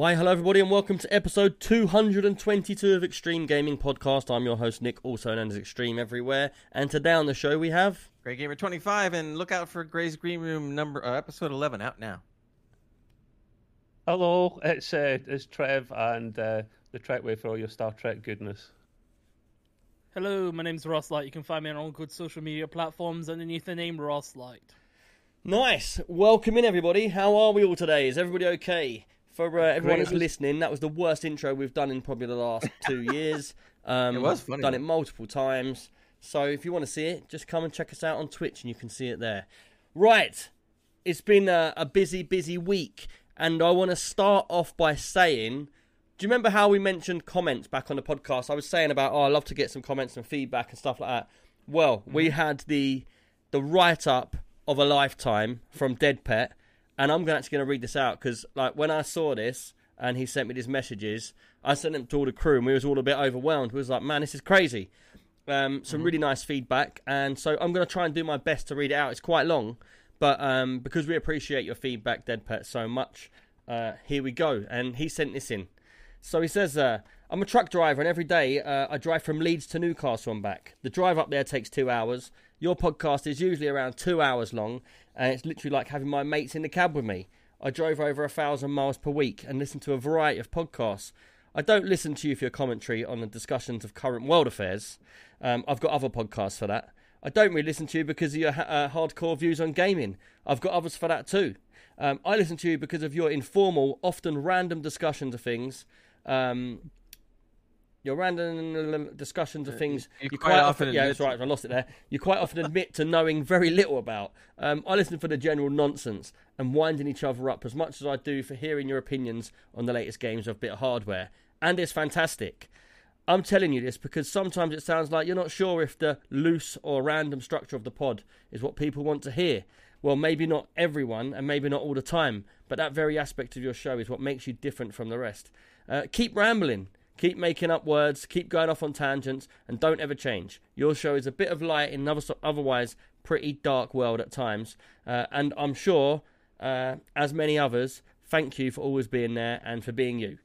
Why, hello everybody and welcome to episode 222 of Extreme Gaming Podcast. I'm your host Nick, also known as Extreme Everywhere, and today on the show we have... Grey Gamer 25, and look out for Grey's Green Room episode 11, out now. Hello, it's Trev and The Trekway for all your Star Trek goodness. Hello, my name's Ross Light. You can find me on all good social media platforms underneath the name Ross Light. Nice, welcome in everybody. How are we all today? Is everybody okay? For everyone that's listening, that was the worst intro we've done in probably the last 2 years. It was funny. We've done it multiple times. So if you want to see it, just come and check us out on Twitch and you can see it there. Right. It's been a busy week. And I want to start off by saying, do you remember how we mentioned comments back on the podcast? I was saying about, oh, I'd love to get some comments and feedback and stuff like that. Well, we had the write-up of a lifetime from Dead Pet. And I'm actually going to read this out because, like, when I saw this and he sent me these messages, I sent them to all the crew and we was all a bit overwhelmed. We was like, man, this is crazy. Some really nice feedback. And so I'm going to try and do my best to read it out. It's quite long, but because we appreciate your feedback, Dead Pet, so much, here we go. And he sent this in. So he says, I'm a truck driver and every day I drive from Leeds to Newcastle and back. The drive up there takes 2 hours. Your podcast is usually around 2 hours long, and it's literally like having my mates in the cab with me. I drove over 1,000 miles per week and listened to a variety of podcasts. I don't listen to you for your commentary on the discussions of current world affairs. I've got other podcasts for that. I don't really listen to you because of your hardcore views on gaming. I've got others for that too. I listen to you because of your informal, often random discussions of things. Your random discussions of things you quite often yeah, that's right, I lost it there. You quite often admit to knowing very little about. I listen for the general nonsense and winding each other up as much as I do for hearing your opinions on the latest games of bit of hardware. And it's fantastic. I'm telling you this because sometimes it sounds like you're not sure if the loose or random structure of the pod is what people want to hear. Well, maybe not everyone and maybe not all the time, but that very aspect of your show is what makes you different from the rest. Keep rambling. Keep making up words, keep going off on tangents, and don't ever change. Your show is a bit of light in an otherwise pretty dark world at times. And I'm sure, as many others, thank you for always being there and for being you.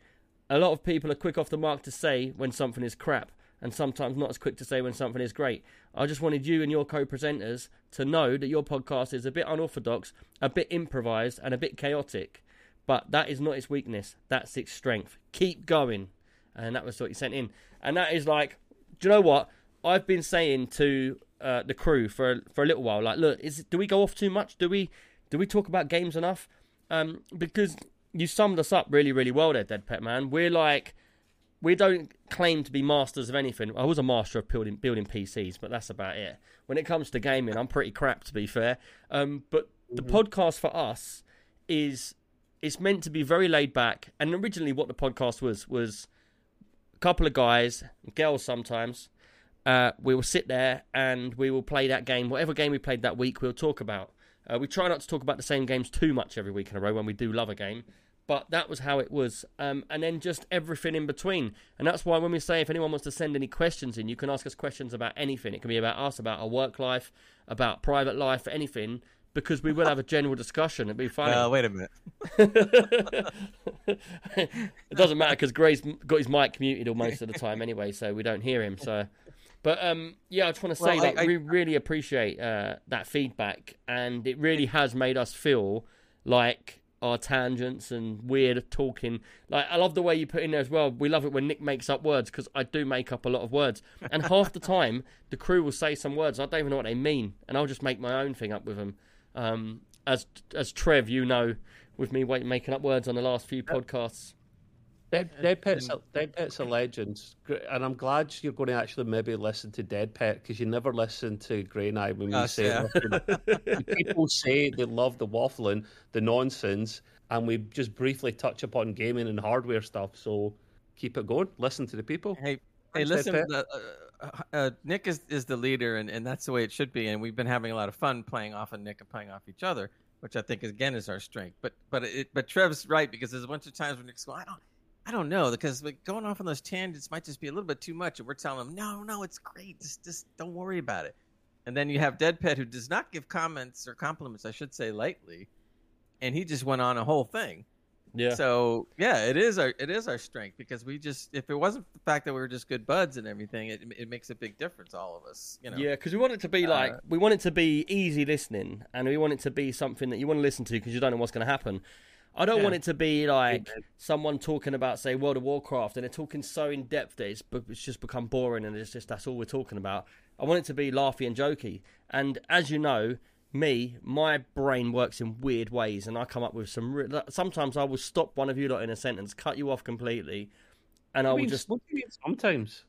A lot of people are quick off the mark to say when something is crap, and sometimes not as quick to say when something is great. I just wanted you and your co-presenters to know that your podcast is a bit unorthodox, a bit improvised, and a bit chaotic. But that is not its weakness. That's its strength. Keep going. And that was what he sent in. And that is like, do you know what? I've been saying to the crew for a little while, like, look, do we go off too much? Do we talk about games enough? Because you summed us up really, really well there, Dead Pet Man. We're like, we don't claim to be masters of anything. I was a master of building PCs, but that's about it. When it comes to gaming, I'm pretty crap, to be fair. But the podcast for us is, it's meant to be very laid back. And originally what the podcast was... couple of guys, girls sometimes, we will sit there and we will play that game. Whatever game we played that week, we'll talk about. We try not to talk about the same games too much every week in a row when we do love a game. But that was how it was. And then just everything in between. And that's why when we say if anyone wants to send any questions in, you can ask us questions about anything. It can be about us, about our work life, about private life, anything. Because we will have a general discussion. It'd be funny. Wait a minute. It doesn't matter because Gray's got his mic muted all most of the time anyway, so we don't hear him. So, but yeah, I just want to say that we really appreciate that feedback, and it really has made us feel like our tangents and weird talking. Like, I love the way you put in there as well. We love it when Nick makes up words because I do make up a lot of words, and half the time the crew will say some words I don't even know what they mean, and I'll just make my own thing up with them. As Trev, you know, with me making up words on the last few podcasts. Dead Pet's a legend, and I'm glad you're going to actually maybe listen to Dead Pet because you never listen to Gray and I when we say people say they love the waffling, the nonsense, and we just briefly touch upon gaming and hardware stuff. So keep it going. Listen to the people. Hey, listen. Nick is the leader, and that's the way it should be. And we've been having a lot of fun playing off of Nick and playing off each other, which I think is our strength. But Trev's right, because there's a bunch of times when Nick's going, I don't know, because going off on those tangents might just be a little bit too much, and we're telling him, no, it's great, just don't worry about it. And then you have Dead Pet, who does not give comments or compliments, I should say, lightly, and he just went on a whole thing. Yeah. So yeah, it is our strength, because we just, if it wasn't the fact that we were just good buds and everything, it makes a big difference, all of us, you know. Yeah, because we want it to be like, we want it to be easy listening, and we want it to be something that you want to listen to because you don't know what's going to happen. I don't want it to be like someone talking about, say, World of Warcraft, and they're talking so in depth that it's just become boring, and it's just, that's all we're talking about. I want it to be laughy and jokey. And as you know, my brain works in weird ways, and I come up with some... sometimes I will stop one of you lot in a sentence, cut you off completely, and What do you mean sometimes?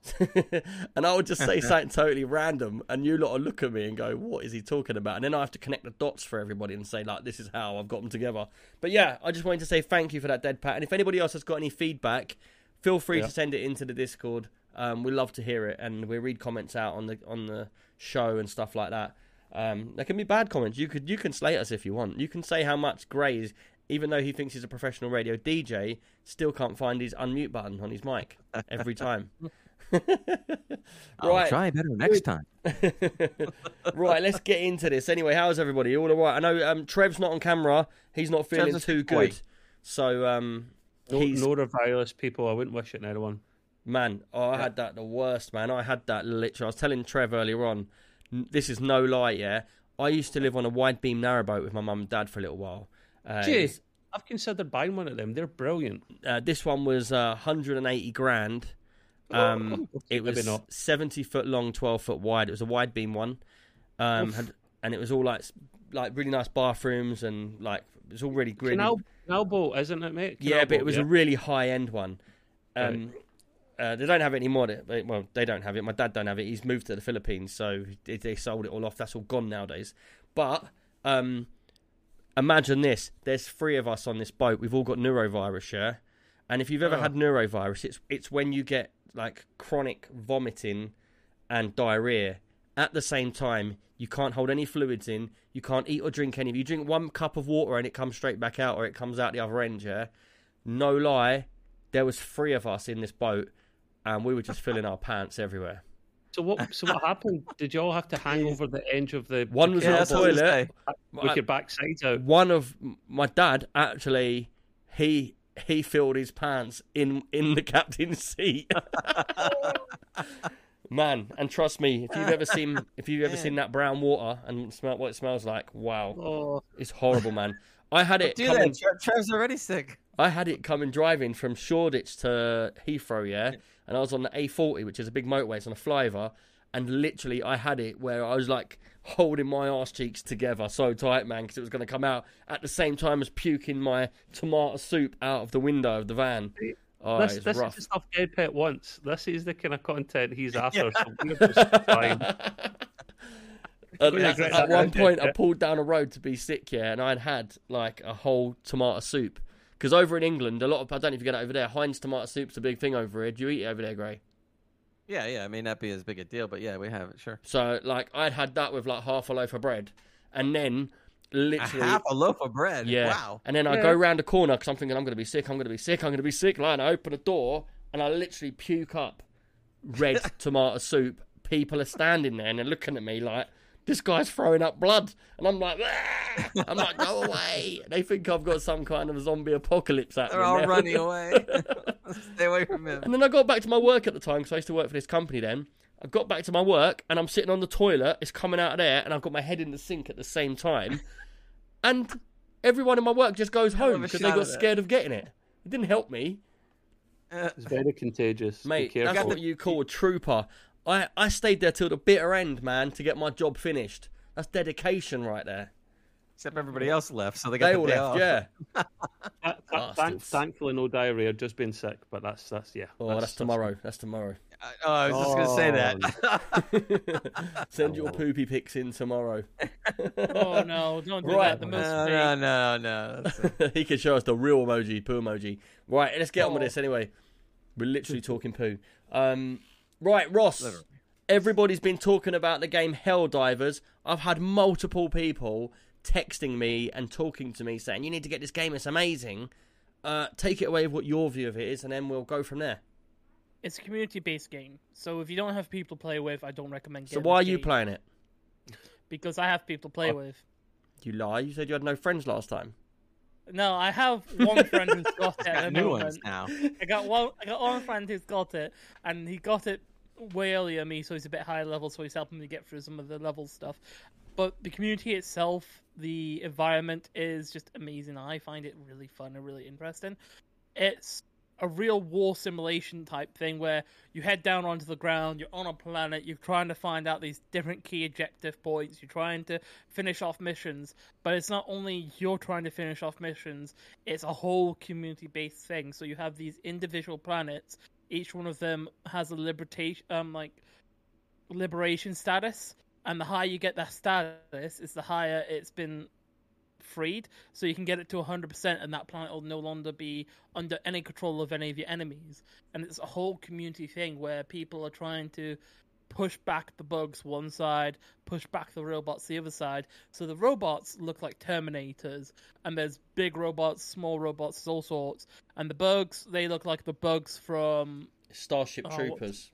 And I would just say something totally random, and you lot will look at me and go, what is he talking about? And then I have to connect the dots for everybody and say, like, this is how I've got them together. But yeah, I just wanted to say thank you for that, Dead Pat. And if anybody else has got any feedback, feel free to send it into the Discord. We love to hear it, and we read comments out on the show and stuff like that. There can be bad comments. You can slate us if you want. You can say how much Grey's, even though he thinks he's a professional radio DJ, still can't find his unmute button on his mic every time. I'll try better next time. Right, let's get into this. Anyway, how's everybody? All right. I know Trev's not on camera. He's not feeling too good. So nor the virus people. I wouldn't wish it on anyone. Man, I had that the worst, man. I had that literally. I was telling Trev earlier on, this is no lie, yeah. I used to live on a wide beam narrowboat with my mum and dad for a little while. Jeez, I've considered buying one of them. They're brilliant. This one was 180 grand. It was 70 foot long, 12 foot wide. It was a wide beam one, and it was all like really nice bathrooms, and like it was all really gritty. Canal boat, isn't it, mate? Canal boat, but it was a really high end one. Right. They don't have it anymore. They don't have it. My dad don't have it. He's moved to the Philippines, so they sold it all off. That's all gone nowadays. But imagine this. There's three of us on this boat. We've all got neurovirus, yeah? And if you've ever had neurovirus, it's when you get, like, chronic vomiting and diarrhea. At the same time, you can't hold any fluids in. You can't eat or drink any. If you drink one cup of water and it comes straight back out, or it comes out the other end, yeah? No lie, there was three of us in this boat. And we were just filling our pants everywhere. So what happened? Did you all have to hang over the edge of the... One was on the toilet. With your backside out. One of... My dad, actually, he filled his pants in the captain's seat. Man, and trust me, if you've ever seen that brown water and smell what it smells like, wow. Oh. It's horrible, man. I had it... Don't do that. Trev's already sick. I had it coming driving from Shoreditch to Heathrow, yeah? And I was on the A40, which is a big motorway. It's on a flyover. And literally, I had it where I was, like, holding my arse cheeks together so tight, man, because it was going to come out at the same time as puking my tomato soup out of the window of the van. Oh, this is the stuff Dead Pet wants. This is the kind of content he's after. So we're just fine. At one point, I pulled down a road to be sick, yeah, and I'd had, like, a whole tomato soup. Because over in England, I don't know if you get it over there, Heinz tomato soup's a big thing over here. Do you eat it over there, Gray? Yeah. It may not be as big a deal, but yeah, we have it, sure. So, like, I'd had that with, like, half a loaf of bread. And then, literally... half a loaf of bread? Yeah. Wow. And then I go round a corner, because I'm thinking, I'm going to be sick. Like, and I open a door, and I literally puke up red tomato soup. People are standing there, and they're looking at me like... This guy's throwing up blood. And I'm like, aah! I'm like, go away. They think I've got some kind of zombie apocalypse happening. They're all running away. Stay away from him. And then I got back to my work at the time, because I used to work for this company then. I got back to my work, and I'm sitting on the toilet. It's coming out of there, and I've got my head in the sink at the same time. And everyone in my work just goes home because they got scared of getting it. It didn't help me. It's very contagious. Mate, that's what you call a trooper. I stayed there till the bitter end, man, to get my job finished. That's dedication right there. Except everybody else left, so they all left off. Yeah. Thankfully, no diarrhea, just been sick, but that's yeah. Oh, that's tomorrow. That's tomorrow. I was just going to say that. Send your poopy pics in tomorrow. Oh, no, don't do that. The no. He could show us the real emoji, poo emoji. Right, let's get on with this anyway. We're literally talking poo. Right, Ross, everybody's been talking about the game Helldivers. I've had multiple people texting me and talking to me saying, you need to get this game, it's amazing. Take it away with what your view of it is, and then we'll go from there. It's a community-based game, so if you don't have people to play with, I don't recommend getting it. So why are you playing it? Because I have people to play with. You lie, you said you had no friends last time. No, I have one friend who's got it. Got new ones now. I got one friend who's got it, and he got it way earlier than me, so he's a bit higher level, so he's helping me get through some of the level stuff. But the community itself, the environment is just amazing. I find it really fun and really interesting. It's a real war simulation type thing where you head down onto the ground, you're on a planet, you're trying to find out these different key objective points, you're trying to finish off missions, but it's not only you're trying to finish off missions, it's a whole community-based thing. So you have these individual planets, each one of them has a liberation status, and the higher you get that status, it's the higher it's been freed, so you can get it to 100%, and that planet will no longer be under any control of any of your enemies. And it's a whole community thing where people are trying to push back the bugs one side, push back the robots the other side. So the robots look like Terminators, and there's big robots, small robots, all sorts. And the bugs, they look like the bugs from Starship Troopers.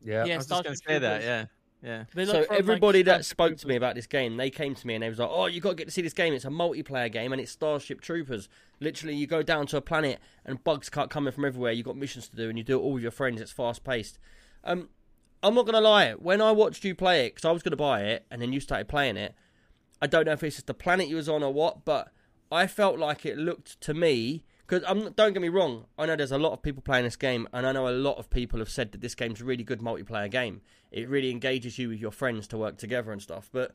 Yeah, I was just going to say that. Yeah. Yeah. So everybody that spoke to me about this game, they came to me and they was like, "Oh, you got to get to see this game. It's a multiplayer game and it's Starship Troopers. Literally, you go down to a planet and bugs start coming from everywhere. You got missions to do and you do it all with your friends. It's fast paced." I'm not gonna lie. When I watched you play it, because I was gonna buy it and then you started playing it, I don't know if it's just the planet you was on or what, but I felt like it looked to me. Because don't get me wrong, I know there's a lot of people playing this game, and I know a lot of people have said that this game's a really good multiplayer game. It really engages you with your friends to work together and stuff. But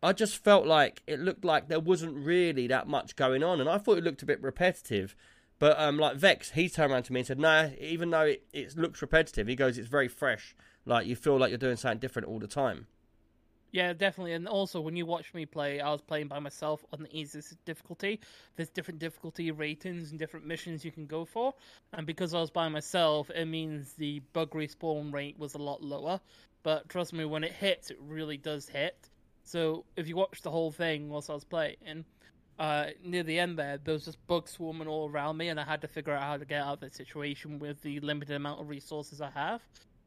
I just felt like it looked like there wasn't really that much going on, and I thought it looked a bit repetitive. But like Vex, he turned around to me and said, "Nah, even though it looks repetitive," he goes, "it's very fresh. Like you feel like you're doing something different all the time." Yeah, definitely. And also, when you watched me play, I was playing by myself on the easiest difficulty. There's different difficulty ratings and different missions you can go for. And because I was by myself, it means the bug respawn rate was a lot lower. But trust me, when it hits, it really does hit. So if you watch the whole thing whilst I was playing, near the end there was just bugs swarming all around me, and I had to figure out how to get out of that situation with the limited amount of resources I have.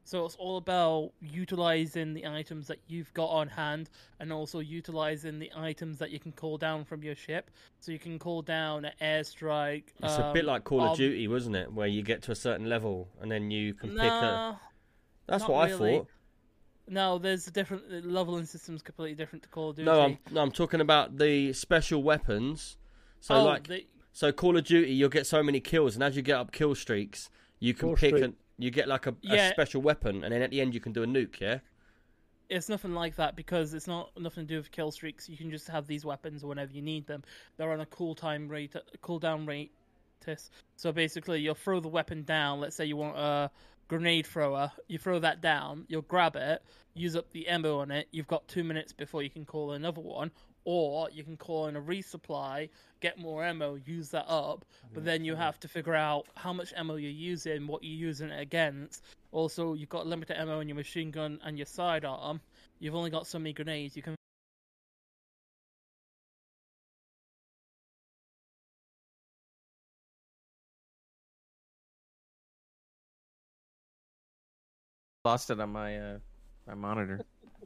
So it's all about utilising the items that you've got on hand, and also utilising the items that you can call down from your ship. So you can call down an airstrike. It's a bit like Call of Duty, wasn't it? Where you get to a certain level, and then you can pick a... That's what I thought. No, there's a different... The leveling system's completely different to Call of Duty. No, I'm talking about the special weapons. So, so Call of Duty, you'll get so many kills, and as you get up kill streaks, you can pick... You get like a special weapon, and then at the end you can do a nuke, yeah? It's nothing like that, because it's not nothing to do with kill streaks. You can just have these weapons whenever you need them. They're on a cooldown rate. So basically, you'll throw the weapon down. Let's say you want a grenade thrower. You throw that down. You'll grab it, use up the ammo on it. You've got 2 minutes before you can call another one. Or you can call in a resupply, get more ammo, use that up, but then you have to figure out how much ammo you're using, what you're using it against. Also, you've got limited ammo in your machine gun and your sidearm. You've only got so many grenades. You can lost it on my monitor.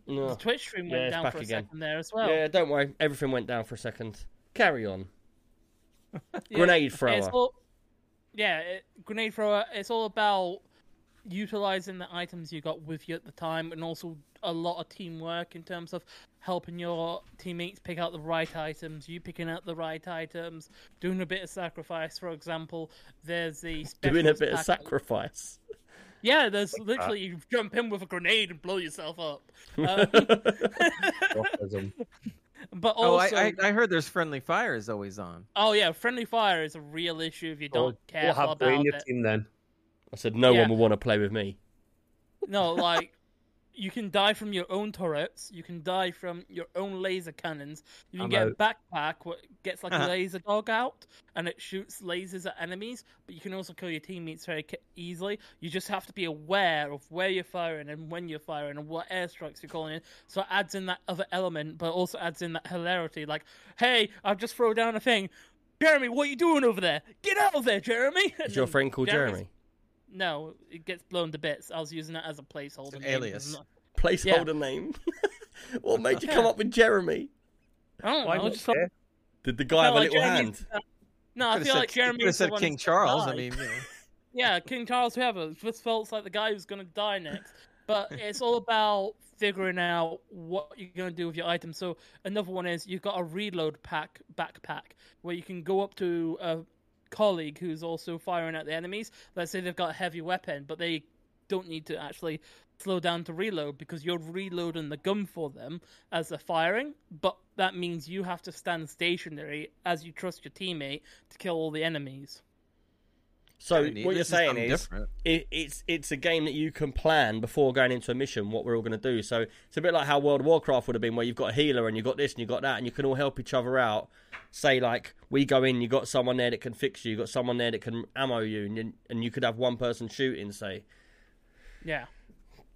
No. The Twitch stream went down for a second there as well. Yeah, don't worry. Everything went down for a second. Carry on. Grenade thrower. Grenade thrower. It's all about utilising the items you got with you at the time, and also a lot of teamwork in terms of helping your teammates pick out the right items, you picking out the right items, doing a bit of sacrifice. For example, there's the... Doing a bit of sacrifice? Yeah, there's literally you jump in with a grenade and blow yourself up. But also, I heard there's friendly fire is always on. Oh yeah, friendly fire is a real issue if you don't care about it. Your team then. I said no one will want to play with me. No, like you can die from your own turrets, you can die from your own laser cannons. You can get a backpack what gets like a laser dog out, and it shoots lasers at enemies, but you can also kill your teammates very easily. You just have to be aware of where you're firing and when you're firing and what airstrikes you're calling in. So it adds in that other element, but also adds in that hilarity. Like, hey, I've just thrown down a thing. Jeremy, what are you doing over there? Get out of there, Jeremy! Is your friend called Jeremy? No, it gets blown to bits. I was using it as a placeholder name. Alias. Placeholder name? What made you come up with Jeremy? I don't know. Did the guy have a little hand? No, I feel like Jeremy was the one King Charles. I mean, yeah, King Charles, whoever. This felt like the guy who's going to die next. But it's all about figuring out what you're going to do with your items. So another one is you've got a reload pack backpack where you can go up to a colleague who's also firing at the enemies. Let's say they've got a heavy weapon, but they don't need to actually slow down to reload because you're reloading the gun for them as they're firing. But that means you have to stand stationary as you trust your teammate to kill all the enemies. So what you're saying is it's a game that you can plan before going into a mission what we're all going to do. So it's a bit like how World of Warcraft would have been, where you've got a healer and you've got this and you've got that and you can all help each other out. Say, like, we go in, you've got someone there that can fix you, you've got someone there that can ammo you, and you could have one person shooting, say. Yeah.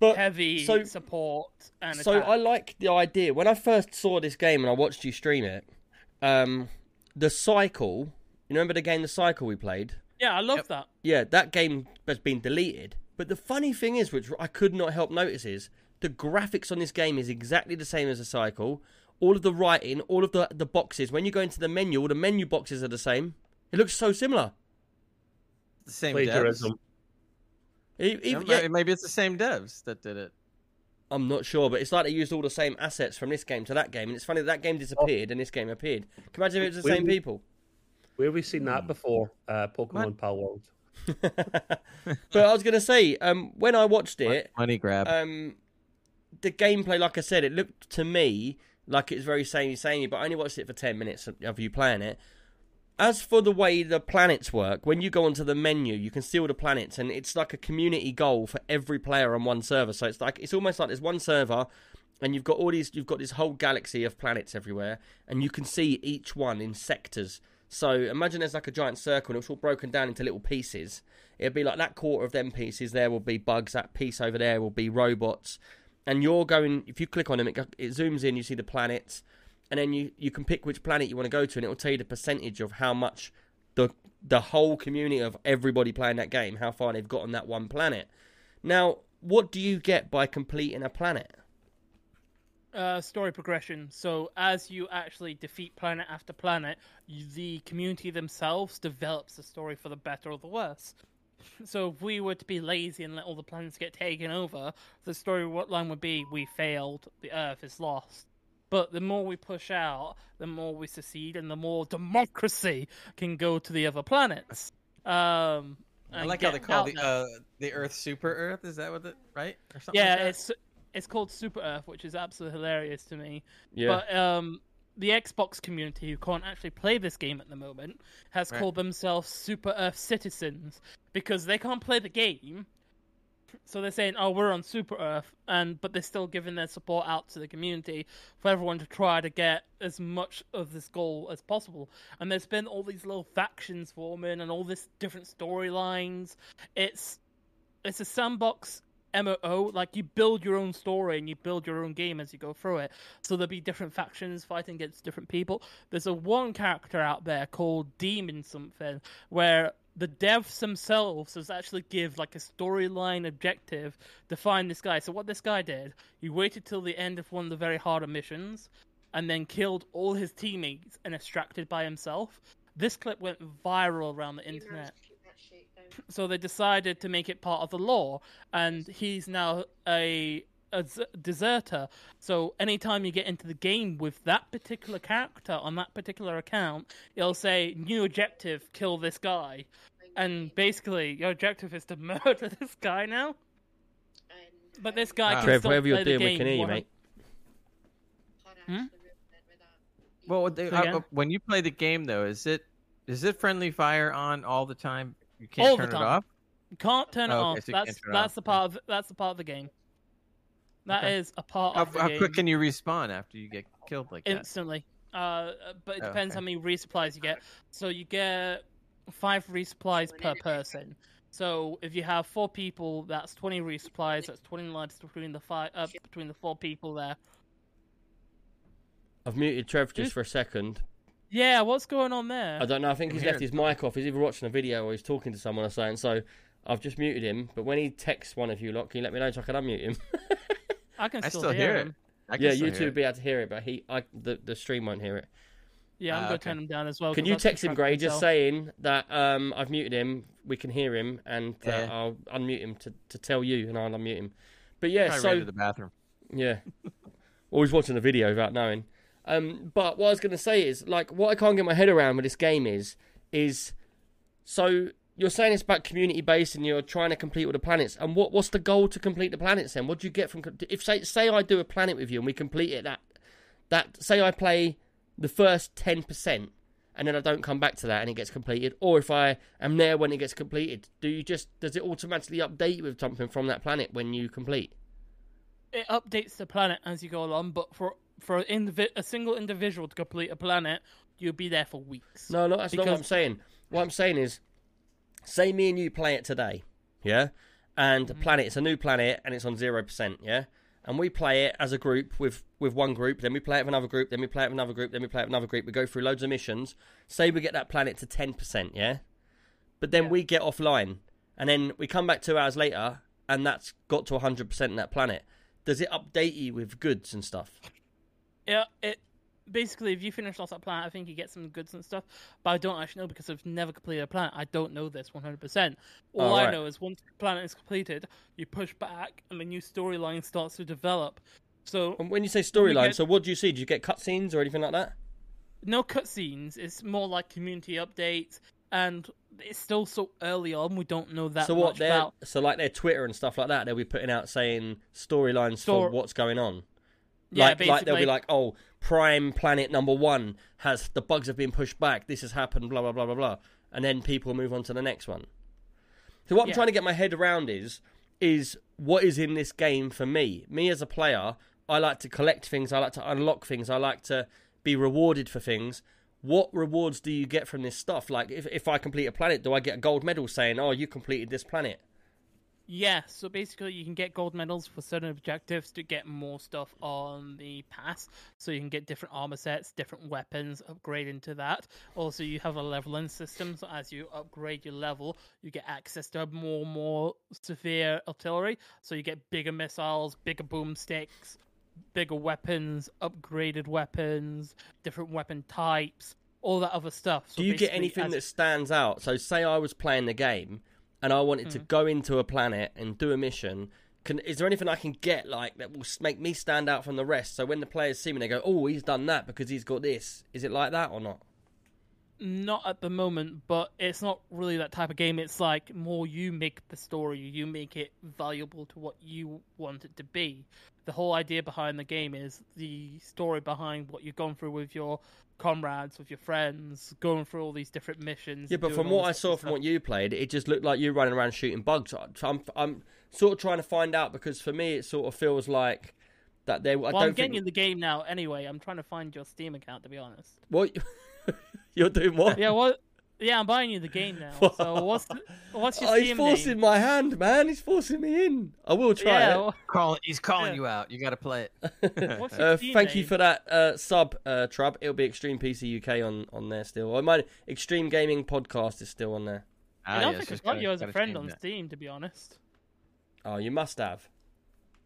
But heavy support and attack. So I like the idea. When I first saw this game and I watched you stream it, The Cycle, you remember the game The Cycle we played? Yeah, I love that. Yeah, that game has been deleted. But the funny thing is, which I could not help notice, is the graphics on this game is exactly the same as The Cycle. All of the writing, all of the boxes. When you go into the menu, all the menu boxes are the same. It looks so similar. The same plagiarism. Maybe it's the same devs that did it. I'm not sure, but it's like they used all the same assets from this game to that game. And it's funny that game disappeared and this game appeared. Can you imagine if it was the same people? Where have we seen that before? Pokemon Power World. But I was going to say, when I watched it... Money grab. The gameplay, like I said, it looked to me like it was very samey, but I only watched it for 10 minutes of you playing it. As for the way the planets work, when you go onto the menu, you can see all the planets, and it's like a community goal for every player on one server. So it's almost like there's one server... And you've got this whole galaxy of planets everywhere, and you can see each one in sectors. So imagine there's like a giant circle, and it's all broken down into little pieces. It'd be like that quarter of them pieces there will be bugs, that piece over there will be robots. And you're going, if you click on them, it zooms in, you see the planets, and then you can pick which planet you want to go to, and it'll tell you the percentage of how much the whole community of everybody playing that game, how far they've got on that one planet. Now, what do you get by completing a planet? Story progression. So as you actually defeat planet after planet, the community themselves develops the story for the better or the worse. So if we were to be lazy and let all the planets get taken over, the story line would be, we failed, the Earth is lost. But the more we push out, the more we succeed, and the more democracy can go to the other planets. I like how they call the Earth Super Earth. Is that what it, right? Or something like that? It's called Super Earth, which is absolutely hilarious to me. Yeah. But the Xbox community, who can't actually play this game at the moment, has called themselves Super Earth Citizens because they can't play the game. So they're saying, "Oh, we're on Super Earth," but they're still giving their support out to the community for everyone to try to get as much of this goal as possible. And there's been all these little factions forming and all this different storylines. It's a sandbox MMO, like you build your own story and you build your own game as you go through it. So there'll be different factions fighting against different people. There's a one character out there called Demon something, where the devs themselves has actually give like a storyline objective to find this guy. So what this guy did, he waited till the end of one of the very harder missions and then killed all his teammates and extracted by himself. This clip went viral around the internet. So they decided to make it part of the lore, and he's now a deserter. So anytime you get into the game with that particular character on that particular account, it'll say, new objective, kill this guy. And basically, your objective is to murder this guy now. But this guy can still play the game. We can hear you, mate. Well, when you play the game, though, is it friendly fire on all the time? You can't all turn the time. It off? You can't turn it off. That's the part of the game. That is a part of the game. How quick can you respawn after you get killed like instantly. That? Instantly. But it depends how many resupplies you get. So you get 5 resupplies per person. So if you have 4 people, that's 20 resupplies. That's 20 lives between the 4 people there. I've muted Trev just for a second. Yeah, what's going on there? I don't know. I think he's left his mic off. He's either watching a video or he's talking to someone or something. So I've just muted him. But when he texts one of you lot, can you let me know so I can unmute him? I can still hear him. I can you two will be able to hear it, but the stream won't hear it. Yeah, I'm going to turn him down as well. Can you text him, Gray, just saying that I've muted him, we can hear him, and I'll unmute him to tell you, and I'll unmute him. But yeah, I ran to the bathroom. Yeah. Always watching the video without knowing. But what I was going to say is, like, what I can't get my head around with this game is so you're saying it's about community-based and you're trying to complete all the planets. And what's the goal to complete the planets then? What do you get from... If say I do a planet with you and we complete it, that say I play the first 10% and then I don't come back to that and it gets completed, or if I am there when it gets completed, does it automatically update you with something from that planet when you complete? It updates the planet as you go along, but for a single individual to complete a planet, you'll be there for weeks. No, that's not what I'm saying. What I'm saying is, say me and you play it today, yeah? And the planet, it's a new planet, and it's on 0%, yeah? And we play it as a group with one group, then we play it with another group, then we play it with another group, then we play it with another group. We go through loads of missions. Say we get that planet to 10%, yeah? But then we get offline, and then we come back 2 hours later, and that's got to 100% in that planet. Does it update you with goods and stuff? Yeah, it basically, if you finish off that planet, I think you get some goods and stuff. But I don't actually know because I've never completed a planet. I don't know this 100%. All I know is once the planet is completed, you push back and the new storyline starts to develop. So, and when you say storyline, so what do you see? Do you get cutscenes or anything like that? No cutscenes. It's more like community updates, and it's still so early on. We don't know that much about. So like their Twitter and stuff like that, they'll be putting out saying storylines for what's going on. Yeah, like they'll be like, oh, prime planet number 1 has the bugs have been pushed back. This has happened, blah, blah, blah, blah, blah. And then people move on to the next one. So what I'm trying to get my head around is what is in this game for me? Me as a player, I like to collect things. I like to unlock things. I like to be rewarded for things. What rewards do you get from this stuff? Like if I complete a planet, do I get a gold medal saying, oh, you completed this planet? Yeah, so basically you can get gold medals for certain objectives to get more stuff on the pass. So you can get different armor sets, different weapons, upgrade into that. Also, you have a leveling system, so as you upgrade your level, you get access to more severe artillery. So you get bigger missiles, bigger boomsticks, bigger weapons, upgraded weapons, different weapon types, all that other stuff. So do you get anything that stands out? So say I was playing the game, and I wanted to go into a planet and do a mission. Is there anything I can get like that will make me stand out from the rest? So when the players see me, they go, oh, he's done that because he's got this. Is it like that or not? Not at the moment, but it's not really that type of game. It's like more you make the story. You make it valuable to what you want it to be. The whole idea behind the game is the story behind what you've gone through with your comrades, with your friends, going through all these different missions. Yeah, but from what I saw from what you played, it just looked like you running around shooting bugs. I'm sort of trying to find out because for me it sort of feels like that there. Well, I'm getting you the game now anyway. I'm trying to find your Steam account, to be honest. What? You're doing what? Yeah, well, yeah, I'm buying you the game now. What? So what's your Steam name? Oh, he's forcing my hand, man. He's forcing me in. I will try it. Well, he's calling you out. You got to play it. What's your Steam thank name? You for that sub, Trub. It'll be Extreme PC UK on there still. Or my Extreme Gaming Podcast is still on there. I don't think I've got you as a friend on Steam, to be honest. Oh, you must have.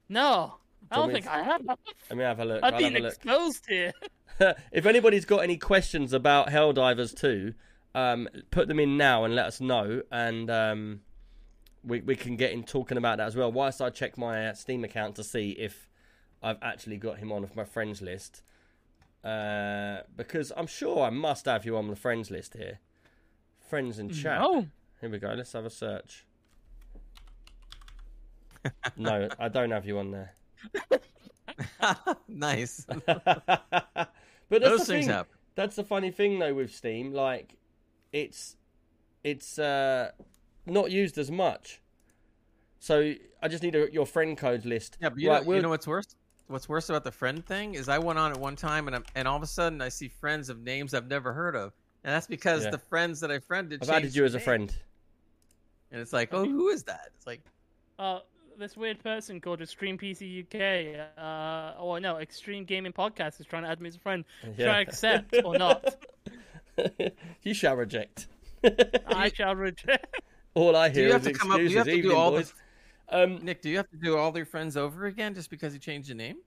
No, I don't think I have. Let me have a look. I've been exposed here. If anybody's got any questions about Helldivers 2, put them in now and let us know, and we can get in talking about that as well. Whilst I check my Steam account to see if I've actually got him on my friends list, because I'm sure I must have you on the friends list here. Friends in chat. No. Here we go. Let's have a search. No, I don't have you on there. Nice. But those things happen. That's the funny thing though with Steam, like it's not used as much. So I just need your friend code list. Yeah, but you know what's worse? What's worse about the friend thing is I went on at one time and all of a sudden I see friends of names I've never heard of, and that's because the friends that I friended. I've added you as a friend, and it's like, oh, who is that? It's like, this weird person called Extreme PC UK, Extreme Gaming Podcast is trying to add me as a friend. Yeah. Should I accept or not? You shall reject. I shall reject. All I hear is excuses. Do you have to do all this? Nick, do you have to do all their friends over again just because you changed your name?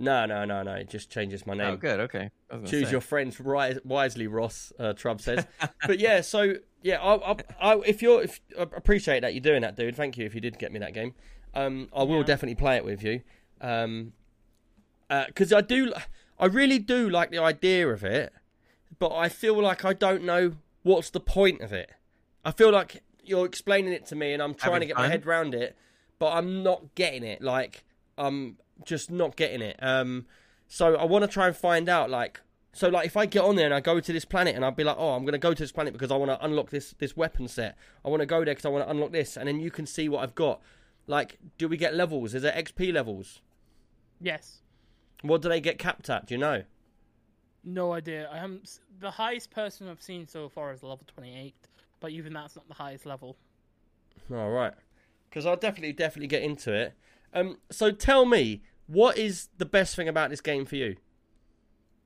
No. It just changes my name. Oh, good. Okay. Choose your friends wisely, Ross. Trub says. But yeah, so yeah, if I appreciate that you're doing that, dude. Thank you. If you did get me that game, I will definitely play it with you. Because I really do like the idea of it, but I feel like I don't know what's the point of it. I feel like you're explaining it to me, and I'm trying to get my head around it, but I'm not getting it. Like I'm just not getting it. So I want to try and find out. Like if I get on there and I go to this planet, and I'll be like, oh, I'm going to go to this planet because I want to unlock this weapon set. I want to go there because I want to unlock this, and then you can see what I've got. Like, do we get levels? Is there XP levels? Yes. What do they get capped at? Do you know? No idea. The highest person I've seen so far is level 28, but even that's not the highest level. All right. Because I'll definitely get into it. So tell me, what is the best thing about this game for you?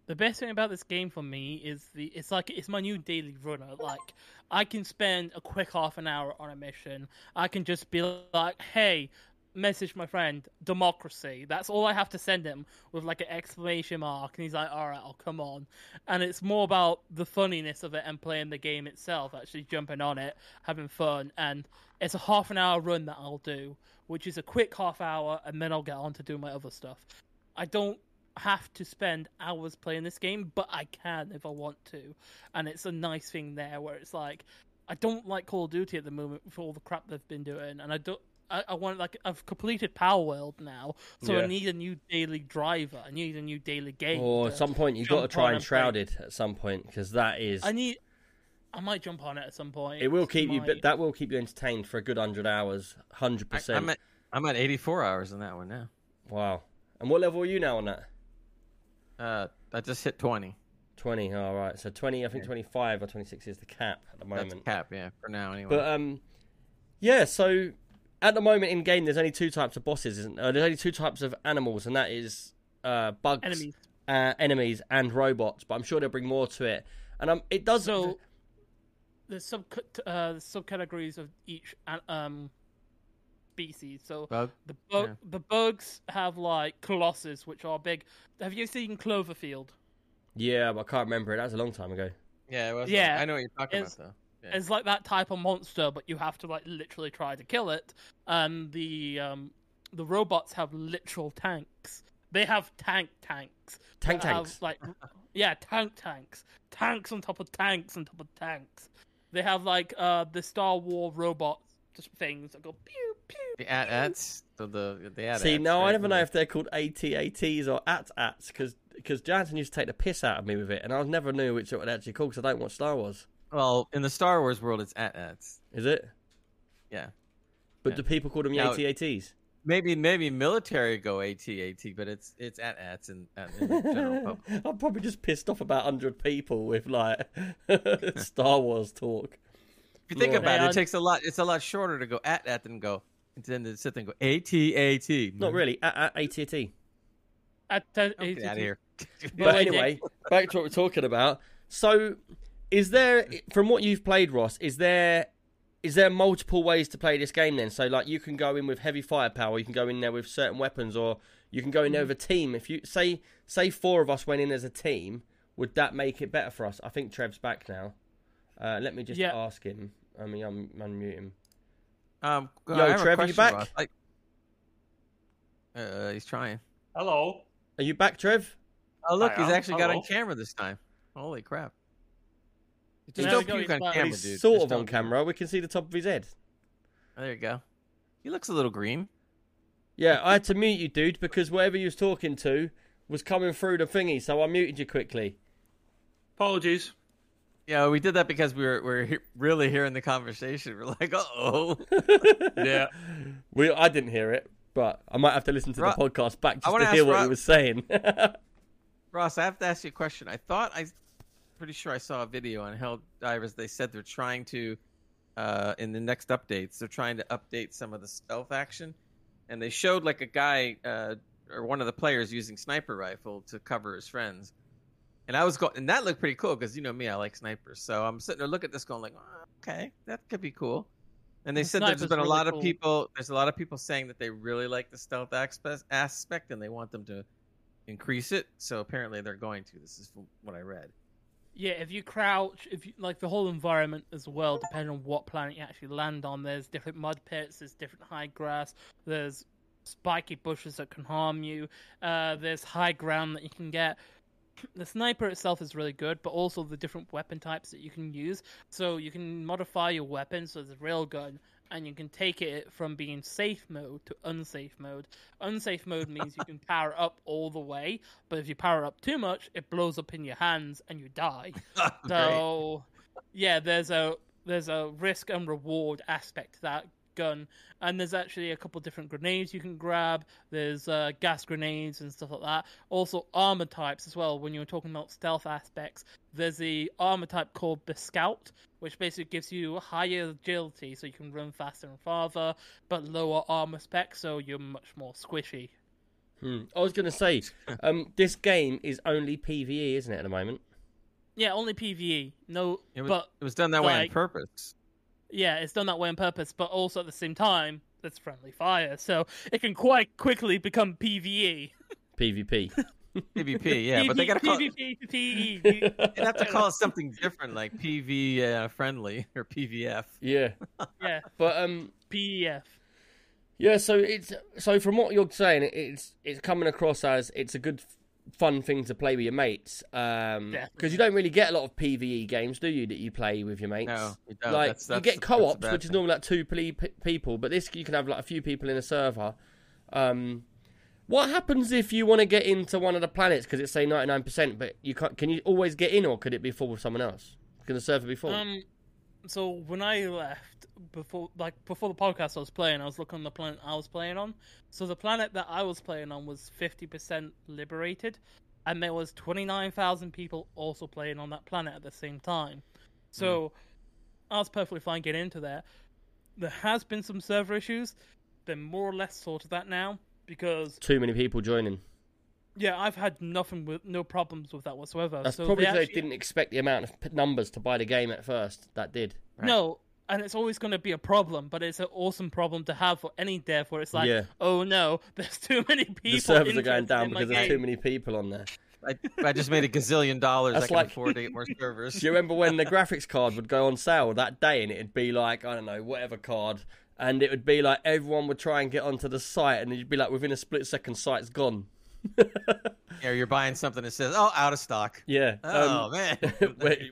The best thing about this game for me is it's my new daily runner. Like, I can spend a quick half an hour on a mission. I can just be like, hey, message my friend, democracy. That's all I have to send him with like an exclamation mark, and he's like, all right, I'll come on. And it's more about the funniness of it and playing the game itself, actually jumping on it, having fun. And it's a half an hour run that I'll do, which is a quick half hour, and then I'll get on to do my other stuff. I don't have to spend hours playing this game, but I can if I want to. And it's a nice thing there where it's like, I don't like Call of Duty at the moment for all the crap they've been doing, and I want, like, I've completed Power World now, so I need a new daily driver. I need a new daily game. Or at some point, you've got to try and Shrouded at some point, because that is... I might jump on it at some point. It will keep you... But that will keep you entertained for a good 100 hours, 100%. I'm at 84 hours on that one now. Wow. And what level are you now on that? I just hit 20. 20, all right. So 20, I think 25 or 26 is the cap at the moment. That's the cap, yeah, for now anyway. But, yeah, so... At the moment in game, there's only two types of bosses, there's only two types of animals, and that is bugs, enemies, and robots. But I'm sure they'll bring more to it. And it does. So there's subcategories of each species. So the bugs have like colossus, which are big. Have you seen Cloverfield? Yeah, but I can't remember it. That was a long time ago. Yeah, it was. Yeah, I know what you're talking about though. Yeah. It's like that type of monster, but you have to like literally try to kill it. And the robots have literal tanks. They have tanks. Tanks. Tanks. Tanks on top of tanks on top of tanks. They have like the Star Wars robot things that go pew pew. The AT-ATs. See, now I never know if they're called AT-ATs or AT-ATs because Jansen used to take the piss out of me with it, and I never knew which it would actually call because I don't watch Star Wars. Well, in the Star Wars world, it's AT-ATs. Is it? Yeah. But do people call them AT-ATs? Maybe military go AT-AT, but it's AT-Ats in the general public. I'm probably just pissed off about 100 people with, like, Star Wars talk. If you think about it, it's a lot shorter to go AT-AT than to sit there and go AT-AT. Not really. AT-AT. Get out of here. But anyway, back to what we're talking about. So... Is there, from what you've played, Ross, is there multiple ways to play this game then? So, like, you can go in with heavy firepower, you can go in there with certain weapons, or you can go in there with a team. If you say four of us went in as a team, would that make it better for us? I think Trev's back now. Let me just ask him. I mean, I'm unmute him. Yo, Trev, are you back? He's trying. Hello. Are you back, Trev? Oh, look, he's actually got on camera this time. Holy crap. Just don't puke on camera, dude. He's sort of on camera. We can see the top of his head. Oh, there you go. He looks a little green. Yeah, I had to mute you, dude, because whatever you was talking to was coming through the thingy, so I muted you quickly. Apologies. Yeah, we did that because we're really hearing the conversation. We're like, uh-oh. Yeah. I didn't hear it, but I might have to listen to the podcast back just to hear what he was saying. Ross, I have to ask you a question. Pretty sure I saw a video on Helldivers. They said they're trying to, in the next updates, they're trying to update some of the stealth action, and they showed like a guy or one of the players using sniper rifle to cover his friends, and and that looked pretty cool because you know me, I like snipers. So I'm sitting there looking at this, going like, oh, okay, that could be cool. And they said there's been a lot of people. There's a lot of people saying that they really like the stealth aspect, and they want them to increase it. So apparently they're going to. This is from what I read. Yeah, if you crouch, if you, like the whole environment as well, depending on what planet you actually land on, there's different mud pits, there's different high grass, there's spiky bushes that can harm you, there's high ground that you can get. The sniper itself is really good, but also the different weapon types that you can use. So you can modify your weapon, so there's a railgun, and you can take it from being safe mode to unsafe mode. Unsafe mode means you can power up all the way, but if you power up too much, it blows up in your hands and you die. So, yeah, there's a risk and reward aspect to that gun. And there's actually a couple different grenades you can grab. There's gas grenades and stuff like that. Also armor types as well. When you're talking about stealth aspects, there's the armor type called the Scout, which basically gives you higher agility, so you can run faster and farther, but lower armor specs, so you're much more squishy. I was gonna say, this game is only PvE, isn't it, at the moment? Yeah, only PvE. No, it was done that way on purpose. Yeah, it's done that way on purpose, but also at the same time, it's friendly fire, so it can quite quickly become PvE. PvP. PvP, yeah, but they gotta call it. They have to call it something different, like PV friendly or PVF. Yeah, yeah, but PEF. Yeah, so from what you're saying, it's coming across as it's a good, fun thing to play with your mates, because you don't really get a lot of PvE games, do you? That you play with your mates. No, you don't. Like you get co-ops, which is normally like two people, but this you can have like a few people in a server. What happens if you want to get into one of the planets because it's say 99%, but you can't? Can you always get in, or could it be full with someone else? Can the server be full? So when I left before the podcast I was playing, I was looking on the planet I was playing on. So the planet that I was playing on was 50% liberated, and there was 29,000 people also playing on that planet at the same time. So I was perfectly fine getting into there. There has been some server issues. They're more or less sorted that now. Because too many people joining. Yeah, I've had no problems with that whatsoever. That's so probably they didn't expect the amount of numbers to buy the game at first. That did. Right. No, and it's always going to be a problem, but it's an awesome problem to have for any dev where it's like, oh no, there's too many people. The servers are going down because there's too many people on there. I just made $1 gazillion. That's I can afford to get more servers. Do you remember when the graphics card would go on sale that day and it'd be like, I don't know, whatever card... And it would be like everyone would try and get onto the site, and you'd be like, within a split second, site's gone. Yeah, you're buying something that says, "Oh, out of stock." Yeah. Oh man.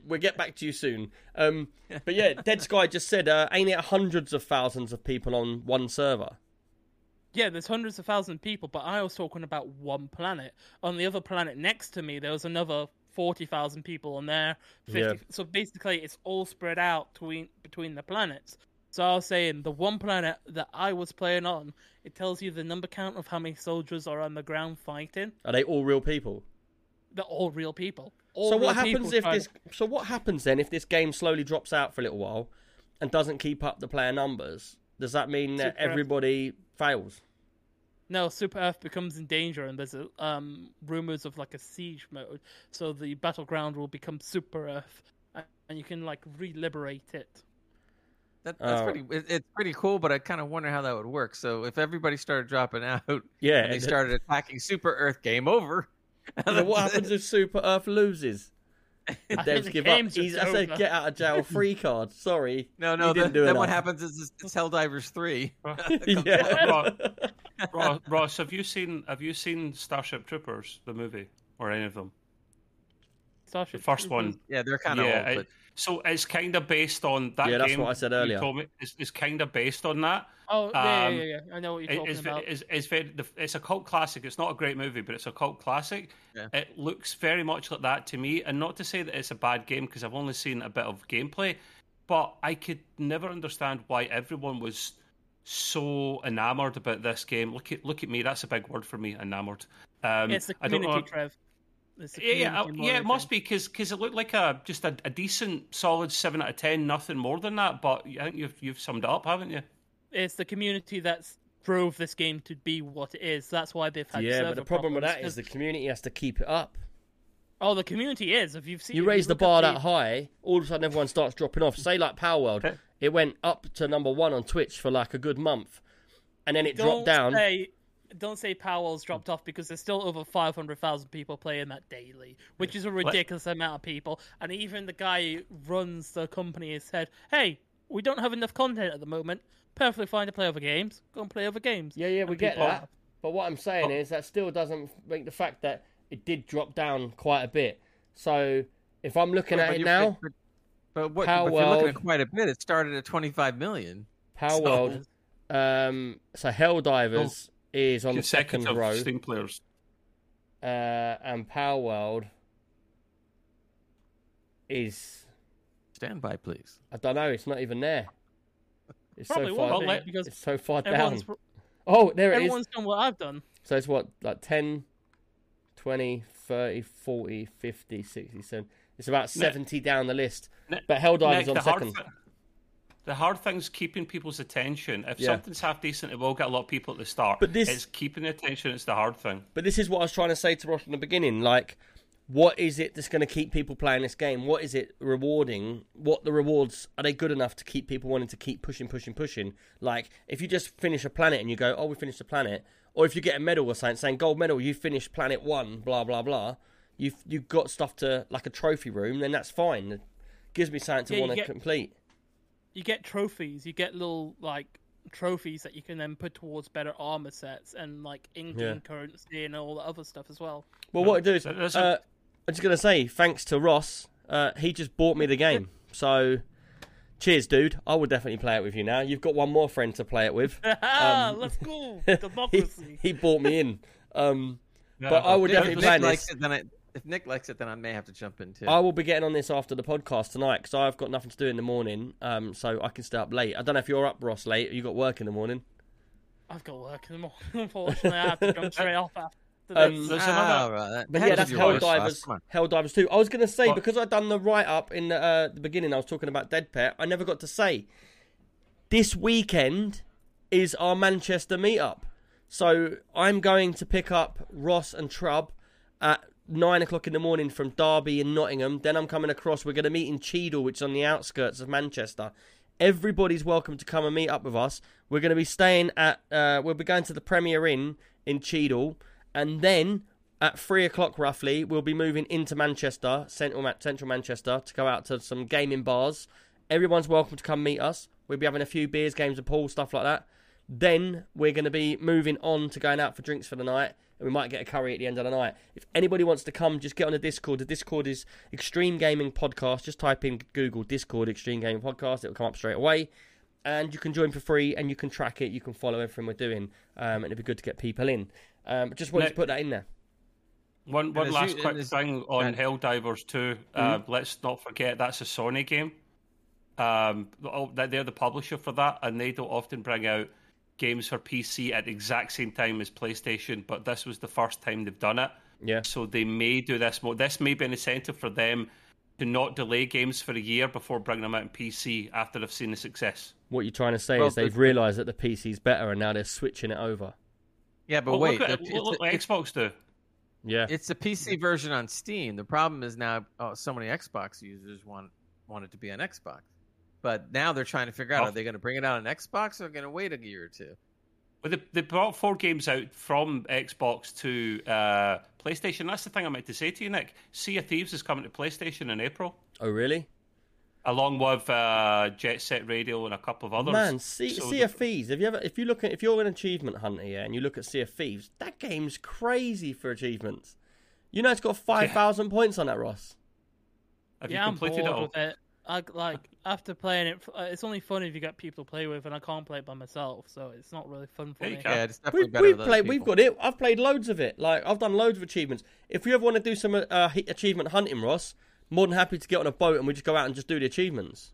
We'll get back to you soon. But yeah, Dead Sky just said, "Ain't it hundreds of thousands of people on one server?" Yeah, there's hundreds of thousands of people, but I was talking about one planet. On the other planet next to me, there was another 40,000 people on there. 50, yeah. So basically, it's all spread out between the planets. So I was saying, the one planet that I was playing on, it tells you the number count of how many soldiers are on the ground fighting. Are they all real people? They're all real people. So what happens then if this game slowly drops out for a little while and doesn't keep up the player numbers? Does that mean that everybody fails? No, Super Earth becomes in danger, and there's rumors of like a siege mode. So the battleground will become Super Earth, and you can like re-liberate it. It's pretty cool, but I kind of wonder how that would work. So if everybody started dropping out, and they started attacking Super Earth, game over. So what happens if Super Earth loses? Devs give up. That's a get out of jail free card. Sorry, no. Then what happens is it's Helldivers 3. Ross, have you seen Starship Troopers, the movie, or any of them? The first one. Yeah, they're kind of old. But... So it's kind of based on that game. Yeah, that's what I said earlier. It's kind of based on that. Oh, yeah. I know what you're talking about. It's a cult classic. It's not a great movie, but it's a cult classic. Yeah. It looks very much like that to me. And not to say that it's a bad game, because I've only seen a bit of gameplay, but I could never understand why everyone was so enamored about this game. Look at me. That's a big word for me, enamored. It's the community, Trev. It must be because it looked like a decent, solid 7 out of 10, nothing more than that. But I think you've summed it up, haven't you? It's the community that drove this game to be what it is. That's why they've had. Yeah, but the problem with that is the community has to keep it up. Oh, the community is. If you've seen, you raise the bar that high, all of a sudden everyone starts dropping off. Say like Power World, it went up to number 1 on Twitch for like a good month, and then it dropped down. don't say Powell's dropped off because there's still over 500,000 people playing that daily, which is a ridiculous amount of people. And even the guy who runs the company has said, hey, we don't have enough content at the moment. Perfectly fine to play other games. Go and play other games. Yeah, we get that. But what I'm saying is that still doesn't make the fact that it did drop down quite a bit. So if I'm looking at it now... But if you're looking at quite a bit, it started at 25 million. Power World. So Helldivers is on the second row. Steam players. And Power World is... Standby, please. I don't know. It's not even there. It's probably so far, it's so far down. There it is. Everyone's done what I've done. So it's what, like 10, 20, 30, 40, 50, 60, 70. It's about 70 down the list. But Helldivers on second. The hard thing's keeping people's attention. If something's half decent, it will get a lot of people at the start. But it's keeping the attention. It's the hard thing. But this is what I was trying to say to Ross in the beginning. Like, what is it that's going to keep people playing this game? What is it rewarding? What the rewards? Are they good enough to keep people wanting to keep pushing? Like, if you just finish a planet and you go, oh, we finished the planet. Or if you get a medal or something saying, gold medal, you finished planet one, blah, blah, blah. You've got stuff to, like a trophy room, then that's fine. It gives me something to want to complete. You get trophies. You get little, like, trophies that you can then put towards better armor sets and, like, in-game currency and all the other stuff as well. Well, what I do is, I'm just going to say, thanks to Ross, he just bought me the game. So, cheers, dude. I will definitely play it with you now. You've got one more friend to play it with. Let's go. Democracy. he bought me in. But I would definitely play this. If Nick likes it, then I may have to jump in too. I will be getting on this after the podcast tonight because I've got nothing to do in the morning, so I can stay up late. I don't know if you're up, Ross, late. Or you got work in the morning? I've got work in the morning. Unfortunately, I have to jump straight off after this. That's Helldivers 2. I was going to say, because I'd done the write-up in the beginning, I was talking about Dead Pet, I never got to say, this weekend is our Manchester meetup. So I'm going to pick up Ross and Trub at 9 o'clock in the morning from Derby in Nottingham. Then I'm coming across. We're going to meet in Cheadle, which is on the outskirts of Manchester. Everybody's welcome to come and meet up with us. We're going to be staying at... we'll be going to the Premier Inn in Cheadle. And then at 3 o'clock roughly, we'll be moving into Manchester, central Manchester, to go out to some gaming bars. Everyone's welcome to come meet us. We'll be having a few beers, games of pool, stuff like that. Then we're going to be moving on to going out for drinks for the night. We might get a curry at the end of the night. If anybody wants to come, just get on the Discord. The Discord is Extreme Gaming Podcast. Just type in Google Discord Extreme Gaming Podcast. It'll come up straight away. And you can join for free and you can track it. You can follow everything we're doing. And it'd be good to get people in. Just wanted to put that in there. One last quick thing on Helldivers 2. Let's not forget that's a Sony game. They're the publisher for that. And they don't often bring out games for PC at the exact same time as PlayStation, but this was the first time they've done it. Yeah. So they may do this more. This may be an incentive for them to not delay games for a year before bringing them out on PC after they've seen the success. What you're trying to say is they've realised that the PC's better and now they're switching it over. Yeah, but wait. Look what Xbox do. Yeah. It's the PC version on Steam. The problem is now so many Xbox users want it to be on Xbox. But now they're trying to figure out, are they going to bring it out on Xbox or are they going to wait a year or two? Well, they brought 4 games out from Xbox to PlayStation. That's the thing I meant to say to you, Nick. Sea of Thieves is coming to PlayStation in April. Oh, really? Along with Jet Set Radio and a couple of others. Man, Sea of Thieves. If you're an achievement hunter here and you look at Sea of Thieves, that game's crazy for achievements. You know it's got 5,000 points on that, Ross. Have you completed it all? After playing it, it's only fun if you got people to play with, and I can't play it by myself, so it's not really fun for me. Yeah, it's definitely we've got it. I've played loads of it. Like, I've done loads of achievements. If you ever want to do some achievement hunting, Ross, more than happy to get on a boat and we just go out and just do the achievements.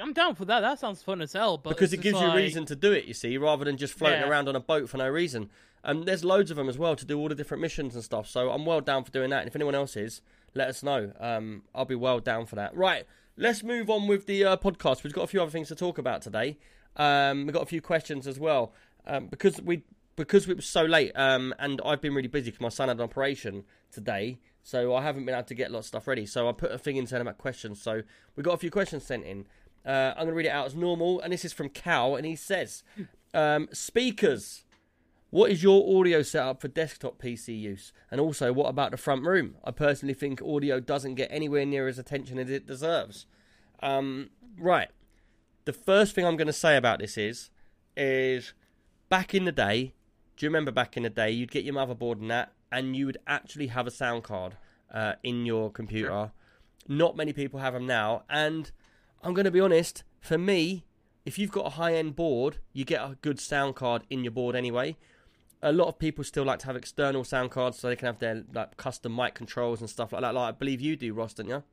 I'm down for that. That sounds fun as hell. But because it gives you a reason to do it, you see, rather than just floating around on a boat for no reason. And there's loads of them as well to do all the different missions and stuff. So I'm well down for doing that. And if anyone else is, let us know. I'll be well down for that. Right. Let's move on with the podcast. We've got a few other things to talk about today. We've got a few questions as well. Because it was so late, and I've been really busy because my son had an operation today, so I haven't been able to get lots of stuff ready. So I put a thing in saying about questions. So we got a few questions sent in. I'm going to read it out as normal, and this is from Cal, and he says, speakers. What is your audio setup for desktop PC use? And also, what about the front room? I personally think audio doesn't get anywhere near as attention as it deserves. Right. The first thing I'm going to say about this is back in the day, do you remember back in the day, you'd get your motherboard and that, and you would actually have a sound card in your computer. Sure. Not many people have them now. And I'm going to be honest, for me, if you've got a high-end board, you get a good sound card in your board anyway. A lot of people still like to have external sound cards so they can have their like custom mic controls and stuff like that. Like I believe you do, Ross, don't you?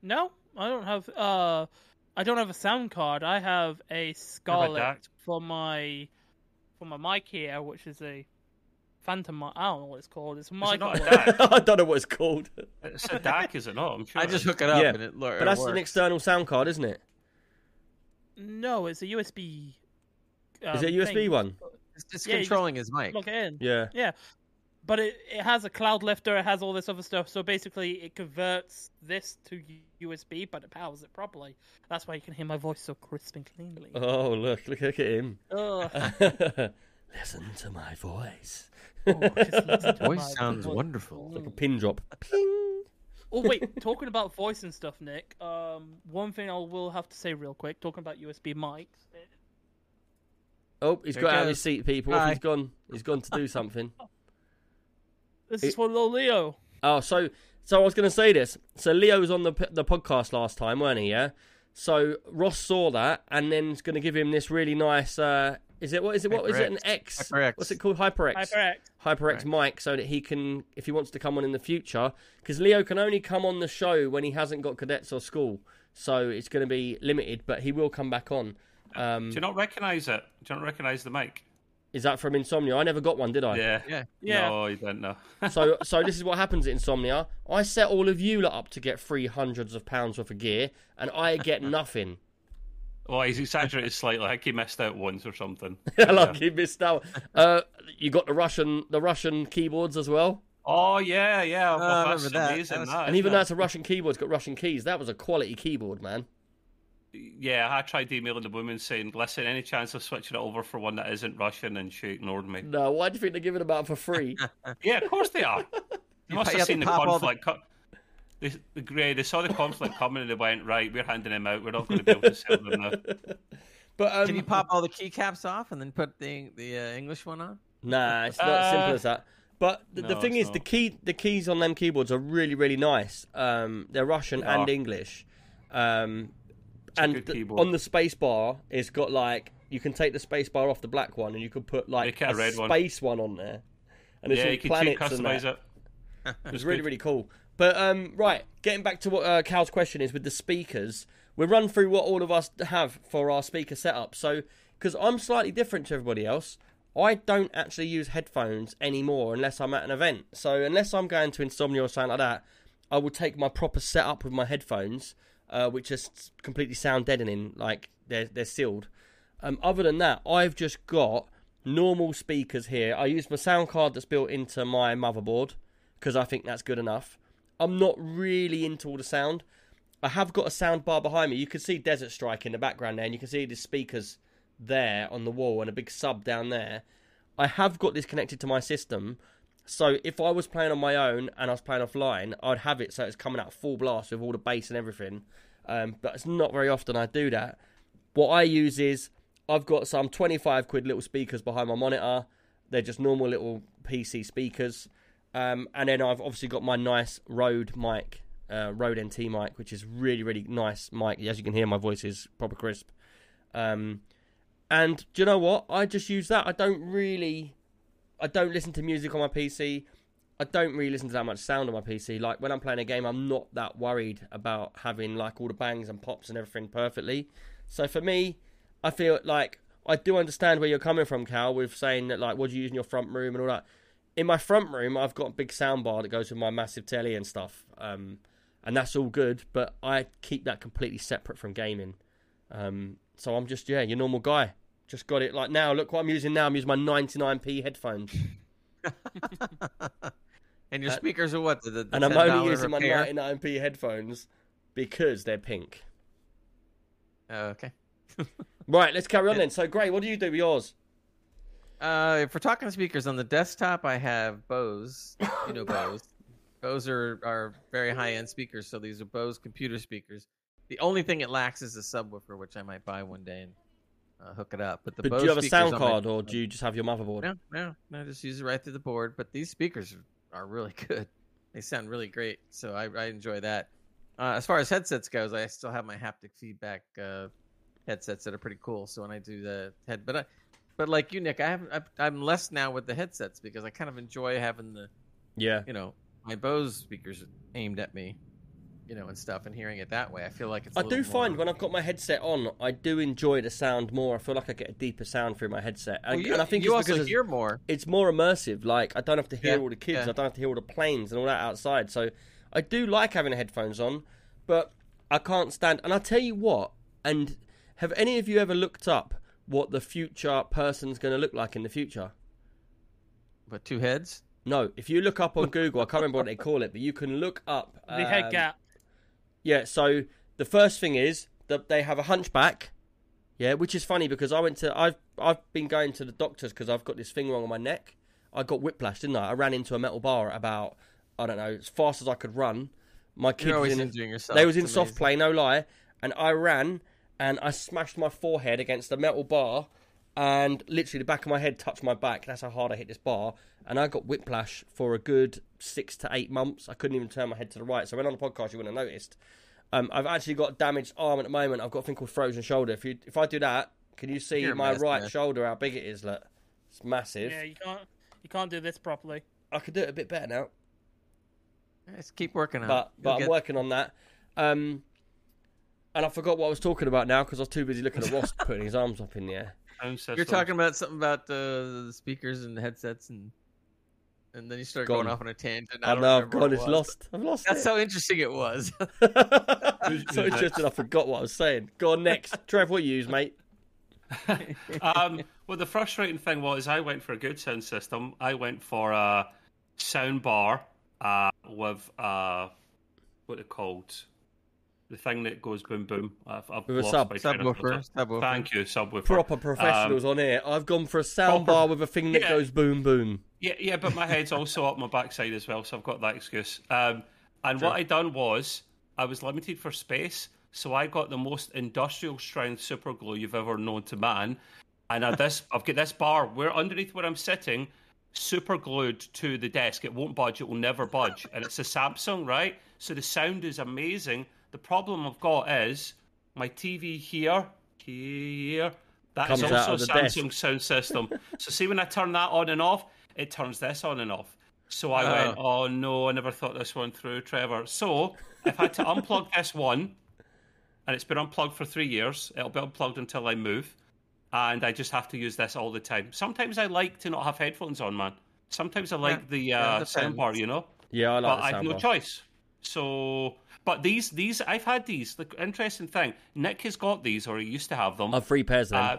No, I don't have. I don't have a sound card. I have a Scarlett for my mic here, which is a Phantom mic. I don't know what it's called. It's a mic. I don't know what it's called. It's a DAC, is it not? I'm sure. I just hook it up and it works. But that's an external sound card, isn't it? No, it's a USB. Is it a USB thing. One? It's just controlling his mic. Plug it in. Yeah. But it has a cloud lifter. It has all this other stuff. So basically, it converts this to USB, but it powers it properly. That's why you can hear my voice so crisp and cleanly. Oh, look at him. Listen to my voice. Voice sounds wonderful. Like a pin drop. Ping. Oh, wait, talking about voice and stuff, Nick, one thing I will have to say real quick, talking about USB mics. Oh, he's got out of his seat, people. Hi. He's gone. He's gone to do something. This is for little Leo. Oh, so I was going to say this. So Leo was on the podcast last time, weren't he, yeah? So Ross saw that and then is going to give him this really nice... HyperX. What's it called? HyperX mic, so that he can, if he wants to come on in the future, because Leo can only come on the show when he hasn't got cadets or school, so it's going to be limited, but he will come back on. Do you not recognise it? Do you not recognise the mic? Is that from Insomnia? I never got one, did I? Yeah. No, you don't know. So this is what happens at Insomnia. I set all of you lot up to get £300s worth of gear, and I get nothing. Well, he's exaggerated slightly. I think he missed out once or something. He missed out. You got the Russian keyboards as well. Oh yeah. I remember that. Amazing, and even though it's a Russian keyboard, it's got Russian keys. That was a quality keyboard, man. Yeah, I tried emailing the woman saying, "Listen, any chance of switching it over for one that isn't Russian?" And she ignored me. No, why do you think they're giving them out for free? Yeah, of course they are. You must have seen the conflict. They saw the conflict coming and they went, right, we're handing them out. We're not going to be able to sell them now. But can you pop all the keycaps off and then put the English one on? Nah, it's not as simple as that. But the thing is, not. The keys on them keyboards are really, really nice. They're Russian and English. And on the space bar, it's got like, you can take the space bar off the black one and you could put like a red space one on there. And it's all planets and that. It was really, really cool. But, right, getting back to what Cal's question is with the speakers, we'll run through what all of us have for our speaker setup. So, because I'm slightly different to everybody else, I don't actually use headphones anymore unless I'm at an event. So, unless I'm going to Insomnia or something like that, I will take my proper setup with my headphones, which is completely sound deadening, like they're sealed. Other than that, I've just got normal speakers here. I use my sound card that's built into my motherboard because I think that's good enough. I'm not really into all the sound. I have got a sound bar behind me. You can see Desert Strike in the background there, and you can see the speakers there on the wall and a big sub down there. I have got this connected to my system, so if I was playing on my own and I was playing offline, I'd have it so it's coming out full blast with all the bass and everything. But it's not very often I do that. What I use is I've got some 25 quid little speakers behind my monitor. They're just normal little PC speakers. And then I've obviously got my nice Rode mic, Rode NT mic, which is really, really nice mic. As you can hear, my voice is proper crisp. And do you know what? I just use that. I don't listen to music on my PC. I don't really listen to that much sound on my PC. Like when I'm playing a game, I'm not that worried about having like all the bangs and pops and everything perfectly. So for me, I feel like I do understand where you're coming from, Cal, with saying that like, what do you use in your front room and all that. In my front room, I've got a big sound bar that goes with my massive telly and stuff. And that's all good, but I keep that completely separate from gaming. So I'm just, your normal guy. Just got it. Like now, look what I'm using now. I'm using my 99p headphones. And your speakers are what? The and I'm only using my 99p headphones because they're pink. Oh, okay. Right, let's carry on then. So, Gray, what do you do with yours? If we're talking speakers on the desktop, I have Bose. You know Bose. Bose are very high-end speakers, so these are Bose computer speakers. The only thing it lacks is a subwoofer, which I might buy one day and hook it up. But, do you have a sound card, or do you just have your motherboard? No, I just use it right through the board. But these speakers are really good. They sound really great, so I enjoy that. As far as headsets goes, I still have my haptic feedback headsets that are pretty cool. So when I do the head, but like you, Nick, I'm less now with the headsets because I kind of enjoy having the, my Bose speakers aimed at me, and stuff, and hearing it that way. I feel like it's. I do find when I've got my headset on, I do enjoy the sound more. I feel like I get a deeper sound through my headset, and I think you also hear more. It's more immersive. Like I don't have to hear all the kids, I don't have to hear all the planes and all that outside. So. I do like having headphones on, but I can't stand... And I'll tell you what, and have any of you ever looked up what the future person's going to look like in the future? But two heads? No, if you look up on Google, I can't remember what they call it, but you can look up... the head gap. Yeah, so the first thing is that they have a hunchback, which is funny because I've been going to the doctors because I've got this thing wrong on my neck. I got whiplash, didn't I? I ran into a metal bar at about... I don't know, as fast as I could run. My kids they was in soft play, no lie, and I ran and I smashed my forehead against the metal bar and literally the back of my head touched my back. That's how hard I hit this bar. And I got whiplash for a good 6 to 8 months. I couldn't even turn my head to the right. So when on the podcast you wouldn't have noticed. I've actually got a damaged arm at the moment. I've got a thing called frozen shoulder. If I do that, can you see my right shoulder, how big it is? Look, it's massive. Yeah, you can't do this properly. I could do it a bit better now. Let's keep working on it. I'm working on that. And I forgot what I was talking about now because I was too busy looking at Ross putting his arms up in the air. You're talking about something about the speakers and the headsets and then you start going off on a tangent. I've lost it. That's how interesting it was. So interesting I forgot what I was saying. Go on next. Trev, what you use, mate? Well, the frustrating thing was I went for a good sound system. I went for a sound bar. With what are it called? The thing that goes boom boom. With a subwoofer. Thank you, subwoofer. Proper professionals on here. I've gone for a sound bar with a thing that goes boom boom. Yeah, but my head's also up my backside as well, so I've got that excuse. What I done was I was limited for space, so I got the most industrial strength super glue you've ever known to man, and I've got this bar where underneath where I'm sitting. Super glued to the desk. It won't budge. It will never budge. And it's a Samsung, right? So the sound is amazing. The problem I've got is my TV here. That is also a Samsung sound system. So see, when I turn that on and off, it turns this on and off. So I went, oh no, I never thought this one through, Trevor. So I've had to unplug this one, and it's been unplugged for 3 years. It'll be unplugged until I move. And I just have to use this all the time. Sometimes I like to not have headphones on, man. Sometimes I like the soundbar, Yeah, I like the soundbar. But I have no choice. So, but these I've had these. The interesting thing, Nick has got these, or he used to have them. I've 3 pairs of them.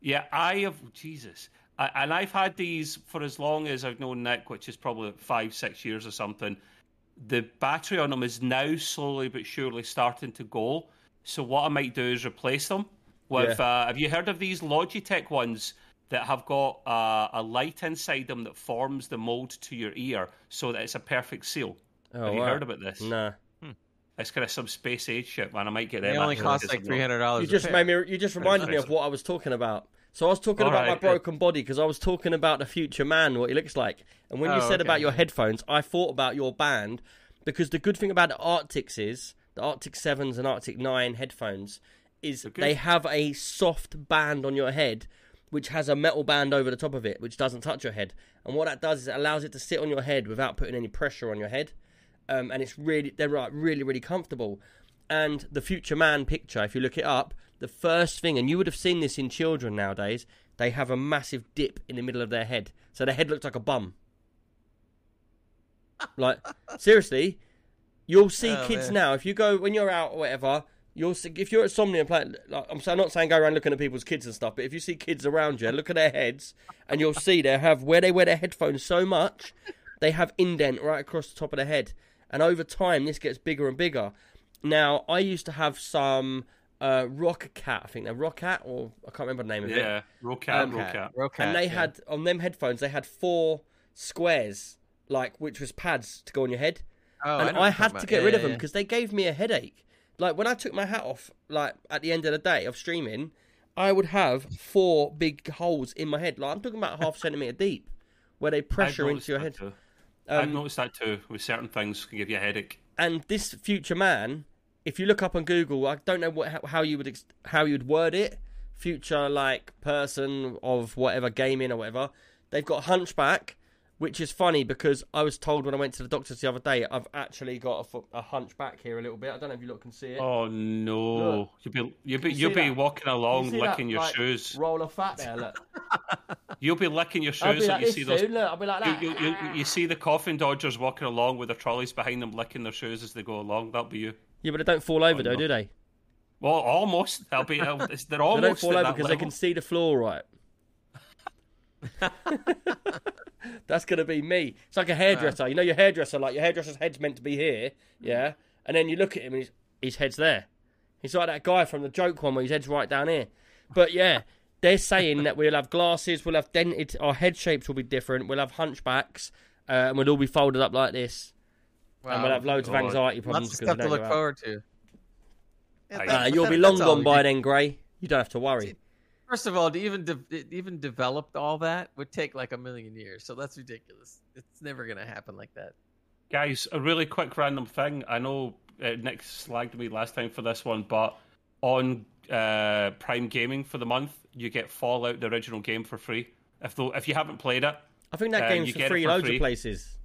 Yeah, I have, Jesus. And I've had these for as long as I've known Nick, which is probably 5-6 years or something. The battery on them is now slowly but surely starting to go. So what I might do is replace them. Have you heard of these Logitech ones that have got a light inside them that forms the mold to your ear so that it's a perfect seal? Have you heard about this? No. It's kind of some space age shit, man. I might get them. It only costs like $300. You just reminded me of what I was talking about. So I was talking about my broken body because I was talking about the future man, what he looks like. And when you said about your headphones, I thought about your band because the good thing about the Arctis is the Arctic 7s and Arctic 9 headphones is they have a soft band on your head which has a metal band over the top of it which doesn't touch your head, and what that does is it allows it to sit on your head without putting any pressure on your head, and it's they're like really, really comfortable. And the future man picture, if you look it up, the first thing, and you would have seen this in children nowadays, they have a massive dip in the middle of their head, so their head looks like a bum. Like, seriously, you'll see kids now, if you go, when you're out or whatever, if you're at Somnia and playing, like, I'm not saying go around looking at people's kids and stuff, but if you see kids around you, look at their heads, and you'll see they have, where they wear their headphones so much, they have indent right across the top of their head. And over time, this gets bigger and bigger. Now, I used to have some Roccat, I think. Now, Roccat, or I can't remember the name of it. Yeah, Roccat. And they had, on them headphones, they had 4 squares, like, which was pads to go on your head. Oh, and I had to get rid of them because they gave me a headache. Like, when I took my hat off, like, at the end of the day of streaming, I would have 4 big holes in my head. Like, I'm talking about half centimetre deep, where they pressure into your head. I've noticed that too, with certain things can give you a headache. And this future man, if you look up on Google, I don't know how you would word it, future, like, person of whatever, gaming or whatever, they've got hunchback, which is funny because I was told when I went to the doctors the other day, I've actually got a hunchback here a little bit. I don't know if you can see it. Oh, no. Look, you'll be walking along licking your shoes. Roll of fat there, look. You'll be licking your shoes and you see those. Look, I'll be like that. You see the coffin dodgers walking along with their trolleys behind them licking their shoes as they go along. That'll be you. Yeah, but they don't fall over, do they? Well, almost. They're almost. They don't fall over because they can see the floor, right? That's gonna be me. It's like a hairdresser. You know your hairdresser, like your hairdresser's head's meant to be here, yeah. And then you look at him and his head's there. He's like that guy from the joke one where his head's right down here. But yeah, they're saying that we'll have glasses, we'll have dented, our head shapes will be different, we'll have hunchbacks, and we'll all be folded up like this. Wow. And we'll have loads of anxiety problems. That's stuff to look forward to. You'll be long gone by then, Gray. You don't have to worry. First of all, to even develop all that would take like 1,000,000 years. So that's ridiculous. It's never going to happen like that. Guys, a really quick random thing. I know Nick slagged me last time for this one, but on Prime Gaming for the month, you get Fallout, the original game, for free. If you haven't played it. I think that game's for free in loads of places.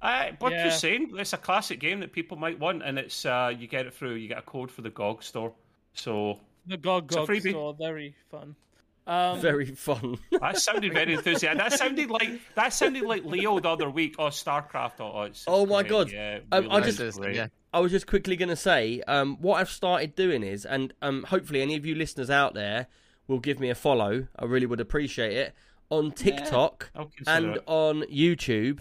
What you're saying, it's a classic game that people might want, and it's you get it through. You get a code for the GOG store. So... The GOG store, very fun. Very fun. That sounded very enthusiastic. That sounded like Leo the other week. Oh, StarCraft. Oh my God. Yeah, I was just quickly going to say, what I've started doing is, and hopefully any of you listeners out there will give me a follow. I really would appreciate it. On TikTok and on YouTube,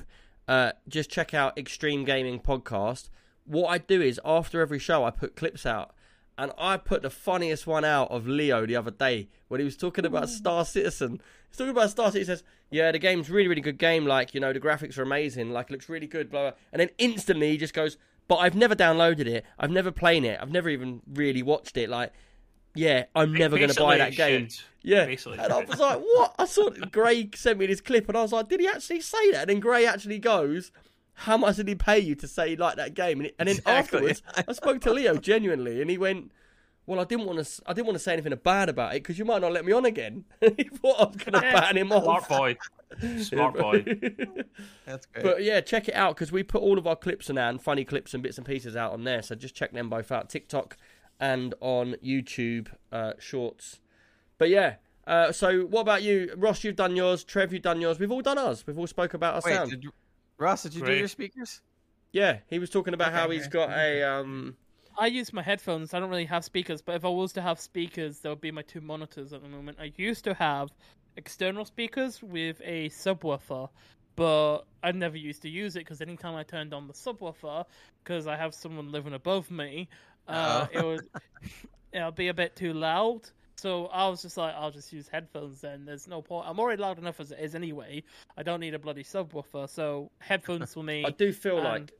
just check out Extreme Gaming Podcast. What I do is, after every show, I put clips out. And I put the funniest one out of Leo the other day when he was talking about Star Citizen. He's talking about Star Citizen. He says, yeah, the game's really, really good game. Like, you know, the graphics are amazing. Like, it looks really good, blah, blah. And then instantly he just goes, but I've never downloaded it. I've never played it. I've never even really watched it. Like, yeah, I'm never going to buy that game. Yeah. Basically. And I was like, what? I saw Gray sent me this clip and I was like, did he actually say that? And then Gray actually goes... How much did he pay you to say like that game? And then afterwards, I spoke to Leo genuinely, and he went, "Well, I didn't want to say anything bad about it because you might not let me on again." He thought I was going to ban him off. Smart boy. That's great. But yeah, check it out because we put all of our clips and funny clips and bits and pieces out on there. So just check them both out, TikTok and on YouTube Shorts. But yeah. So what about you, Ross? You've done yours. Trev, you've done yours. We've all done ours. We've all spoke about our sound. Ross, did you do your speakers? Yeah, he was talking about how he's got a... I use my headphones. I don't really have speakers, but if I was to have speakers, there would be my 2 monitors at the moment. I used to have external speakers with a subwoofer, but I never used to use it because anytime I turned on the subwoofer, because I have someone living above me, it'll be a bit too loud. So I was just like, I'll just use headphones then. There's no point. I'm already loud enough as it is anyway. I don't need a bloody subwoofer. So headphones for me. I do feel like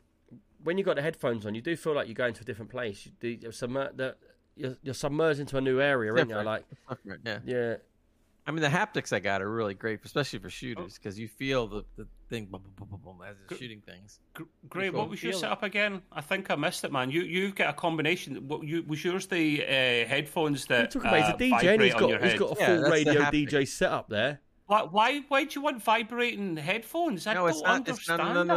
when you got the headphones on, you do feel like you're going to a different place. You're submerged into a new area, aren't you? Like, yeah. I mean, the haptics I got are really great, especially for shooters, because you feel the thing as it's shooting things. Great. What was your setup again? I think I missed it, man. You get a combination. Was yours the headphones that talking about? He's a DJ. He's got a full radio DJ setup there. Why do you want vibrating headphones? I don't understand.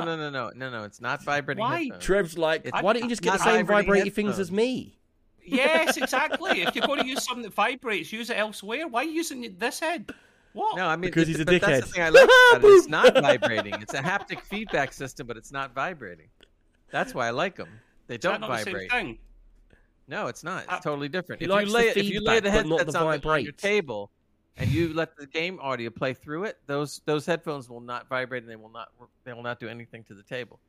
No, it's not vibrating. Why? Headphones. Trev's like, why don't you just get the same vibrating things as me? Yes, exactly. If you're going to use something that vibrates, use it elsewhere. Why are you using this head? What? No, I mean, because he's a dickhead. That's the thing I like about it. It's not vibrating. It's a haptic feedback system, but it's not vibrating. That's why I like them. They don't vibrate. The same thing? No, it's not. It's totally different. If you lay the headsets on your table and you let the game audio play through it, those headphones will not vibrate and they will not do anything to the table.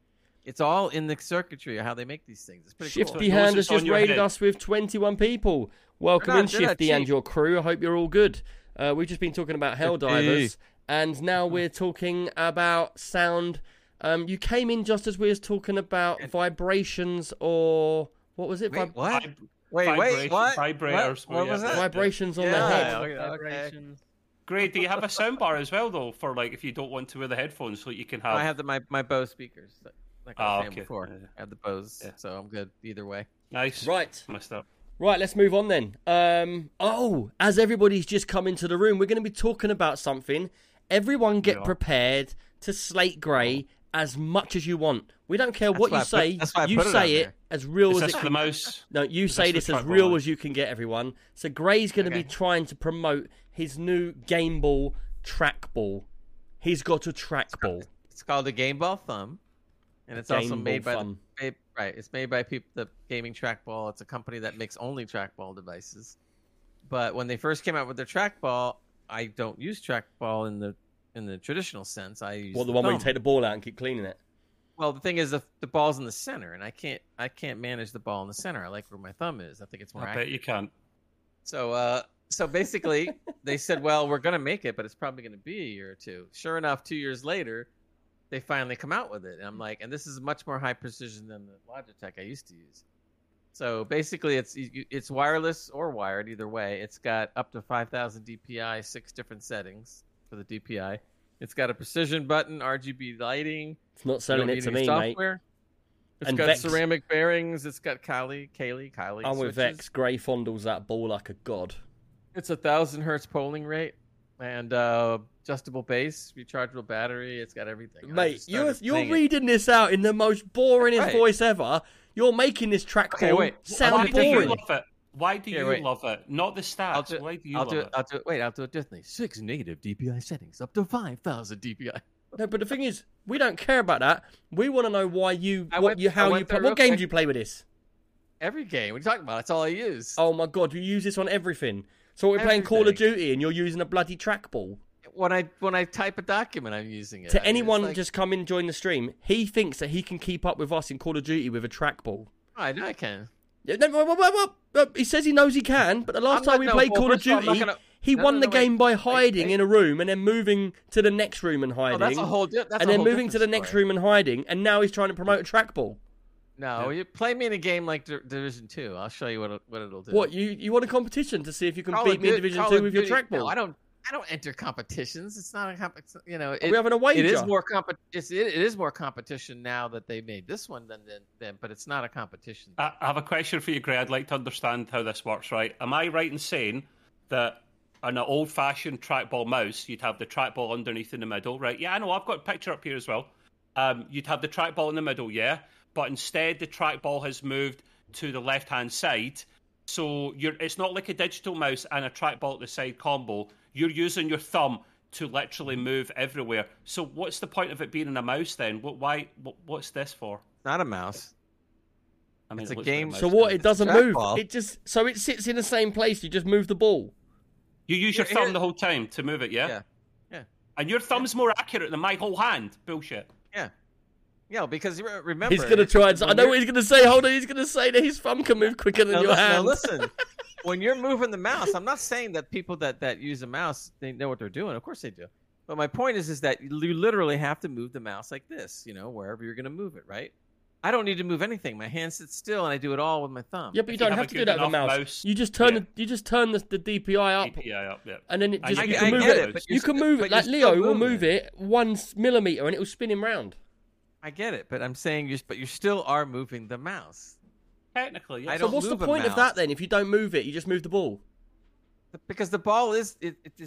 It's all in the circuitry of how they make these things. It's pretty cool. Shifty Hand has just raided us with 21 people. Welcome in, Shifty, and your crew. I hope you're all good. We've just been talking about Helldivers, and now we're talking about sound. You came in just as we were talking about vibrations, or what was it? Wait, what? Vibrators. What was that? Vibrations on the head. Okay. Great. Do you have a sound bar as well, though, for like if you don't want to wear the headphones, so you can have? I have my Bose speakers. Like I was saying before, I have the Bose, so I'm good either way. Nice. Right. Messed up. Right, let's move on then. As everybody's just come into the room, we're going to be talking about something. Everyone get prepared to slate Grey as much as you want. We don't care what you say. You say it as real as it can. No, you say this as real as you can get, everyone. So Grey's going to be trying to promote his new game ball trackball. He's got a trackball. It's called a game ball thumb. And it's also made by it's made by the gaming trackball. It's a company that makes only trackball devices. But when they first came out with their trackball, I don't use trackball in the traditional sense. I use the one where you take the ball out and keep cleaning it. Well, the thing is, the ball's in the center, and I can't manage the ball in the center. I like where my thumb is. I think it's more accurate. I bet you can't. So basically, they said, "Well, we're going to make it, but it's probably going to be a year or two." Sure enough, 2 years later, they finally come out with it. And I'm like, and this is much more high precision than the Logitech I used to use. So basically it's wireless or wired either way. It's got up to 5,000 DPI, 6 different settings for the DPI. It's got a precision button, RGB lighting. It's not selling it to me, software. Mate. It's and got Vex. Ceramic bearings. It's got Kali. I'm with Vex. Grey fondles that ball like a god. It's 1,000 hertz polling rate. And adjustable base, rechargeable battery. It's got everything. Mate, you're reading this out in the most boringest voice ever. You're making this track sound boring. Why do you love it? Not the stats. Why do you love it? I'll do it differently. 6 native DPI settings, up to 5,000 DPI. No, but the thing is, we don't care about that. We want to know why you, what game do you play with this? Every game. What are you talking about? That's all I use. Oh my god, you use this on everything. So we're playing Call of Duty and you're using a bloody trackball. When I type a document, I'm using it. To anyone just come in and join the stream, he thinks that he can keep up with us in Call of Duty with a trackball. I know I can. He says he knows he can, but the last time we played Call of Duty, he won the game by hiding in a room and then moving to the next room and hiding. And now he's trying to promote a trackball. No, you play me in a game like Division 2. I'll show you what it'll do. What, you want a competition to see if you can beat me in Division 2 with your trackball? No, I don't enter competitions. It's not are we having a wager? It is more competition now that they made this one than but it's not a competition. I have a question for you, Grey. I'd like to understand how this works, right? Am I right in saying that on an old-fashioned trackball mouse, you'd have the trackball underneath in the middle, right? Yeah, I know. I've got a picture up here as well. You'd have the trackball in the middle, yeah? But instead, the trackball has moved to the left-hand side. So it's not like a digital mouse and a trackball at the side combo. You're using your thumb to literally move everywhere. So what's the point of it being in a mouse then? What's this for? Not a mouse. I mean, it's a game. Like a so what? It doesn't move. It just it sits in the same place. You just move the ball. You use your thumb the whole time to move it, yeah? Yeah. And your thumb's more accurate than my whole hand. Bullshit. Yeah. Yeah, because remember... He's going to try and... I know what he's going to say. Hold on. He's going to say that his thumb can move quicker than your hand. Now, listen. When you're moving the mouse, I'm not saying that people that use a mouse, they know what they're doing. Of course they do. But my point is that you literally have to move the mouse like this, wherever you're going to move it, right? I don't need to move anything. My hand sits still, and I do it all with my thumb. Yeah, but you don't have to do that with a mouse. You just turn the DPI up. DPI up, yeah. And then you can move it. You can move it. Like Leo will move it 1 millimeter, and it will spin him round. I get it, but I'm saying you still are moving the mouse. Technically, yes. So what's the point of that then? If you don't move it, you just move the ball. Because the ball is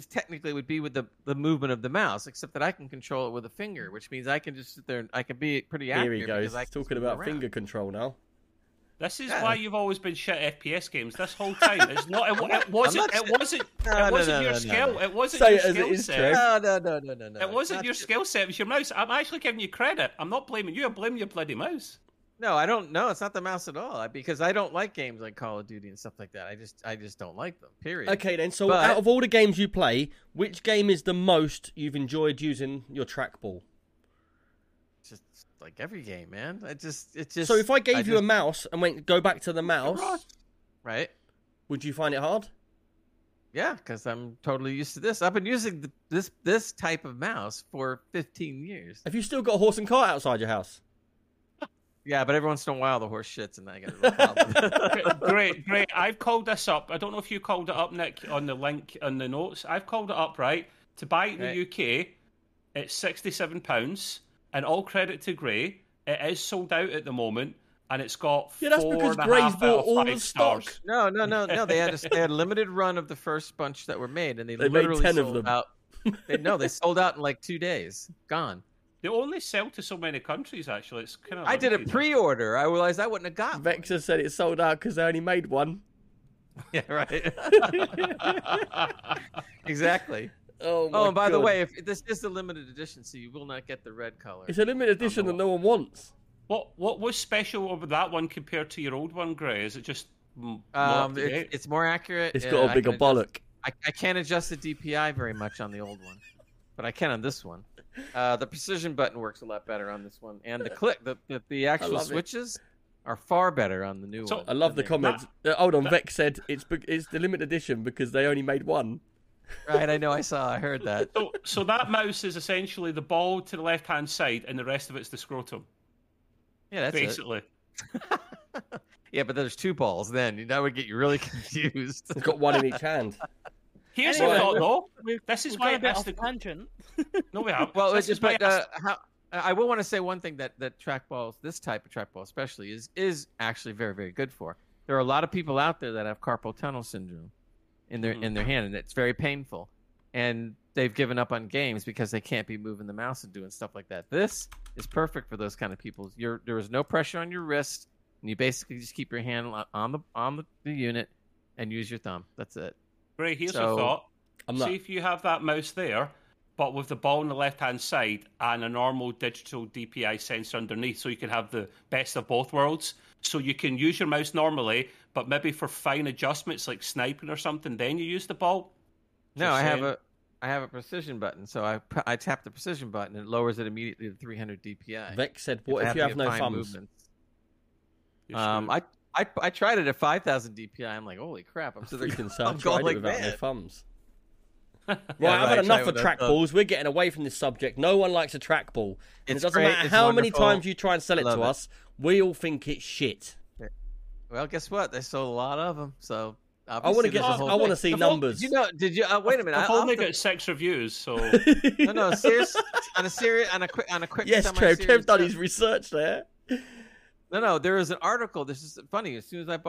technically would be with the movement of the mouse, except that I can control it with a finger, which means I can just sit there and I can be pretty accurate. Here he goes. He's talking about finger control now. This is why you've always been shit at FPS games this whole time. It's not. It wasn't your skill. It wasn't your skill set. No. It wasn't your skill set. It was your mouse. I'm actually giving you credit. I'm not blaming you. I'm blaming your bloody mouse. No, I don't know. It's not the mouse at all. Because I don't like games like Call of Duty and stuff like that. I just don't like them. Period. Okay, then. So, out of all the games you play, which game is the most you've enjoyed using your trackball? just like every game, man. It just. So if I gave you a mouse and went go back to the mouse, right? Would you find it hard? Yeah, because I'm totally used to this. I've been using this type of mouse for 15 years. Have you still got a horse and cart outside your house? Yeah, but every once in a while the horse shits and I get a little problem. Great. I've called this up. I don't know if you called it up, Nick, on the link on the notes. I've called it up, right? To buy it in the UK, it's £67, and all credit to Grey. It is sold out at the moment. And it's got four and a half out of five stars. No. They had a limited run of the first bunch that were made, and they literally made 10 sold of them. Out. They sold out in like 2 days. Gone. They only sell to so many countries. Actually, it's kind of. I did a pre-order. I realized I wouldn't have got. Vector said it sold out because they only made one. Yeah, right. Exactly. Oh, and by the way, if this is a limited edition, so you will not get the red color. It's a limited edition that no one wants. What was special over that one compared to your old one, Grey? Is it just more it's more accurate? It's got a bigger bollock. I can't adjust the DPI very much on the old one, but I can on this one. The precision button works a lot better on this one, and the click, the actual switches are far better on the new one. I love the comments. Vex said it's the limited edition because they only made one. Right, I know, I heard that. So that mouse is essentially the ball to the left-hand side, and the rest of it's the scrotum. Yeah, that's basically. Yeah, but there's two balls then. That would get you really confused. It's got one in each hand. Here's a thought, though. This is why I missed the tangent. No, we haven't. Well, I will want to say one thing that trackballs, this type of trackball especially, is actually very, very good for. There are a lot of people out there that have carpal tunnel syndrome in their hand, and it's very painful. And they've given up on games because they can't be moving the mouse and doing stuff like that. This is perfect for those kind of people. There is no pressure on your wrist, and you basically just keep your hand on the unit and use your thumb. That's it. Ray, here's a thought. See if you have that mouse there, but with the ball on the left-hand side and a normal digital DPI sensor underneath, so you can have the best of both worlds. So you can use your mouse normally, but maybe for fine adjustments like sniping or something, then you use the ball. I have a precision button, so I tap the precision button and it lowers it immediately to 300 DPI. Vex said, "What if you have no thumbs?" I tried it at 5,000 DPI. I'm like, "Holy crap!" I'm so freaking sad. Tried it without no thumbs. Right, I've had enough of trackballs. We're getting away from this subject. No one likes a trackball. It doesn't matter how many times you try and sell it to us. We all think it's shit. Yeah. Well, guess what? They sold a lot of them, so. Obviously, I want to see numbers. Wait a minute. I've only got 6 reviews, so no. Seriously, on a quick. Yes, Trev done his research there. No. There is an article. This is funny. As soon as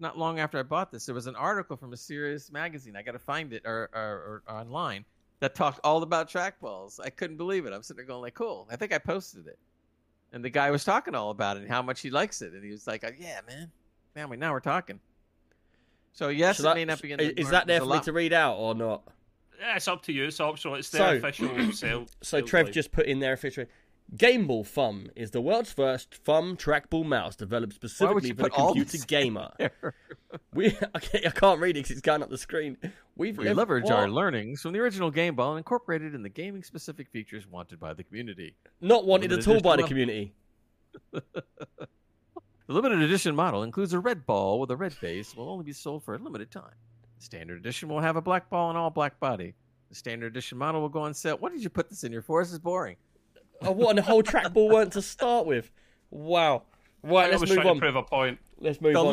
not long after I bought this, there was an article from a serious magazine. I got to find it or online that talked all about trackballs. I couldn't believe it. I'm sitting there going like, "Cool." I think I posted it, and the guy was talking all about it and how much he likes it, and he was like, "Yeah, man. Now we're talking." So yes, it may not be in the market. Is that there for me to read out or not? Yeah, it's up to you. It's optional. It's their official sale. So Trev just put in their official. Gameball Thumb is the world's first thumb trackball mouse developed specifically for the computer gamer. I can't read it because it's going up the screen. We leverage our learnings from the original Game Ball and incorporated in the gaming-specific features wanted by the community. Not wanted at all by the community. The limited edition model includes a red ball with a red base. Will only be sold for a limited time. The standard edition will have a black ball and all black body. The standard edition model will go on sale. What did you put this in here for? This is boring. I want a whole trackball weren't to start with. Wow. Right, let's move on. To prove a point. Let's move on. The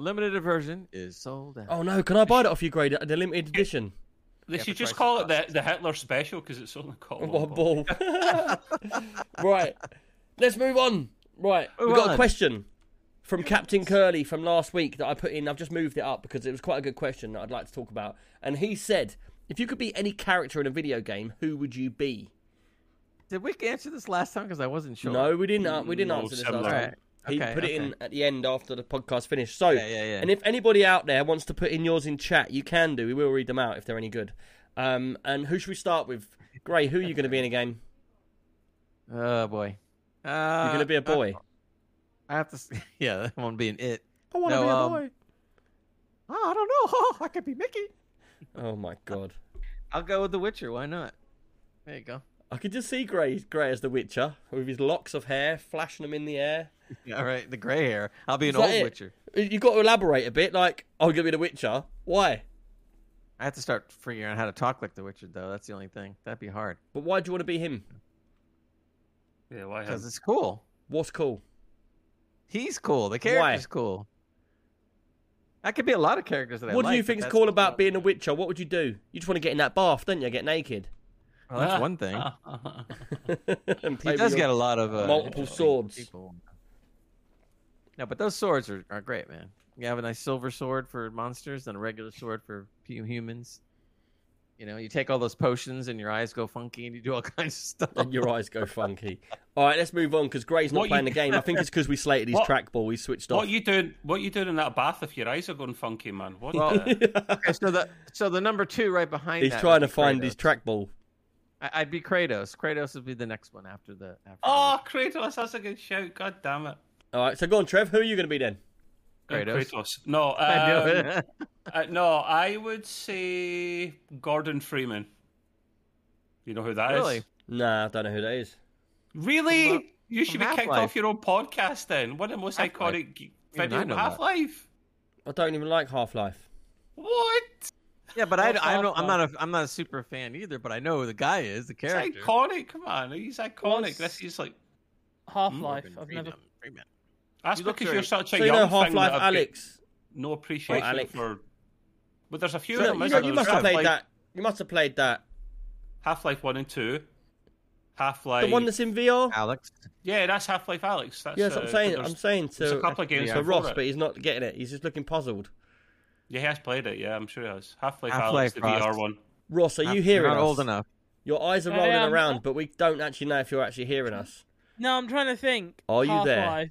limited version is sold out. Oh no! Can I buy that off you, Grey? The limited edition. They should just call it the Hitler special because it's only called one ball. Right. Let's move on. Right, we've got a question from Captain Curly from last week that I put in. I've just moved it up because it was quite a good question that I'd like to talk about. And he said, if you could be any character in a video game, who would you be? Did we answer this last time? Because I wasn't sure. No, we didn't answer this last time. He put it in at the end after the podcast finished. So, and if anybody out there wants to put in yours in chat, you can do. We will read them out if they're any good. And who should we start with? Grey, who are you going to be in a game? Oh, boy. You're going to be a boy. I have to... Yeah, I want to be an it. I want to be a boy. I don't know. I could be Mickey. Oh, my God. I'll go with The Witcher. Why not? There you go. I could just see Grey as the Witcher with his locks of hair flashing them in the air. Yeah, all right, the grey hair. I'll be an old Witcher. You've got to elaborate a bit. Like, I'm gonna be the Witcher. Why? I have to start figuring out how to talk like the Witcher, though. That's the only thing. That'd be hard. But why do you want to be him? Yeah, why? Because it's cool. What's cool? He's cool. The character's cool. That could be a lot of characters that I like. What do you think's cool about being a Witcher? What would you do? You just want to get in that bath, don't you? Get naked. Well, that's one thing. He does get a lot of multiple swords. People. No, but those swords are great, man. You have a nice silver sword for monsters and a regular sword for humans. You know, you take all those potions and your eyes go funky and you do all kinds of stuff. And your eyes go funky. All right, let's move on because Gray's not playing the game. I think it's because we slated his trackball. He switched off. What you doing in that bath if your eyes are going funky, man? What? Okay, so the number two right behind he's that. He's trying to find Kratos. His trackball. I'd be Kratos. Kratos would be the next one after the... Kratos, that's a good shout. God damn it. All right, so go on, Trev. Who are you going to be then? Kratos. No, I would say Gordon Freeman. You know who that is? Nah, I don't know who that is. Really? You should be kicked off your own podcast then. One of the most iconic video of Half-Life. I don't even like Half-Life. What? Yeah, but I'm not a super fan either, but I know who the guy is, the character. He's iconic, man. He's iconic. This is like Half-Life. Freeman. That's because you're such a young thing. Half-Life Alyx. No appreciation for... But there's a few... you must have played that. You must have played that. Half-Life 1 and 2. Half-Life... The one that's in VR? Alyx. Yeah, that's Half-Life Alyx. That's, that's what I'm saying. I'm saying to, a couple of games to Ross, but he's not getting it. He's just looking puzzled. Yeah, he has played it. Yeah, I'm sure he has. Half-Life Alyx, the VR one. Ross, are you hearing us? You're not old enough. Your eyes are rolling around, but we don't actually know if you're actually hearing us. No, I'm trying to think. Are you there?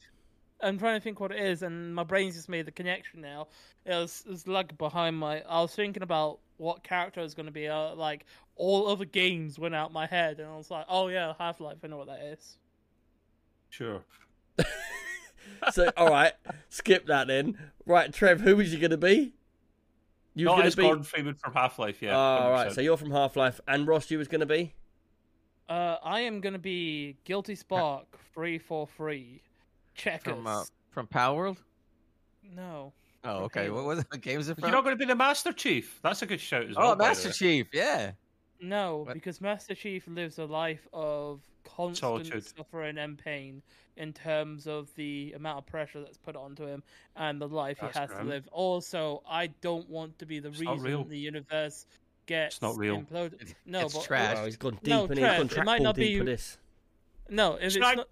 I'm trying to think what it is, and my brain's just made the connection now. It was like behind my... I was thinking about what character is going to be. Like, all other games went out my head, and I was like, oh yeah, Half-Life, I know what that is. Sure. So, all right, skip that then. Right, Trev, who was you going to be? Gordon Freeman from Half-Life, yeah. All right, so you're from Half-Life, and Ross, you was going to be? I am going to be Guilty Spark 343. Checkers. From Power World? No. Oh, okay. Halo. What was the games? You're not going to be the Master Chief. That's a good shout as well. Oh, Master Chief, yeah. No, because Master Chief lives a life of constant suffering and pain in terms of the amount of pressure that's put onto him and the life he has to live. Also, I don't want to be the reason the universe gets imploded. No, it's trash. Oh, he's gone deep in it. It might not be this. No, if it's not...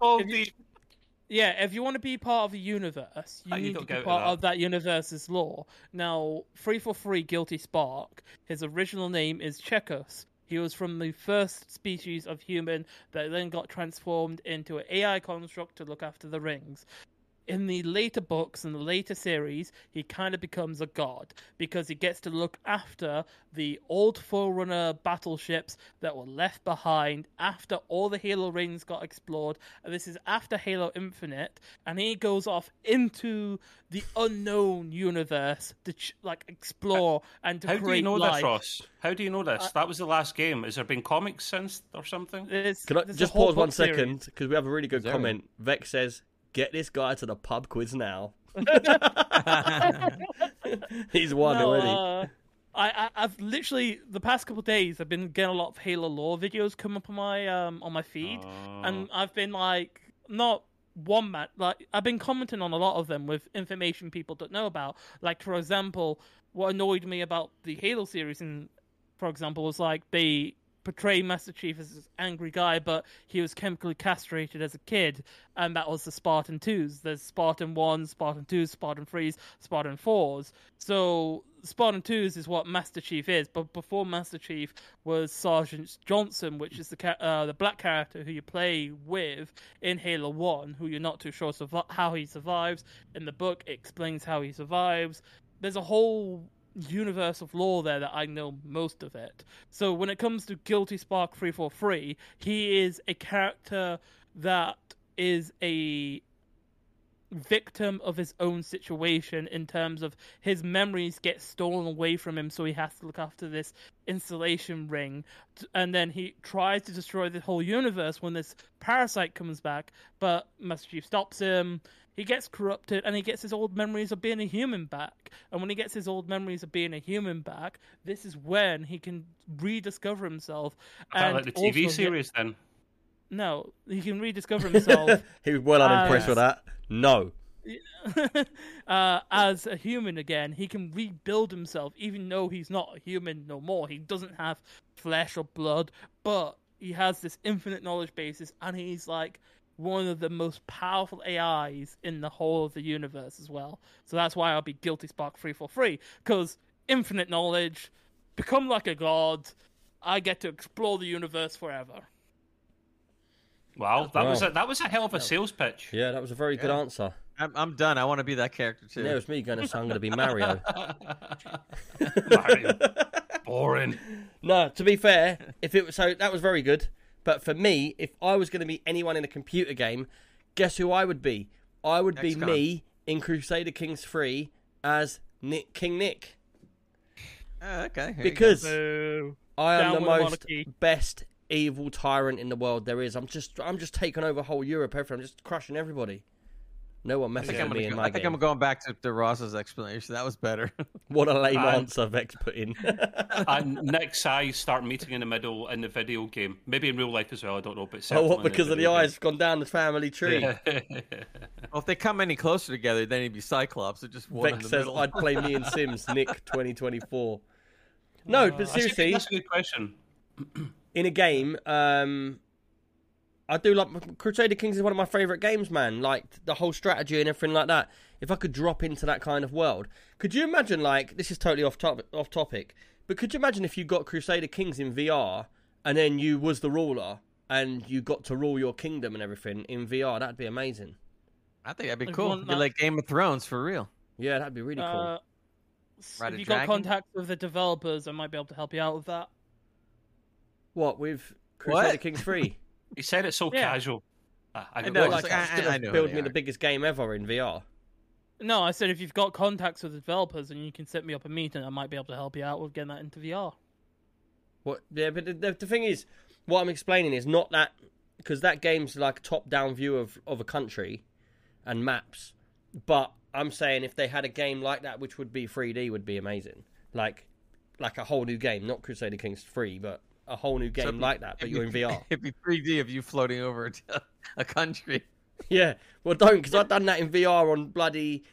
Yeah, if you want to be part of the universe, you need to be part of that universe's lore. Now, 343 Guilty Spark, his original name is Kratos. He was from the first species of human that then got transformed into an AI construct to look after the rings. In the later books, in the later series, he kind of becomes a god because he gets to look after the old Forerunner battleships that were left behind after all the Halo rings got explored. And this is after Halo Infinite, and he goes off into the unknown universe to explore and to create life. How do you know this, Ross? How do you know this? That was the last game. Has there been comics since or something? Can I just pause 1 second because we have a really good comment. Vex says, "Get this guy to the pub quiz now." He's won already. I've literally the past couple of days I've been getting a lot of Halo lore videos come up on my feed, and I've been like I've been commenting on a lot of them with information people don't know about. Like, for example, what annoyed me about the Halo series, and for example, was like they portray Master Chief as this angry guy, but he was chemically castrated as a kid, and that was the Spartan 2s. There's Spartan 1, Spartan 2, Spartan 3s, Spartan 4s. So Spartan 2s is what Master Chief is, but before Master Chief was Sergeant Johnson, which is the black character who you play with in Halo 1, who you're not too sure how he survives. In the book, it explains how he survives. There's a whole universe of lore there that I know most of it. So when it comes to Guilty Spark 343, he is a character that is a victim of his own situation in terms of his memories get stolen away from him, so he has to look after this installation ring, and then he tries to destroy the whole universe when this parasite comes back, but Master Chief stops him. He gets corrupted and he gets his old memories of being a human back. And when he gets his old memories of being a human back, this is when he can rediscover himself. And like the TV series then? No, he can rediscover himself. He well, I'm impressed with that. No. As a human again, he can rebuild himself, even though he's not a human no more. He doesn't have flesh or blood, but he has this infinite knowledge basis, and he's like one of the most powerful AIs in the whole of the universe as well. So that's why I'll be Guilty Spark 343, because infinite knowledge, become like a god, I get to explore the universe forever. Wow, that was a hell of a sales pitch. Yeah, that was a very good answer. I'm done. I want to be that character too. Yeah, it was me going to say I'm going to be Mario. Mario. Boring. No, to be fair, that was very good. But for me, if I was going to be anyone in a computer game, guess who I would be? I would be me in Crusader Kings 3 as King Nick. Oh, okay. Because I am the most best evil tyrant in the world there is. I'm just taking over whole Europe. I'm just crushing everybody. No one messes with me in my game. I think I'm going back to Ross's explanation. That was better. What a lame answer Vex put in. And next eye start meeting in the middle in the video game. Maybe in real life as well, I don't know. But because of the eyes gone down the family tree? Yeah. Well, if they come any closer together, then he'd be Cyclops. It just one Vex in the says, middle. I'd play me and Sims, Nick 2024. No, but seriously. That's a good question. In a game, I do like Crusader Kings is one of my favourite games, man. Like the whole strategy and everything like that. If I could drop into that kind of world, could you imagine? Like this is totally off topic, but could you imagine if you got Crusader Kings in VR and then you was the ruler and you got to rule your kingdom and everything in VR? That'd be amazing. I think that'd be cool. Be like Game of Thrones for real. Yeah, that'd be really cool. So if you got contacts with the developers, I might be able to help you out with that. What with Crusader Kings 3? He said it so casual. I know. Build me the biggest game ever in VR. No, I said if you've got contacts with the developers and you can set me up a meeting, I might be able to help you out with getting that into VR. What? Yeah, but the thing is, what I'm explaining is not that, because that game's like a top-down view of a country and maps. But I'm saying if they had a game like that, which would be 3D, would be amazing. Like a whole new game, not Crusader Kings 3, but a whole new game like that, but you're in VR. It'd be 3D of you floating over a country. Yeah, well, don't, because I've done that in VR on bloody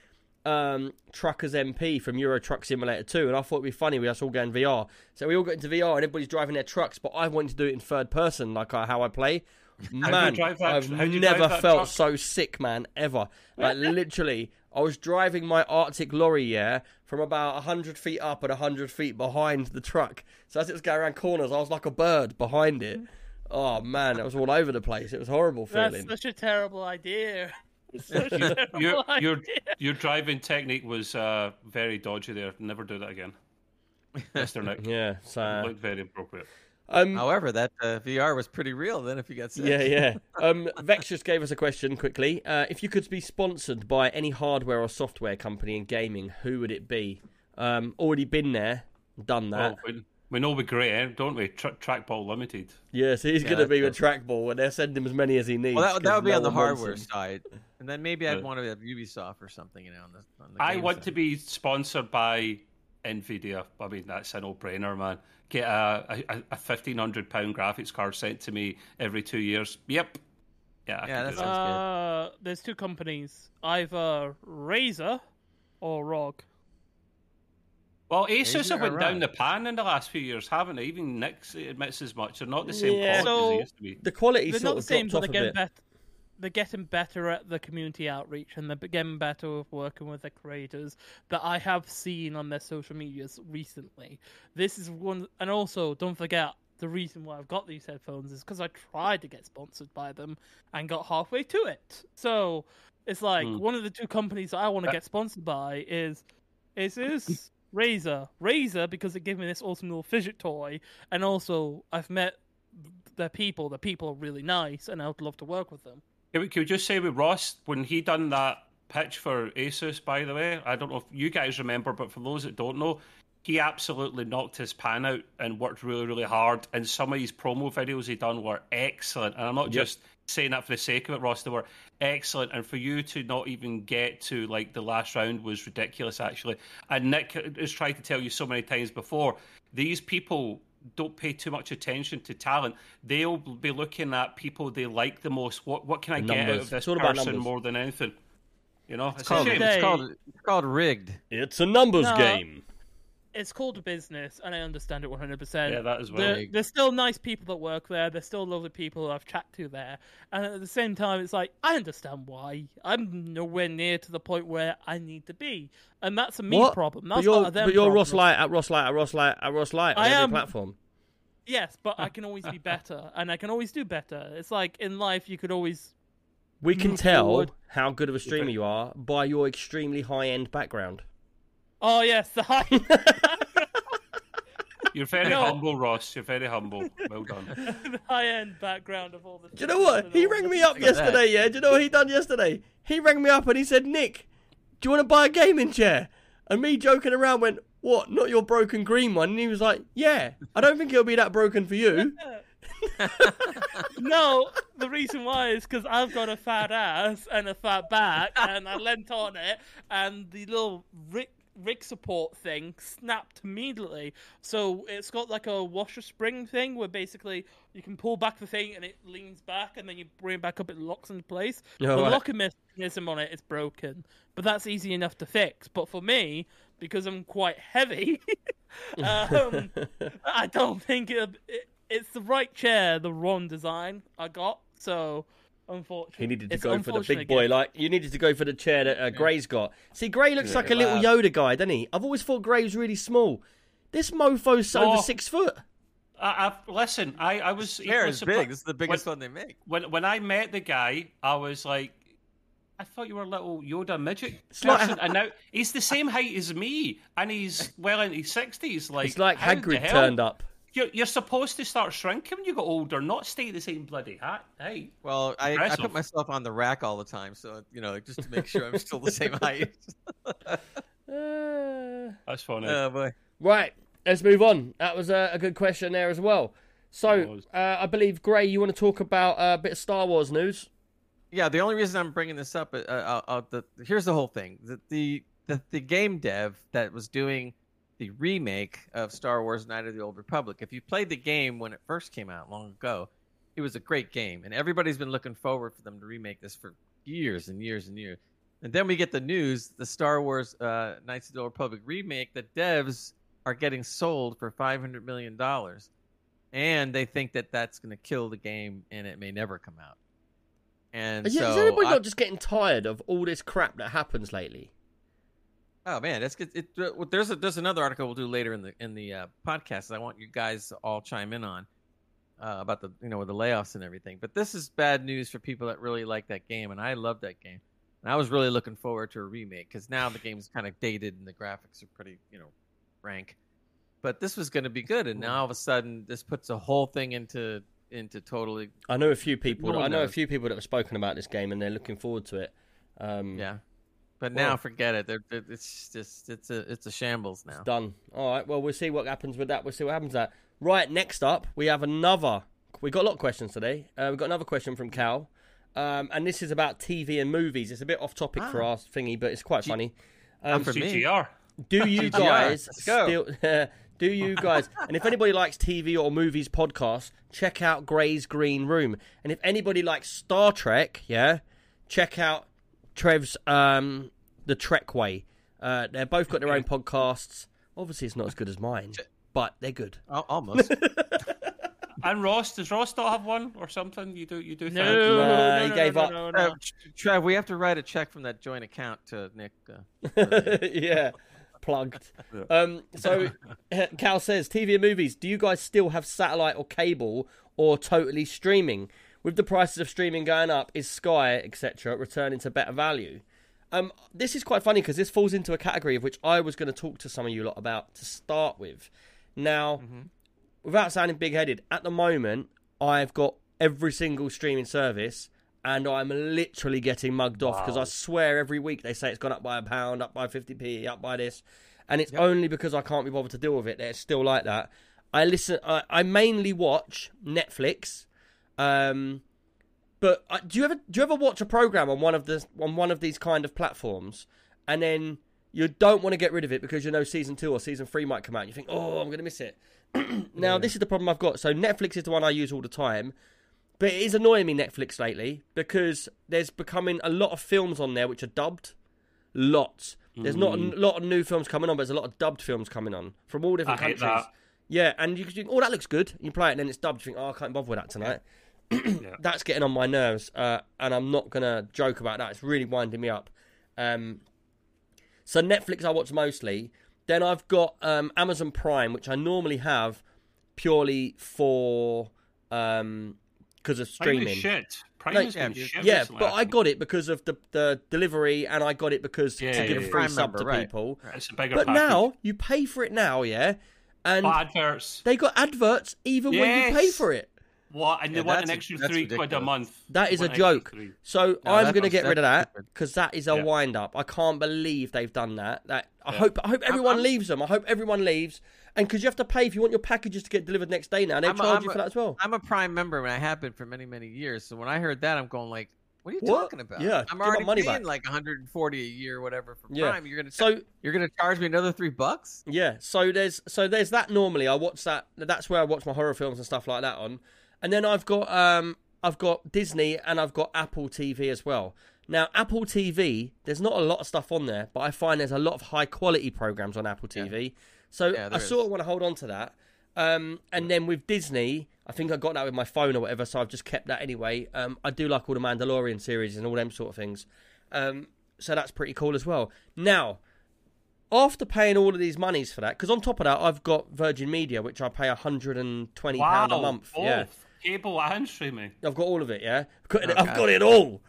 Truckers MP from Euro Truck Simulator 2, and I thought it'd be funny we us all go in VR. So we all got into VR, and everybody's driving their trucks, but I wanted to do it in third person, like how I play. Man, I've never felt so sick, man, ever. Like, literally, I was driving my Arctic lorry, from about 100 feet up and 100 feet behind the truck. So as it was going around corners, I was like a bird behind it. Oh, man, it was all over the place. It was a horrible feeling. That's such a terrible idea. Your driving technique was very dodgy there. Never do that again, Mr. Nick. Yeah, so looked very appropriate. However, that VR was pretty real then if you got sick. Yeah. Vex just gave us a question quickly. If you could be sponsored by any hardware or software company in gaming, who would it be? Already been there, done that. Well, we know we're great, don't we? Trackball Limited. Yes, he's going to be with Trackball, and they'll send him as many as he needs. Well, that would be on the hardware side. And then maybe I'd want to have Ubisoft or something, on the game side. To be sponsored by NVIDIA. I mean, that's a no-brainer, man. Get a £1,500 graphics card sent to me every 2 years. Yep. Yeah, that sounds good. There's two companies, either Razer or ROG. Well, ASUS have went down the pan in the last few years, haven't they? Even Nick admits as much. They're not the same quality as they used to be. The quality they're not the same, but they're getting better at the community outreach, and they're getting better with working with the creators that I have seen on their social medias recently. This is one, and also don't forget the reason why I've got these headphones is because I tried to get sponsored by them and got halfway to it. So it's like one of the two companies that I want to get sponsored by is Razer because they give me this awesome little fidget toy, and also I've met their people. The people are really nice, and I would love to work with them. Can we just say with Ross, when he done that pitch for ASUS, by the way. I don't know if you guys remember, but for those that don't know, he absolutely knocked his pan out and worked really, really hard. And some of his promo videos he done were excellent. And I'm not just saying that for the sake of it, Ross. They were excellent. And for you to not even get to like the last round was ridiculous, actually. And Nick has tried to tell you so many times before, these people don't pay too much attention to talent. They'll be looking at people they like the most. What can I get out of this person more than anything? You know, it's called, a shame. It's called rigged. It's a numbers game. It's called business, and I understand it 100%. Yeah, that is well. There's still nice people that work there. There's still lovely people I've chatted to there. And at the same time, it's like, I understand why. I'm nowhere near to the point where I need to be. And that's a me problem. That's not a them problem. But you're Ross Light on every platform. Yes, but I can always be better, and I can always do better. It's like, in life, you could always... We can tell how good of a streamer you are by your extremely high-end background. Oh, yes, the high. You're very humble, Ross. You're very humble. Well done. The high-end background of all the... Do you know what? He rang me up yesterday, yeah? Do you know what he done yesterday? He rang me up and he said, Nick, do you want to buy a gaming chair? And me joking around went, what, not your broken green one? And he was like, yeah, I don't think it'll be that broken for you. No, the reason why is because I've got a fat ass and a fat back, and I leant on it, and the little rig support thing snapped immediately. So it's got like a washer spring thing where basically you can pull back the thing and it leans back, and then you bring it back up, it locks into place. The locking mechanism on it is broken, but that's easy enough to fix. But for me, because I'm quite heavy, I don't think it's the right chair, the wrong design I got. So unfortunately, he needed to go for the big boy. Like, you needed to go for the chair that Grey's got. See, Grey looks like a little Yoda guy, doesn't he? I've always thought Grey was really small. This mofo's over 6 foot. Listen, I was... This chair is big. This is the biggest one they make. When I met the guy, I was like, I thought you were a little Yoda midget person, and now he's the same height as me, and he's well into his 60s. Like, it's like Hagrid turned up. You're supposed to start shrinking when you get older, not stay the same bloody height. Hey, well, I put myself on the rack all the time, so you know, just to make sure I'm still the same height. That's funny. Oh boy! Right, let's move on. That was a good question there as well. So, I believe Gray, you want to talk about a bit of Star Wars news? Yeah, the only reason I'm bringing this up, here's the whole thing: the game dev that was doing the remake of Star Wars Knights of the Old Republic. If you played the game when it first came out long ago, it was a great game, and everybody's been looking forward for them to remake this for years and years and years. And then we get the news, the Star Wars Knights of the Old Republic remake, the devs are getting sold for $500 million. And they think that that's going to kill the game, and it may never come out. And is everybody not just getting tired of all this crap that happens lately? Oh man, that's good. There's another article we'll do later in the podcast that I want you guys to all chime in on about the with the layoffs and everything. But this is bad news for people that really like that game, and I love that game, and I was really looking forward to a remake because now the game's kind of dated and the graphics are pretty rank. But this was going to be good, and now all of a sudden this puts the whole thing into totally. I know a few people that have spoken about this game and they're looking forward to it. Yeah. But now forget it. It's a shambles now. It's done. All right. Well, we'll see what happens with that. We'll see what happens to that. Right. Next up, we have another. We got a lot of questions today. We've got another question from Cal. And this is about TV and movies. It's a bit off topic for our thingy, but it's quite funny. For GGR. Do you guys still... Do you guys... And if anybody likes TV or movies podcasts, check out Grey's Green Room. And if anybody likes Star Trek, check out Trev's The Trekway. They've both got their own podcasts. Obviously, it's not as good as mine, but they're good. Almost. And Ross, does Ross not have one or something? You do. No, he gave up. No. Trev, we have to write a check from that joint account to Nick. Yeah, plugged. So Cal says, TV and movies, do you guys still have satellite or cable or totally streaming? With the prices of streaming going up, is Sky, etc., returning to better value? This is quite funny because this falls into a category of which I was going to talk to some of you lot about to start with. Now, without sounding big-headed, at the moment, I've got every single streaming service and I'm literally getting mugged off because I swear every week they say it's gone up by £1, up by 50p, up by this, and it's only because I can't be bothered to deal with it that it's still like that. I listen. I mainly watch Netflix, but do you ever watch a program on one of these kind of platforms, and then you don't want to get rid of it because you know season 2 or season 3 might come out. And you think, oh, I'm going to miss it. Now, this is the problem I've got. So Netflix is the one I use all the time. But it is annoying me, Netflix, lately, because there's becoming a lot of films on there which are dubbed. Lots. There's not a lot of new films coming on, but there's a lot of dubbed films coming on from all different countries. Hate that. Yeah, and you think, oh, that looks good. You play it and then it's dubbed. You think, oh, I can't bother with that tonight. Yeah. That's getting on my nerves, and I'm not going to joke about that. It's really winding me up. So Netflix I watch mostly. Then I've got Amazon Prime, which I normally have purely for because of streaming. Prime is shit. Prime is shit. Yeah, but I got it because of the delivery, and I got it because to give a free sub to people. Right. It's a bigger package. Now you pay for it now, and adverts. They got adverts even when you pay for it. What? And they want an extra £3 a month. That is a joke. So I'm going to get rid of that because that is a wind up. I can't believe they've done that. I hope everyone leaves them. I hope everyone leaves. And because you have to pay if you want your packages to get delivered next day now. And they charge you for that as well. I'm a Prime member and I have been for many, many years. So when I heard that, I'm going like, what are you talking about? Yeah, I'm already paying like $140 a year or whatever for Prime. Yeah. You're gonna charge me another $3? Yeah. So there's that normally. I watch that. That's where I watch my horror films and stuff like that on. And then I've got Disney and I've got Apple TV as well. Now, Apple TV, there's not a lot of stuff on there, but I find there's a lot of high-quality programs on Apple TV. Yeah. So I sort of want to hold on to that. And then with Disney, I think I got that with my phone or whatever, so I've just kept that anyway. I do like all the Mandalorian series and all them sort of things. So that's pretty cool as well. Now, after paying all of these monies for that, because on top of that, I've got Virgin Media, which I pay £120 a month. Wow, cable and streaming. I've got all of it, I've got it all.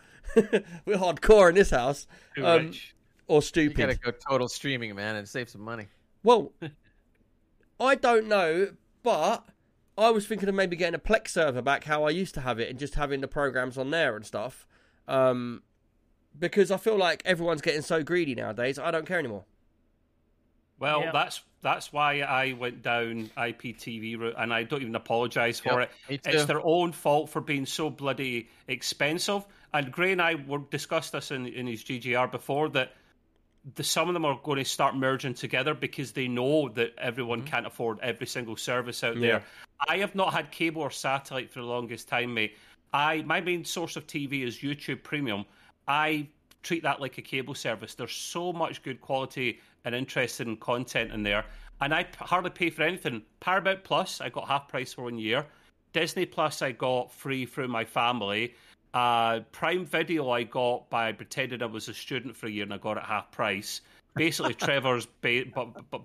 We're hardcore in this house. Too rich. Or stupid. You gotta go total streaming, man, and save some money. Well, I don't know, but I was thinking of maybe getting a Plex server back how I used to have it and just having the programs on there and stuff. Because I feel like everyone's getting so greedy nowadays, I don't care anymore. Well, that's why I went down IPTV route, and I don't even apologise for it. It's their own fault for being so bloody expensive. And Gray and I discussed this in his GGR before, that some of them are going to start merging together because they know that everyone can't afford every single service out there. I have not had cable or satellite for the longest time, mate. My main source of TV is YouTube Premium. I treat that like a cable service. There's so much good quality and interesting content in there, and I hardly pay for anything. Paramount Plus, I got half price for 1 year. Disney Plus, I got free through my family. Prime Video, I got by pretending I was a student for a year, and I got it half price. Basically, Trevor's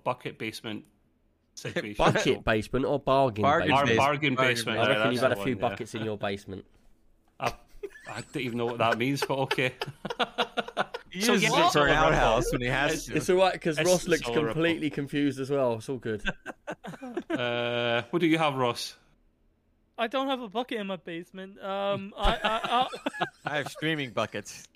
bucket basement situation. Bucket basement or bargain basement. I reckon you've had a few buckets in your basement. I don't even know what that means, but okay. He uses it for an outhouse when he has to. It's all right, because Ross looks completely confused as well. It's all good. What do you have, Ross? I don't have a bucket in my basement. I have streaming buckets.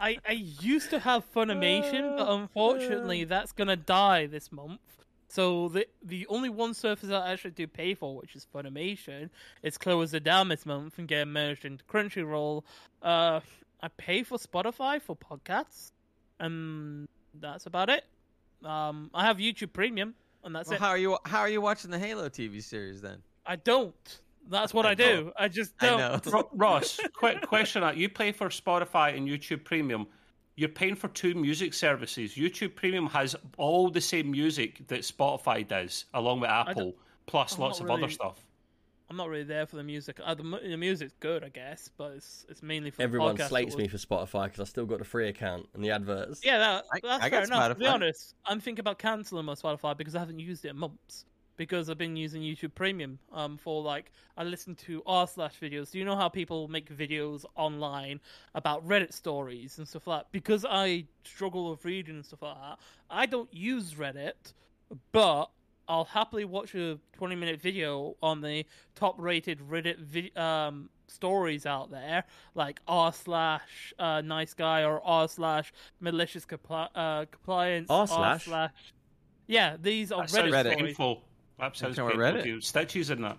I used to have Funimation, but unfortunately that's going to die this month. So the only one service I actually do pay for, which is Funimation, is closed down this month and get merged into Crunchyroll. I pay for Spotify for podcasts, and that's about it. I have YouTube Premium, and that's it. How are you watching the Halo TV series then? I don't. That's what I do. I just don't. Ross, quick question: you pay for Spotify and YouTube Premium. You're paying for two music services. YouTube Premium has all the same music that Spotify does, along with Apple, plus lots of other stuff. I'm not really there for the music. The music's good, I guess, but it's mainly for everyone. The slates me for Spotify because I still got the free account and the adverts. Yeah, that's fair enough. Spotify. To be honest, I'm thinking about cancelling my Spotify because I haven't used it in months. Because I've been using YouTube Premium for, like, I listen to r/videos. Do you know how people make videos online about Reddit stories and stuff like that? Because I struggle with reading and stuff like that, I don't use Reddit, but I'll happily watch a 20-minute video on the top-rated Reddit stories out there, like r/nice guy or r/malicious compliance. r/? Yeah, these are Reddit stories. That sounds painful. Statues in that.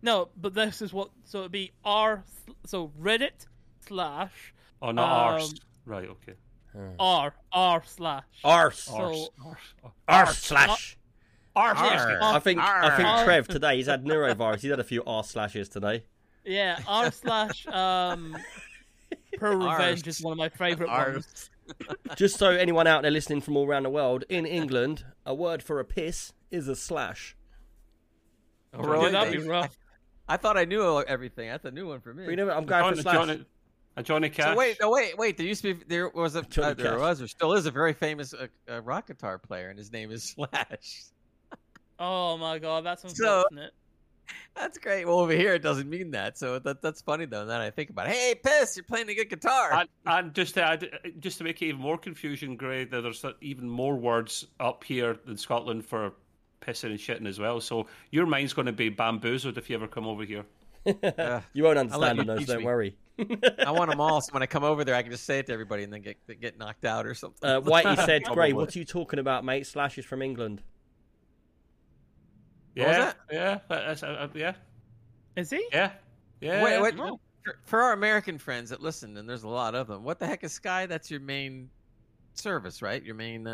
No, but this is what... So it'd be r... So Reddit/... Oh, not arse. Right, okay. r/. r/. I think Trev today, he's had neurovirus. He's had a few r/s today. Yeah, r/ Pearl Revenge is one of my favourite ones. Just so anyone out there listening from all around the world, in England, a word for a piss is a slash. Oh, really? Yeah, that'd be rough. I thought I knew everything. That's a new one for me. You know, I'm going for slash. Johnny Cash. So wait. There used to be, there still is a very famous rock guitar player, and his name is Slash. Oh my God, that's unfortunate. So, that's great. Well, over here it doesn't mean that. So that's funny though. Now I think about it. Hey, piss! You're playing a good guitar. And just to make it even more confusion, Grey, there's even more words up here in Scotland for pissing and shitting as well. So your mind's going to be bamboozled if you ever come over here. You won't understand those. Don't worry. I want them all, so when I come over there I can just say it to everybody and then get knocked out or something. Whitey said, Gray, what are you talking about, mate? Slash is from England. Yeah. Is he? Yeah. Wait. For our American friends that listen, and there's a lot of them, what the heck is Sky? That's your main service, right? Your main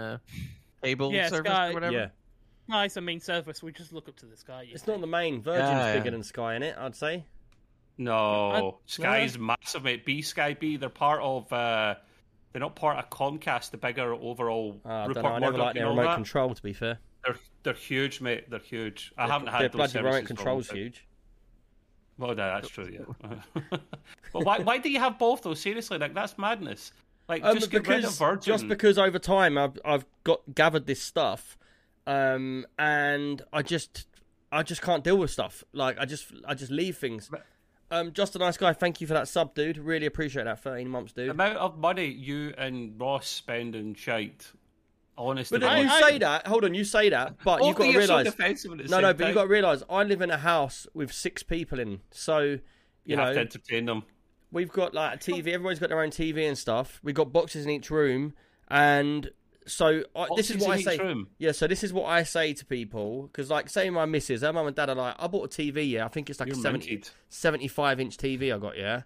cable service Sky, or whatever? Yeah. No, it's a main service. We just look up to the Sky. It's not the main. Virgin's bigger than Sky, innit, I'd say. No, Sky's massive, mate. Sky B, they're part of... they're not part of Comcast, the bigger overall... I never liked their remote control, to be fair. They're huge, mate. They're huge. I haven't had those services. Their bloody remote control's huge. Well, no, that's true, yeah. But why do you have both, though? Seriously, like, that's madness. Like, just get rid of Virgin. Just because over time I've gathered this stuff, and I just can't deal with stuff. Like, I just leave things... Just a nice guy. Thank you for that sub, dude. Really appreciate that. 13 months, dude. The amount of money you and Ross spend in shite. Honestly. But then you say that. Hold on. You say that. But you've got to realise. But you've got to realise I live in a house with 6 people in. So, you have to entertain them. We've got like a TV. Everyone's got their own TV and stuff. We've got boxes in each room. And so this is what I say. Room. Yeah. So this is what I say to people, because, like, say my missus, her mum and dad are like, I bought a TV. Yeah, I think it's like 75-inch TV I got. Yeah,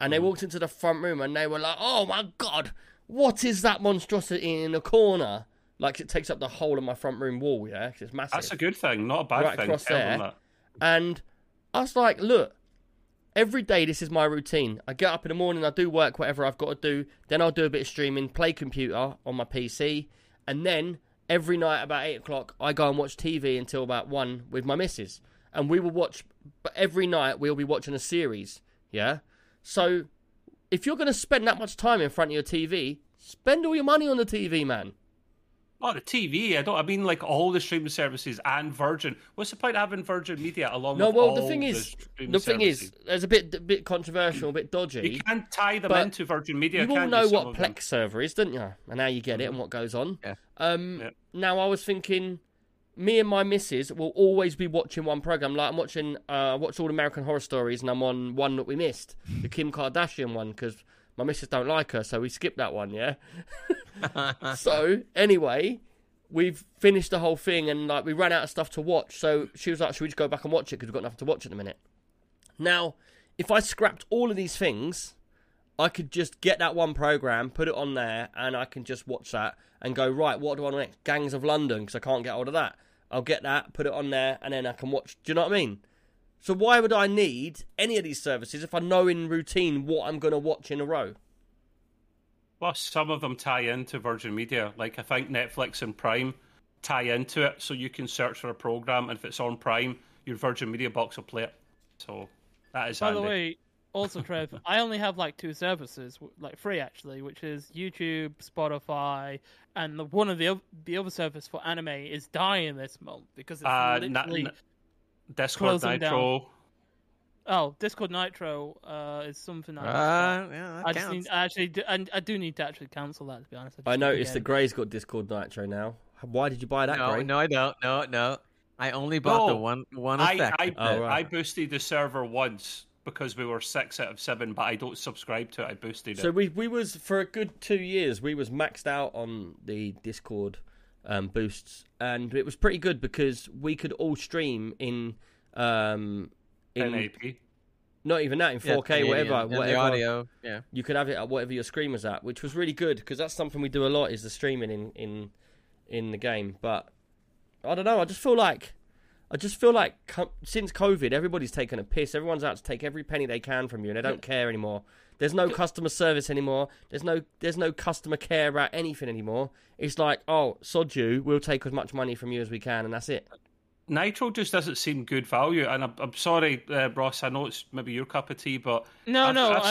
and they walked into the front room and they were like, oh my God, what is that monstrosity in the corner? Like, it takes up the whole of my front room wall. Yeah, because it's massive. That's a good thing, not a bad thing. Across there. That. And I was like, look. Every day, this is my routine. I get up in the morning, I do work, whatever I've got to do. Then I'll do a bit of streaming, play computer on my PC. And then, every night about 8 o'clock, I go and watch TV until about 1 with my missus. And we will watch... But every night, we'll be watching a series, yeah? So, if you're going to spend that much time in front of your TV, spend all your money on the TV, man. Oh, the TV. I mean, like, all the streaming services and Virgin. What's the point of having Virgin Media along with all the streaming services? The thing is, there's a bit controversial, a bit dodgy. You can tie them into Virgin Media. You all know what Plex server is, don't you? And how you get it and what goes on. Yeah. Now, I was thinking, me and my missus will always be watching one program. Like, I'm watching, I watch all American Horror Stories, and I'm on one that we missed, the Kim Kardashian one, because... My missus don't like her, so we skipped that one, yeah? So, anyway, we've finished the whole thing, and like we ran out of stuff to watch, so she was like, should we just go back and watch it, because we've got nothing to watch at the minute. Now, if I scrapped all of these things, I could just get that one program, put it on there, and I can just watch that, and go, right, what do I want next? Gangs of London, because I can't get hold of that. I'll get that, put it on there, and then I can watch. Do you know what I mean? So why would I need any of these services if I know in routine what I'm going to watch in a row? Well, some of them tie into Virgin Media. Like, I think Netflix and Prime tie into it, so you can search for a program, and if it's on Prime, your Virgin Media box will play it. So that is handy. By the way, also, Trev, I only have, like, 2 services, like 3, actually, which is YouTube, Spotify, and the other service for anime is dying this month, because it's literally... Discord Nitro. Down. Oh, Discord Nitro is something I actually do need to cancel that, to be honest. I noticed that Grey's got Discord Nitro now. Why did you buy that? No, I don't. No. I only bought the one effect. I boosted the server once because we were 6 out of 7, but I don't subscribe to it. I boosted it. So we was for a good 2 years. We was maxed out on the Discord boosts, and it was pretty good because we could all stream in 1080. Not even that, in 4K, whatever audio. Yeah, you could have it at whatever your screen was at, which was really good because that's something we do a lot, is the streaming in the game. But I don't know. I just feel like since COVID, everybody's taken a piss. Everyone's out to take every penny they can from you, and they don't care anymore. There's no customer service anymore. There's no customer care about anything anymore. It's like, oh, sod you. We'll take as much money from you as we can, and that's it. Nitro just doesn't seem good value, and I'm sorry, Ross. I know it's maybe your cup of tea, but I've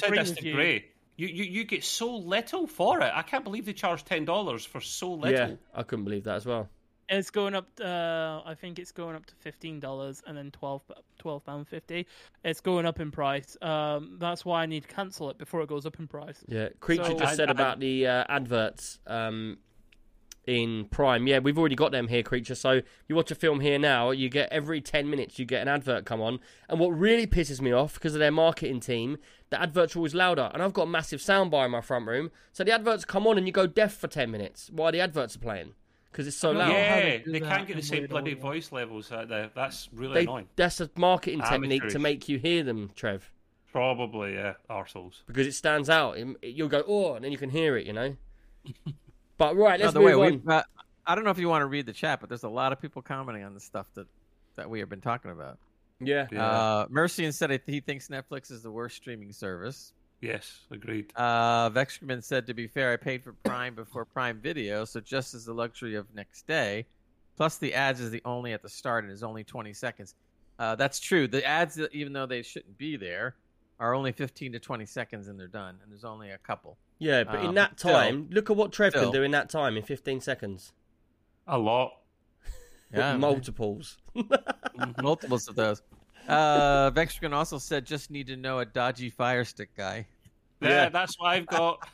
said this to Gray. You get so little for it. I can't believe they charge $10 for so little. Yeah, I couldn't believe that as well. It's going up. I think it's going up to $15 and then £12.50. It's going up in price. That's why I need to cancel it before it goes up in price. Yeah, Creature just said about the adverts in Prime. Yeah, we've already got them here, Creature. So you watch a film here now. You get every 10 minutes, you get an advert come on. And what really pisses me off, because of their marketing team, the adverts are always louder. And I've got a massive soundbar in my front room, so the adverts come on and you go deaf for 10 minutes while the adverts are playing. Because it's so loud. Yeah, they can't get the same bloody voice levels out there. That's really annoying. That's a marketing technique to make you hear them, Trev. Probably, yeah, arseholes. Because it stands out. You'll go, oh, and then you can hear it, you know? But right, let's move on. I don't know if you want to read the chat, but there's a lot of people commenting on the stuff that we have been talking about. Yeah. Mercian said he thinks Netflix is the worst streaming service. Yes, agreed. Vexerman said, to be fair, I paid for Prime before Prime Video, so just as the luxury of next day. Plus, the ads is the only at the start and is only 20 seconds. That's true. The ads, even though they shouldn't be there, are only 15 to 20 seconds and they're done. And there's only a couple. Yeah, but in that time, look at what Trev can do in that time in 15 seconds. A lot. Yeah, multiples. Multiples of those. Vexergan also said, just need to know a dodgy fire stick guy. Yeah, that's what I've got.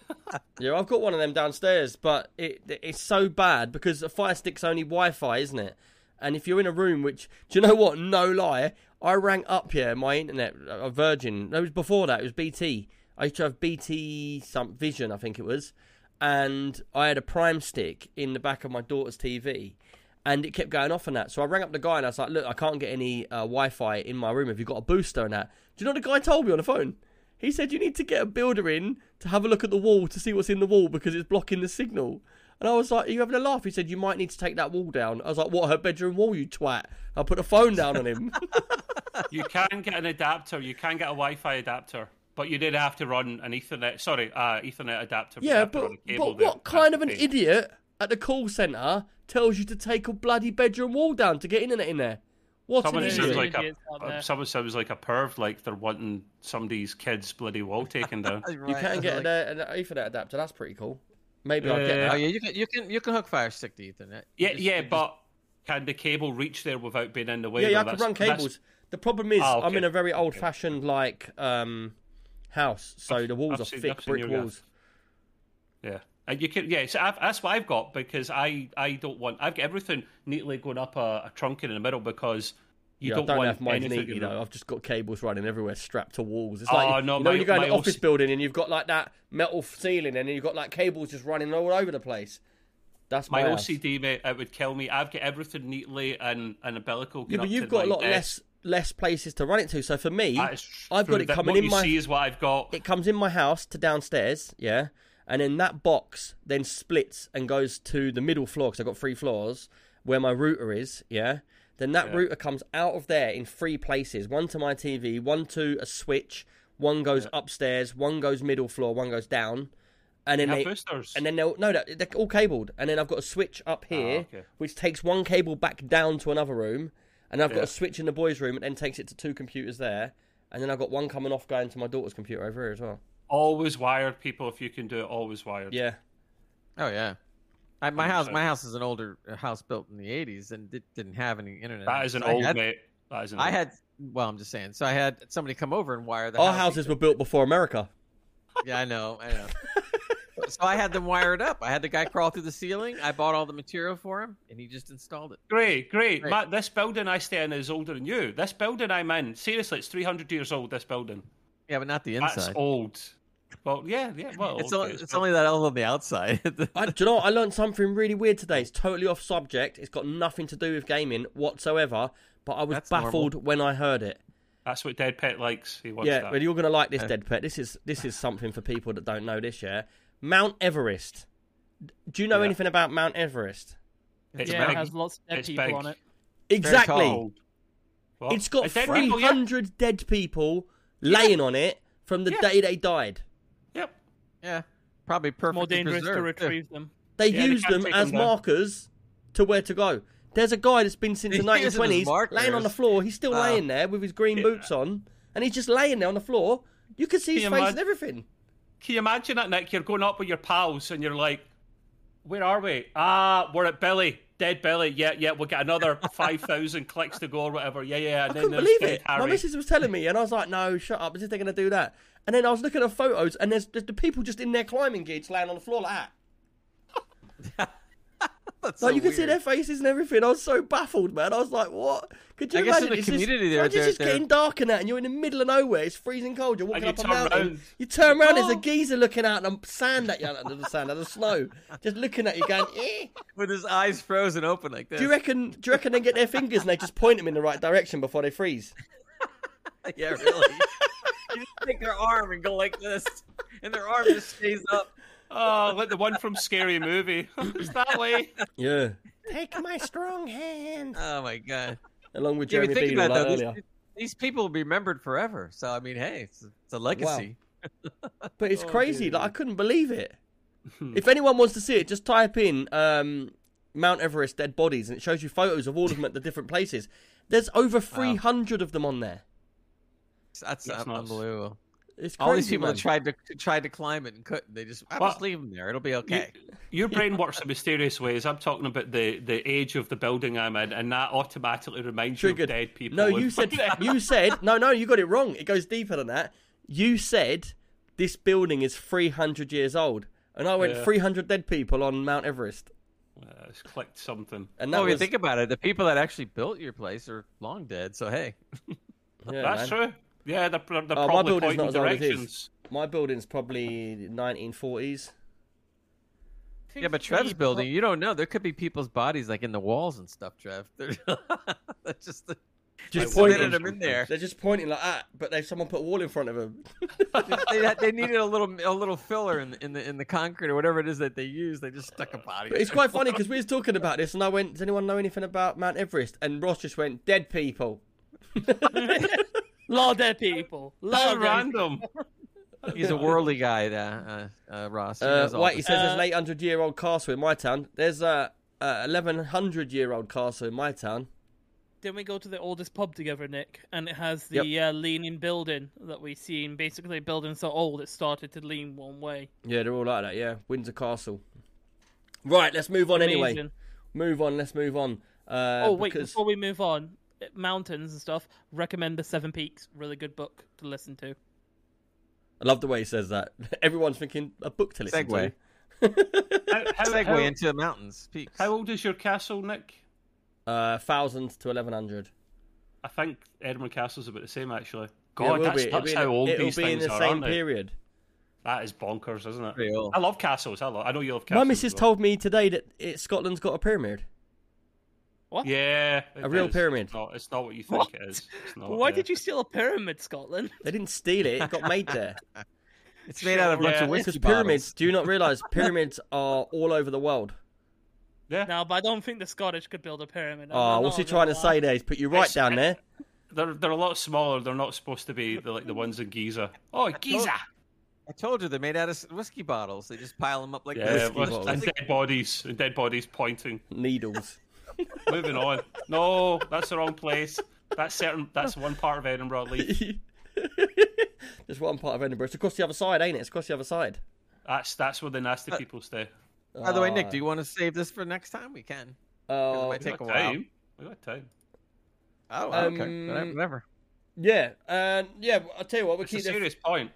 Yeah, I've got one of them downstairs, but it's so bad because a fire stick's only Wi-Fi, isn't it? And if you're in a room which, do you know what? No lie, I rang up here my internet, Virgin. It was before that, it was BT. I used to have BT some Vision, I think it was. And I had a Prime stick in the back of my daughter's TV. And it kept going off on that. So I rang up the guy and I was like, look, I can't get any Wi-Fi in my room. Have you got a booster and that? Do you know what the guy told me on the phone? He said, you need to get a builder in to have a look at the wall to see what's in the wall because it's blocking the signal. And I was like, are you having a laugh? He said, you might need to take that wall down. I was like, what, her bedroom wall, you twat? I put a phone down on him. You can get an adapter. You can get a Wi-Fi adapter. But you did have to run an Ethernet adapter. Yeah, but what kind of an idiot at the call centre tells you to take a bloody bedroom wall down to get internet in there? What an idiot. Someone sounds like a perv, like they're wanting somebody's kid's bloody wall taken down. Right. You can get an Ethernet adapter. That's pretty cool. Maybe I'll get that. Oh, yeah, you can hook Fire Stick to Ethernet. But can the cable reach there without being in the way? Yeah, I could run cables. The problem is I'm in a very old-fashioned house, so the walls are thick brick walls. Yeah. That's what I've got because I don't want. I've got everything neatly going up a trunk in the middle because I don't want have mine neat. I've just got cables running everywhere, strapped to walls. It's like when you go in an office building and you've got like that metal ceiling and you've got like cables just running all over the place. That's my OCD, mate. It would kill me. I've got everything neatly and a umbilical. Yeah, but you've got a lot less places to run it to. So for me, I've got it coming in my. What you see is what I've got. It comes in my house to downstairs. Yeah. And then that box then splits and goes to the middle floor, because I've got 3 floors, where my router is, yeah? Then that router comes out of there in 3 places. 1 to my TV, 1 to a switch, 1 goes upstairs, 1 goes middle floor, 1 goes down. And then they're all cabled. And then I've got a switch up here, which takes 1 cable back down to another room. And I've got a switch in the boys' room, and then takes it to 2 computers there. And then I've got 1 coming off going to my daughter's computer over here as well. Always wired, people. If you can do it, always wired. Yeah. Oh yeah. My house is an older house built in the 80s, and it didn't have any internet. That is an old mate. That is an old. I'm just saying. So I had somebody come over and wire the house. All houses were built before America. Yeah, I know. So I had them wired up. I had the guy crawl through the ceiling. I bought all the material for him, and he just installed it. Great. Matt, this building I stay in is older than you. This building I'm in, seriously, it's 300 years old, this building. Yeah, but not the inside. That's old. Well, yeah. Well, it's only that old on the outside. Do you know what? I learned something really weird today. It's totally off subject. It's got nothing to do with gaming whatsoever, but I was baffled when I heard it. That's what Dead Pet likes. He wants that. Well, you're going to like this, Dead Pet. This is something for people that don't know this, yeah? Mount Everest. Do you know anything about Mount Everest? It has lots of dead people on it. Exactly. It's got 300 dead people laying on it from the day they died. Yep. Yeah. Probably perfectly preserved. More dangerous to retrieve them. They use them as markers to where to go. There's a guy that's been since the 1920s laying on the floor. He's still laying there with his green boots on, and he's just laying there on the floor. You can see his face and everything. Can you imagine that, Nick? You're going up with your pals, and you're like, where are we? Ah, we're at Billy. Dead Billy. Yeah, we'll get another 5,000 clicks to go or whatever. Yeah. And I couldn't believe it. Harry. My missus was telling me, and I was like, no, shut up. Is it they're going to do that? And then I was looking at photos, and there's the people just in their climbing gear laying on the floor like that. That's so you can see their faces and everything. I was so baffled, man. I was like, what? Could you imagine? It's just getting dark and that, and you're in the middle of nowhere. It's freezing cold. You're walking up a mountain. You turn around, there's a geezer looking out and sand at you, under the sand, out of the snow. Just looking at you going, eh. With his eyes frozen open like this. Do you reckon they get their fingers and they just point them in the right direction before they freeze? Yeah, really. You just take their arm and go like this, and their arm just stays up. Oh, like the one from Scary Movie. It's that way. Yeah. Take my strong hand. Oh, my God. Along with Jeremy Beadle earlier. These people will be remembered forever. So, I mean, hey, it's a legacy. Wow. But it's crazy. Like, I couldn't believe it. If anyone wants to see it, just type in Mount Everest dead bodies, and it shows you photos of all of them at the different places. There's over 300 of them on there. That's unbelievable. It's crazy, all these people that tried to climb it and couldn't. They just just leave them there. It'll be okay. Your brain works in mysterious ways. I'm talking about the age of the building I'm in, and that automatically reminds you of dead people. No, you said no. You got it wrong. It goes deeper than that. You said this building is 300 years old, and I went 300 dead people on Mount Everest. It's clicked something. And now you think about it, the people that actually built your place are long dead. So hey, yeah, that's true. Yeah, they're probably pointing directions. My building's probably 1940s. Yeah, but Trev's building, you don't know. There could be people's bodies like in the walls and stuff, Trev. They're just pointing them in there. They're just pointing like that, but someone put a wall in front of them. they needed a little filler in the concrete or whatever it is that they use. They just stuck a body. But it's quite funny because we were talking about this, and I went, "Does anyone know anything about Mount Everest?" And Ross just went, "Dead people." Lot of dead people. Lot random. He's a worldly guy there, Ross. He says there's an 800-year-old castle in my town. There's a 1,100-year-old castle in my town. Didn't we go to the oldest pub together, Nick? And it has the leaning building that we've seen. Basically, buildings so old it started to lean one way. Yeah, they're all like that, yeah. Windsor Castle. Right, let's move on anyway. Let's move on. Before we move on. Mountains and stuff, recommend The Seven Peaks. Really good book to listen to. I love the way he says that. Everyone's thinking a book to listen to. Segue into mountains, peaks. How old is your castle, Nick? 1,000 to 1,100. I think Edinburgh Castle's about the same, actually. God, that's how old these things are, aren't they? It'll be in the same period. That is bonkers, isn't it? Real. I love castles. I know you love castles. My missus told me today that Scotland's got a pyramid. What? Yeah. A real pyramid. It's not what you think it is. It's not, why did you steal a pyramid, Scotland? They didn't steal it. It got made there. It's made out of a bunch of whiskey bottles. Pyramids, do you not realise pyramids are all over the world? Yeah. No, but I don't think the Scottish could build a pyramid. Oh, what's he trying to say there? He's put you right down there. They're a lot smaller. They're not supposed to be like the ones in Giza. Oh, Giza! I told you they're made out of whiskey bottles. They just pile them up like whiskey bottles. And dead bodies pointing. Needles. Moving on. No, that's the wrong place. That's one part of Edinburgh, at least. Just one part of Edinburgh. It's across the other side, ain't it? It's across the other side. That's where the nasty people stay. By the way, Nick, do you want to save this for next time? We can. Oh, it might take a while. We got time. Oh, okay. Whatever. Yeah. Yeah. I'll tell you what. It's a serious point.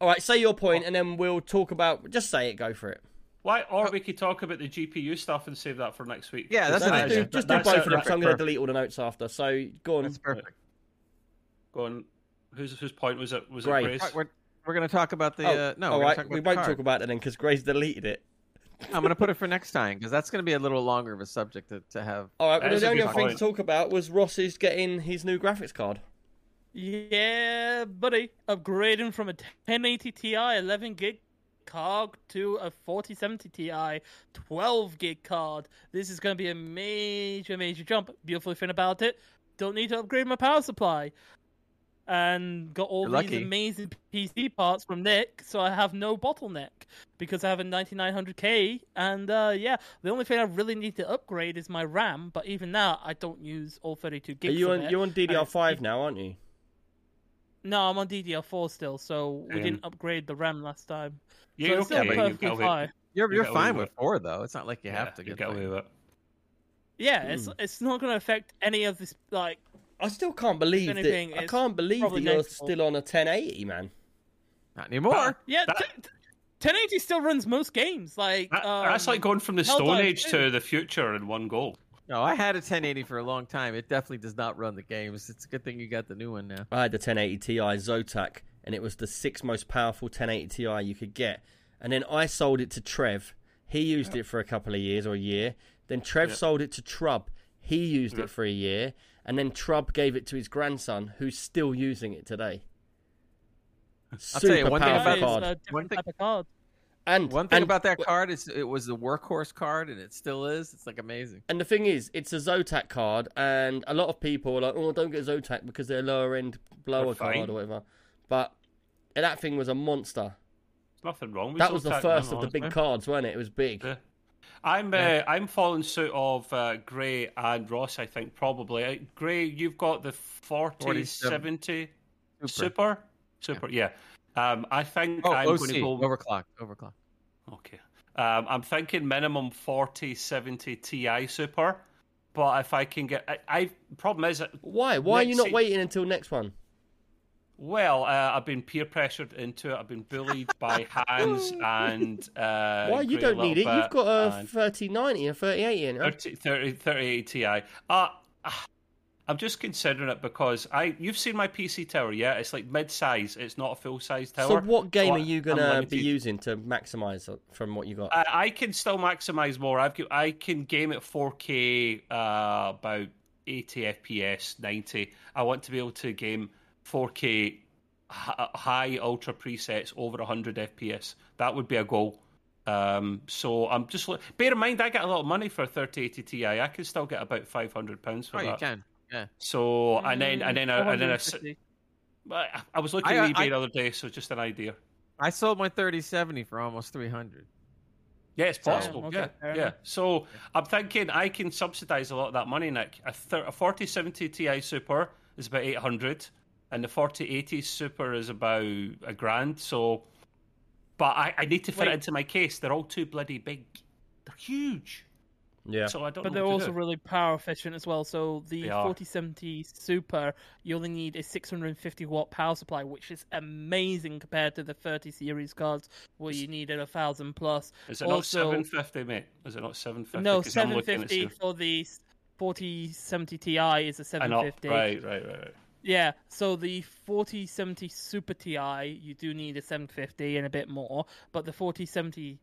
All right, say your point, and then we'll talk about... Just say it, go for it. Why? Or we could talk about the GPU stuff and save that for next week. Yeah, that's an idea. Just do both of them, because I'm going to delete all the notes after. So, go on. That's perfect. Go on. Whose point was it? Was it Grace? Right, we're going to talk about the... all right, we won't talk about it then, because Grace deleted it. I'm going to put it for next time, because that's going to be a little longer of a subject to have. All right, well, the only other thing to talk about was Ross's getting his new graphics card. Yeah, buddy. Upgrading from a 1080 Ti 11 gig card to a 4070 Ti 12 gig card. This is going to be a major, major jump. Beautiful thing about it. Don't need to upgrade my power supply. And got all these amazing PC parts from Nick, so I have no bottleneck because I have a 9900K. And yeah, the only thing I really need to upgrade is my RAM, but even now I don't use all 32 gigs. You're on DDR5 now, aren't you? No, I'm on DDR4 still, so we didn't upgrade the RAM last time. Yeah, so okay, you're fine with 4 though. It's not like you have to get away with it. Yeah, it's not going to affect any of this like. I still can't believe that. I can't believe that you're still on a 1080, man. Not anymore. Yeah, 1080 still runs most games. Like that's like going from the Stone Age to the future in one go. No, I had a 1080 for a long time. It definitely does not run the games. It's a good thing you got the new one now. I had the 1080 Ti Zotac, and it was the 6th most powerful 1080 Ti you could get. And then I sold it to Trev. He used it for a couple of years or a year. Then Trev sold it to Trub. He used it for a year. And then Trub gave it to his grandson, who's still using it today. Super powerful card. One thing about that card is it was the workhorse card, and it still is. It's like amazing. And the thing is, it's a Zotac card, and a lot of people are like, "Oh, don't get Zotac because they're a lower end blower card or whatever." But that thing was a monster. There's nothing wrong with that. That was the first of the big cards, wasn't it? It was big. Yeah. I'm following suit of Gray and Ross, I think, probably. Gray, you've got the 4070 Super, yeah. I think I'm going to go... Overclock. Okay. I'm thinking minimum 4070 Ti Super, but if I can get... Problem is... Why are you not waiting until next one? Well, I've been peer pressured into it. I've been bullied by Hans and... Why? You don't need it. You've got a 3090 and 3080 in it. 3080 Ti. I'm just considering it because you've seen my PC tower, yeah? It's like mid-size. It's not a full-size tower. So what game are you going to be using to maximize from what you got? I can still maximize more. I can game at 4K, about 80 FPS, 90. I want to be able to game... 4K high ultra presets over 100 FPS. That would be a goal. So I'm just bear in mind I get a lot of money for a 3080 Ti. I can still get about £500 for that. Oh, you can, yeah. So I was looking at eBay the other day. So just an idea. I sold my 3070 for almost 300. Yeah, it's possible. Yeah. So I'm thinking I can subsidize a lot of that money, Nick. A 4070 Ti Super is about 800. And the 4080 Super is about $1,000. So, but I need to fit it into my case. They're all too bloody big. They're huge. Yeah. So I don't. But they're also really power efficient as well. So the 4070 Super, you only need a 650-watt power supply, which is amazing compared to the 30 series cards where you needed 1,000+. Is it also, not 750, mate? Is it not 750? No, 750 for the 4070 Ti is a 750. Right. Yeah, so the 4070 Super Ti, you do need a 750 and a bit more, but the 4070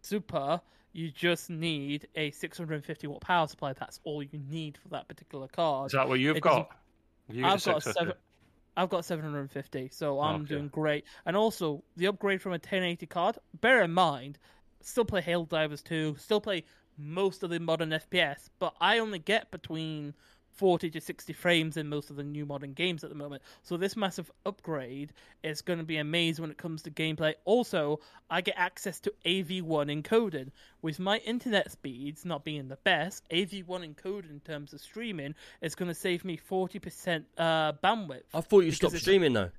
Super, you just need a 650-watt power supply. That's all you need for that particular card. Is that what you've got? I've got 750, so I'm doing great. And also, the upgrade from a 1080 card, bear in mind, still play Helldivers 2, still play most of the modern FPS, but I only get between... 40 to 60 frames in most of the new modern games at the moment. So this massive upgrade is going to be amazing when it comes to gameplay. Also, I get access to AV1 encoding. With my internet speeds not being the best, AV1 encoding in terms of streaming is going to save me 40% bandwidth. I thought you stopped streaming, though.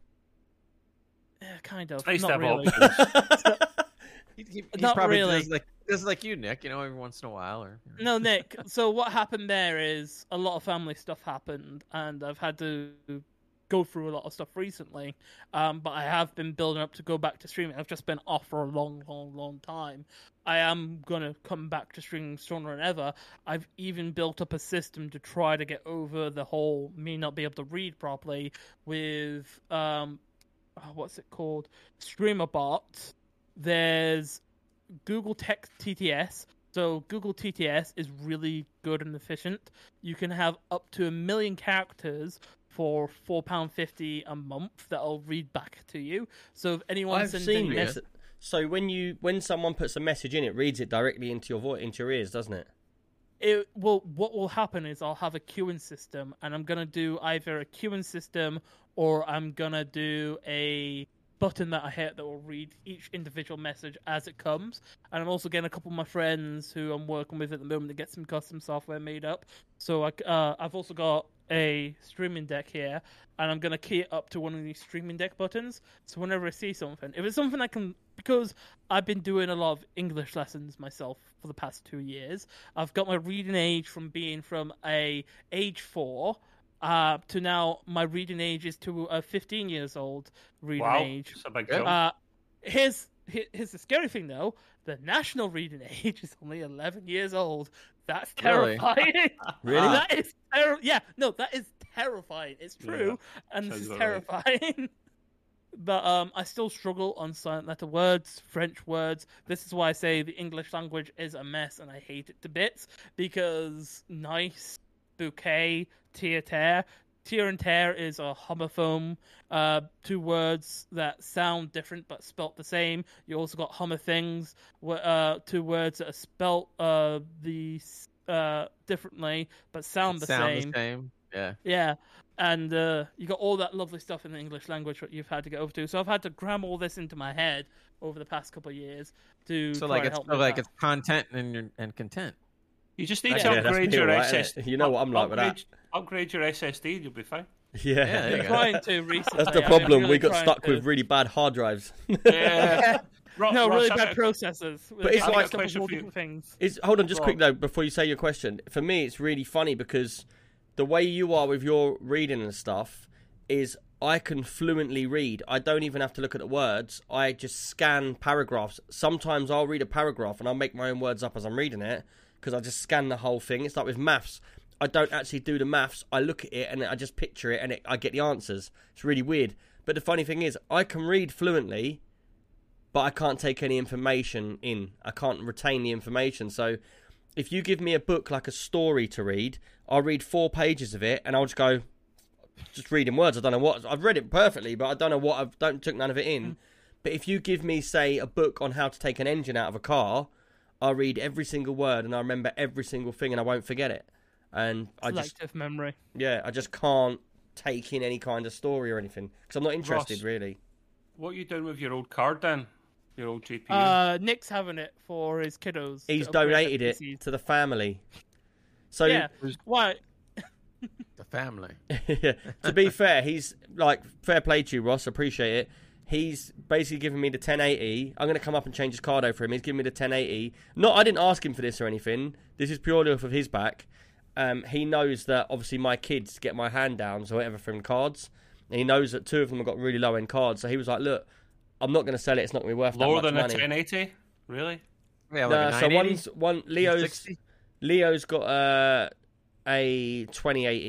Kind of. Not really. He not really. It's like you, Nick, you know, every once in a while. No, Nick, so what happened there is a lot of family stuff happened, and I've had to go through a lot of stuff recently, but I have been building up to go back to streaming. I've just been off for a long time. I am going to come back to streaming sooner than ever. I've even built up a system to try to get over the whole me not be able to read properly with, what's it called? StreamerBot. There's Google Text TTS. So Google TTS is really good and efficient. You can have up to 1 million characters for £4.50 a month that I'll read back to you. So if anyone sends in message, so when someone puts a message in, it reads it directly into your voice, into your ears, doesn't it? It will. What will happen is I'll have a queuing system, and I'm gonna do either a queuing system or I'm gonna do a button that I hit that will read each individual message as it comes. And I'm also getting a couple of my friends who I'm working with at the moment to get some custom software made up. So I've also got a streaming deck here, and I'm going to key it up to one of these streaming deck buttons. So whenever I see something, if it's something I can, because I've been doing a lot of English lessons myself for the past 2 years, I've got my reading age from being from a age 4 to now, my reading age is to a 15 years old reading age. That's a big jump. Here's the scary thing, though. The national reading age is only 11 years old. That's terrifying. Really? That is that is terrifying. It's true, and this is terrifying. Right. But I still struggle on silent letter words, French words. This is why I say the English language is a mess, and I hate it to bits, because nice, bouquet, tear. Tear and tear is a homophone, two words that sound different but spelt the same. You also got homothings, two words that are spelt differently but sound the same. Yeah. And you got all that lovely stuff in the English language that you've had to get over to. So I've had to cram all this into my head over the past couple of years to. So like it's content and content. You just need to upgrade your SSD. Right, you know what I'm like with that. Upgrade your SSD, you'll be fine. Yeah. I've been trying to recently. That's the problem. Really we got stuck with really bad hard drives. Yeah. Really bad processors. But it's like a question for you. Hold on, just quick though, before you say your question. For me, it's really funny because the way you are with your reading and stuff is I can fluently read. I don't even have to look at the words. I just scan paragraphs. Sometimes I'll read a paragraph and I'll make my own words up as I'm reading it, because I just scan the whole thing. It's like with maths. I don't actually do the maths. I look at it and I just picture it and I get the answers. It's really weird. But the funny thing is, I can read fluently, but I can't take any information in. I can't retain the information. So if you give me a book, like a story to read, I'll read 4 pages of it and I'll just go, just reading words. I don't know what, I've read it perfectly, but I don't know what, I took none of it in. But if you give me, say, a book on how to take an engine out of a car, I'll read every single word and I remember every single thing and I won't forget it. And selective memory. Yeah, I just can't take in any kind of story or anything because I'm not interested, Ross, really. What are you doing with your old card then? Your old GPU? Nick's having it for his kiddos. He's donated it to the family. So yeah, why? The family. Yeah. To be fair, he's like, fair play to you, Ross. Appreciate it. He's basically giving me the 1080. I'm going to come up and change his card over for him. He's giving me the 1080. No, I didn't ask him for this or anything. This is purely off of his back. He knows that, obviously, my kids get my hand-downs or whatever from cards. And he knows that 2 of them have got really low-end cards. So he was like, look, I'm not going to sell it. It's not going to be worth lower that much money. Lower than a 1080? Really? Yeah, like a 980? So Leo's got a 2080.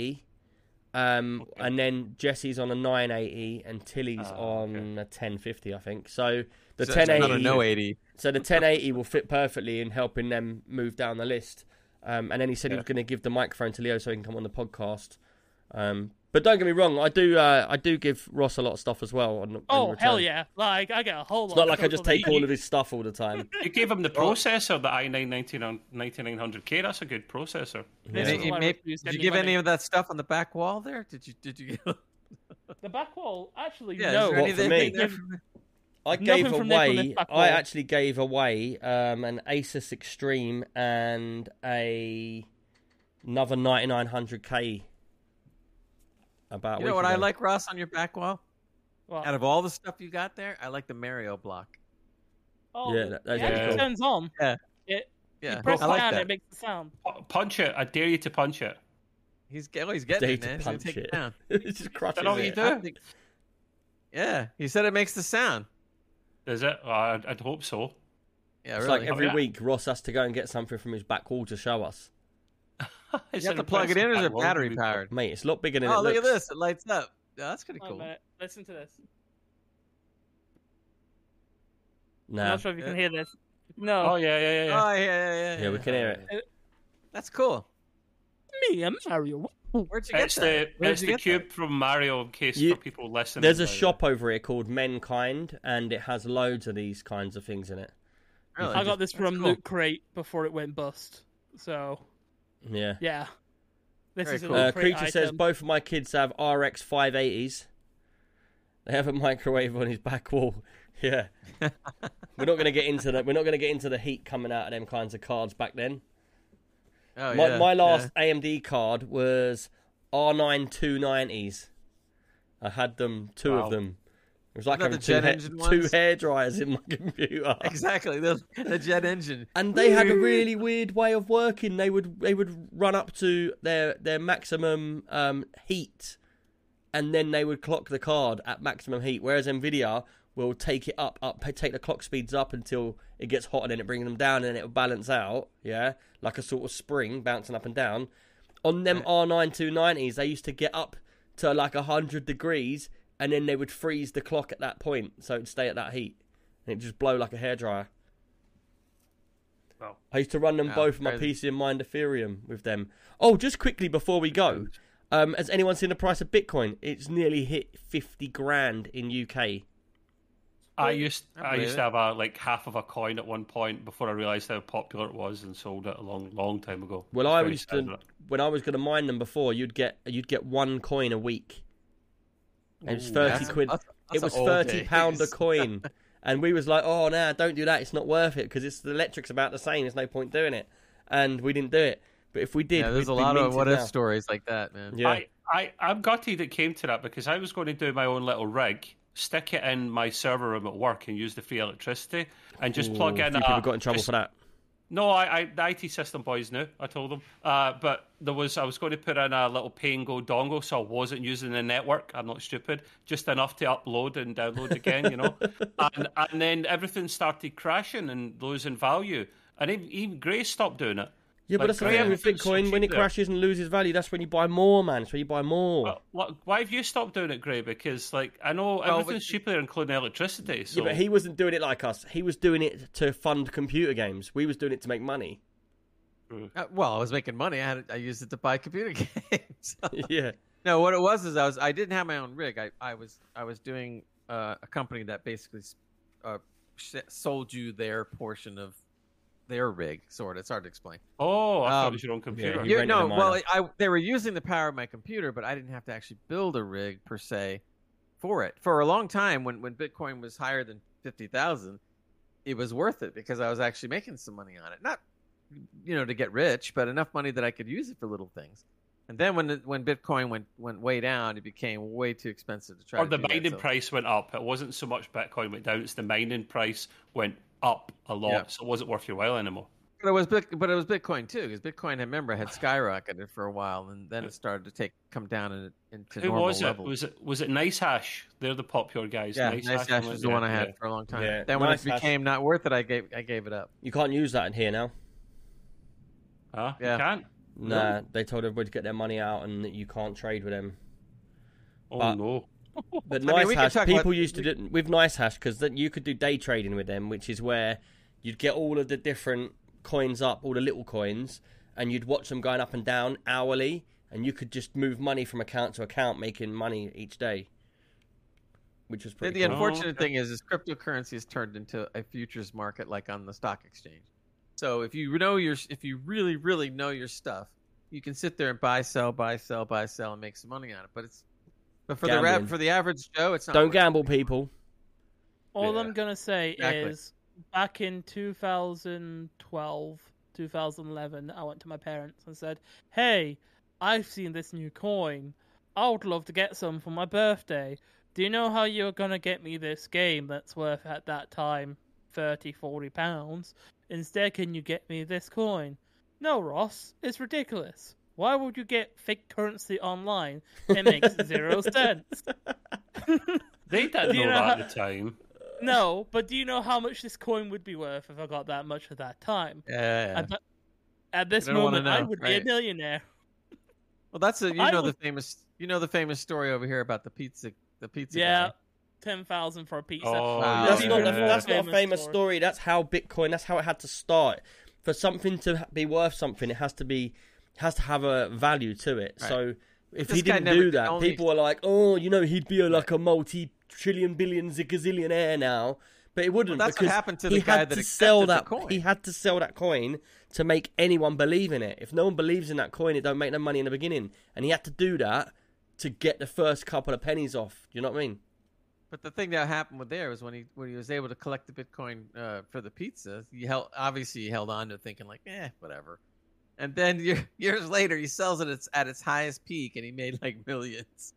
Okay. And then Jesse's on a 980 and Tilly's on a 1050, I think. So the 1080, not a 80. So the 1080 will fit perfectly in helping them move down the list. And then he said he was going to give the microphone to Leo so he can come on the podcast. But don't get me wrong, I do give Ross a lot of stuff as well. Hell yeah! Like I get a whole lot. It's not like I just take all of his stuff all the time. You gave him the processor, the i9-9900K. That's a good processor. Yeah. Did you give any of that stuff on the back wall there? Did you? The back wall, actually, no. What for me? I actually gave away an ASUS Extreme and another 9900K. About you know what ago. I like, Ross, on your back wall? Well, out of all the stuff you got there, I like the Mario block. Oh, yeah, that's cool. Turns on. Yeah. You press down, it makes the sound. Punch it. I dare you to punch it. He's getting it, man. Punch it. Down. It's just crushing it. Think... Yeah, he said it makes the sound. Does it? I'd hope so. Yeah, it's really. Like every week, Ross has to go and get something from his back wall to show us. You have to plug it in, or is it battery powered? Mate, it's a lot bigger than it looks. Oh, look at this. It lights up. Oh, that's kind of cool. Listen to this. No. I'm not sure if you can hear this. No. Oh, yeah. Oh, yeah. Yeah, we can hear it. That's cool. Me, I'm Mario. Where'd you get that? It's the cube from Mario, in case for people listening. There's a shop over here called Menkind, and it has loads of these kinds of things in it. Really? I got this from Loot Crate before it went bust. So... Yeah. This is cool. Creature item. Says both of my kids have RX 580s. They have a microwave on his back wall. Yeah. We're not going to get into that. We're not going to get into the heat coming out of them kinds of cards back then. Oh, my last AMD card was R9 290s. I had them, two of them. It was like having two hairdryers in my computer. Exactly, the jet engine. And they had a really weird way of working. They would run up to their maximum heat, and then they would clock the card at maximum heat. Whereas Nvidia will take it up, take the clock speeds up until it gets hot, and then it brings them down, and it will balance out. Yeah, like a sort of spring bouncing up and down. On them R9 290s, they used to get up to like 100 degrees. And then they would freeze the clock at that point, so it'd stay at that heat, and it'd just blow like a hairdryer. Well, I used to run them both on my PC and my Ethereum with them. Oh, just quickly before we go, has anyone seen the price of Bitcoin? It's nearly hit 50 grand in UK. I used to have like half of a coin at one point before I realised how popular it was, and sold it a long time ago. Well, I used to, when I was going to mine them before, you'd get one coin a week. It was 30 quid. That's it was £30 a coin. And we was like, oh, nah, don't do that. It's not worth it because the electric's about the same. There's no point doing it. And we didn't do it. But if we did, there's a lot of what-if stories like that, man. Yeah. I'm gutted it came to that because I was going to do my own little rig, stick it in my server room at work and use the free electricity and just plug in. People got in trouble for that. No, the IT system boys knew. I told them. But I was going to put in a little pay-and-go dongle, so I wasn't using the network. I'm not stupid. Just enough to upload and download again, you know. And then everything started crashing and losing value. And even Gray stopped doing it. Yeah, but that's the thing with Bitcoin. When it crashes and loses value, that's when you buy more, man. That's when you buy more. Well, why have you stopped doing it, Gray? Because, like, I know everything's cheaper, including electricity. So. Yeah, but he wasn't doing it like us. He was doing it to fund computer games. We was doing it to make money. I was making money. I used it to buy computer games. Yeah. No, what it was is I didn't have my own rig. I was doing a company that basically sold you their portion of their rig, sort of. It's hard to explain. Oh, I thought it was your own computer. Yeah, they were using the power of my computer, but I didn't have to actually build a rig, per se, for it. For a long time, when Bitcoin was higher than 50,000, it was worth it because I was actually making some money on it. Not, to get rich, but enough money that I could use it for little things. And then when Bitcoin went way down, it became way too expensive to try to do that. Or the mining price went up. It wasn't so much Bitcoin went down, it's the mining price went up a lot, so it wasn't worth your while anymore. But it was Bitcoin too, because Bitcoin, I remember, had skyrocketed for a while, and then it started to come down into normal levels. Was it Nice Hash? They're the popular guys. Yeah, Nice Hash was the one I had for a long time. Yeah. Then when it became not worth it, I gave it up. You can't use that in here now. Huh? Yeah. You can't? Nah, they told everybody to get their money out, and that you can't trade with them. Oh no. But Nice Hash, people used to do with Nice Hash because then you could do day trading with them, which is where you'd get all of the different coins up, all the little coins, and you'd watch them going up and down hourly, and you could just move money from account to account, making money each day, which was pretty cool. The unfortunate thing is cryptocurrency has turned into a futures market, like on the stock exchange. So if you really, really know your stuff, you can sit there and buy, sell, and make some money on it. But it's for the average Joe, it's not. Don't gamble, people. All I'm going to say is back in 2012, 2011, I went to my parents and said, "Hey, I've seen this new coin. I would love to get some for my birthday. Do you know how you're going to get me this game that's worth at that time 30, 40 pounds? Instead, can you get me this coin?" "No, Ross, it's ridiculous." why would you get fake currency online? It makes zero sense. They didn't know that at the time. No, but do you know how much this coin would be worth if I got that much at that time? Yeah. At this moment, I would be a millionaire. Well, that's the famous story over here about the pizza. Yeah. Guy. 10,000 for a pizza. Oh, wow. That's not a famous story. That's how Bitcoin. That's how it had to start. For something to be worth something, it has to have a value to it. Right. So if this he didn't do that, people were like, "Oh, you know, he'd be like a multi-trillion, billion, zigazillionaire now." But it wouldn't. Well, that's what happened to the guy that accepted that coin. He had to sell that coin to make anyone believe in it. If no one believes in that coin, it don't make no money in the beginning. And he had to do that to get the first couple of pennies off. Do you know what I mean? But the thing that happened with there was when he was able to collect the Bitcoin for the pizza, he held on to it thinking like, whatever. And then years later, he sells it at its highest peak, and he made like millions.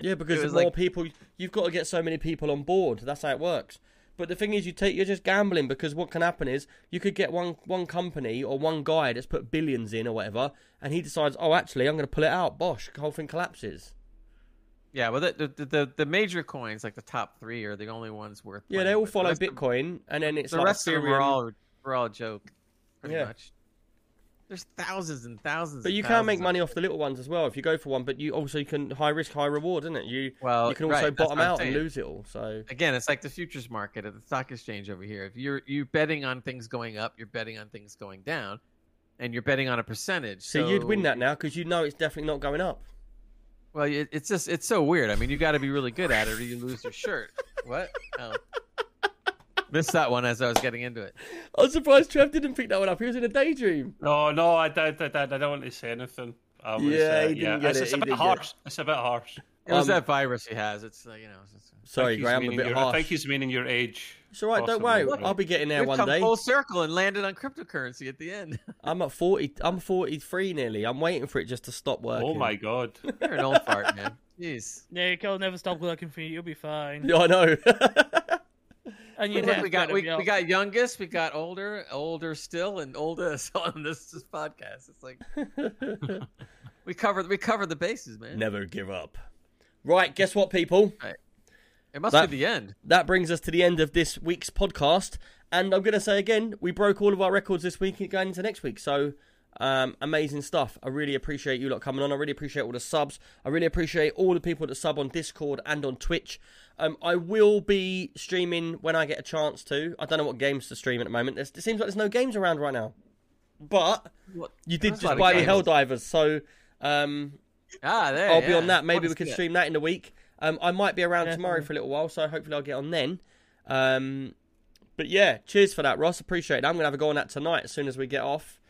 Yeah, because there's more people. You've got to get so many people on board. That's how it works. But the thing is, you're just gambling, because what can happen is you could get one company or one guy that's put billions in or whatever, and he decides, oh, actually, I'm going to pull it out. Bosh, the whole thing collapses. Yeah, well, the major coins, like the top three, are the only ones worth. Yeah, they all follow Bitcoin, and then it's the rest of them we're all a joke, pretty much. There's thousands and thousands. But you can make money off the little ones as well if you go for one. But you also can high risk, high reward, isn't it? You can also bottom out and lose it all. So again, it's like the futures market at the stock exchange over here. If you're betting on things going up, you're betting on things going down, and you're betting on a percentage. So you'd win that now because you know it's definitely not going up. Well, it's so weird. I mean, you got to be really good at it, or you lose your shirt. What? Oh. Missed that one as I was getting into it. I'm surprised Trev didn't pick that one up. He was in a daydream. No, I don't want to say anything. It's a bit harsh. It was that virus he has. It's like, you know. Sorry, Graham, I'm a bit harsh. I think he's meaning your age. It's all right. Possibly. Don't worry. Look, I'll be getting there one day. Full circle and landed on cryptocurrency at the end. I'm at 40. I'm 43 nearly. I'm waiting for it just to stop working. Oh my god! You're an old fart, man. Jeez. Yeah, it'll never stop working for you. You'll be fine. Yeah, I know. And we got youngest, we got older still, and oldest on this podcast. It's like we cover the bases, man. Never give up. Right, guess what, people? Right. It must be the end. That brings us to the end of this week's podcast. And I'm going to say again, we broke all of our records this week going into next week. So, amazing stuff. I really appreciate you lot coming on. I really appreciate all the subs. I really appreciate all the people that sub on Discord and on Twitch. I will be streaming when I get a chance to. I don't know what games to stream at the moment. It seems like there's no games around right now. But you did just buy me Helldivers. So, I'll be on that. Maybe we can stream that in the week. I might be around tomorrow for a little while, so hopefully I'll get on then. But yeah, cheers for that, Ross. Appreciate it. I'm going to have a go on that tonight as soon as we get off.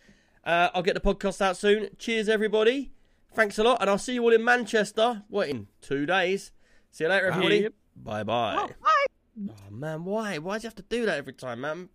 I'll get the podcast out soon. Cheers, everybody. Thanks a lot, and I'll see you all in Manchester. What, in 2 days? See you later, everybody. Bye-bye. Oh, man, why? Why do you have to do that every time, man?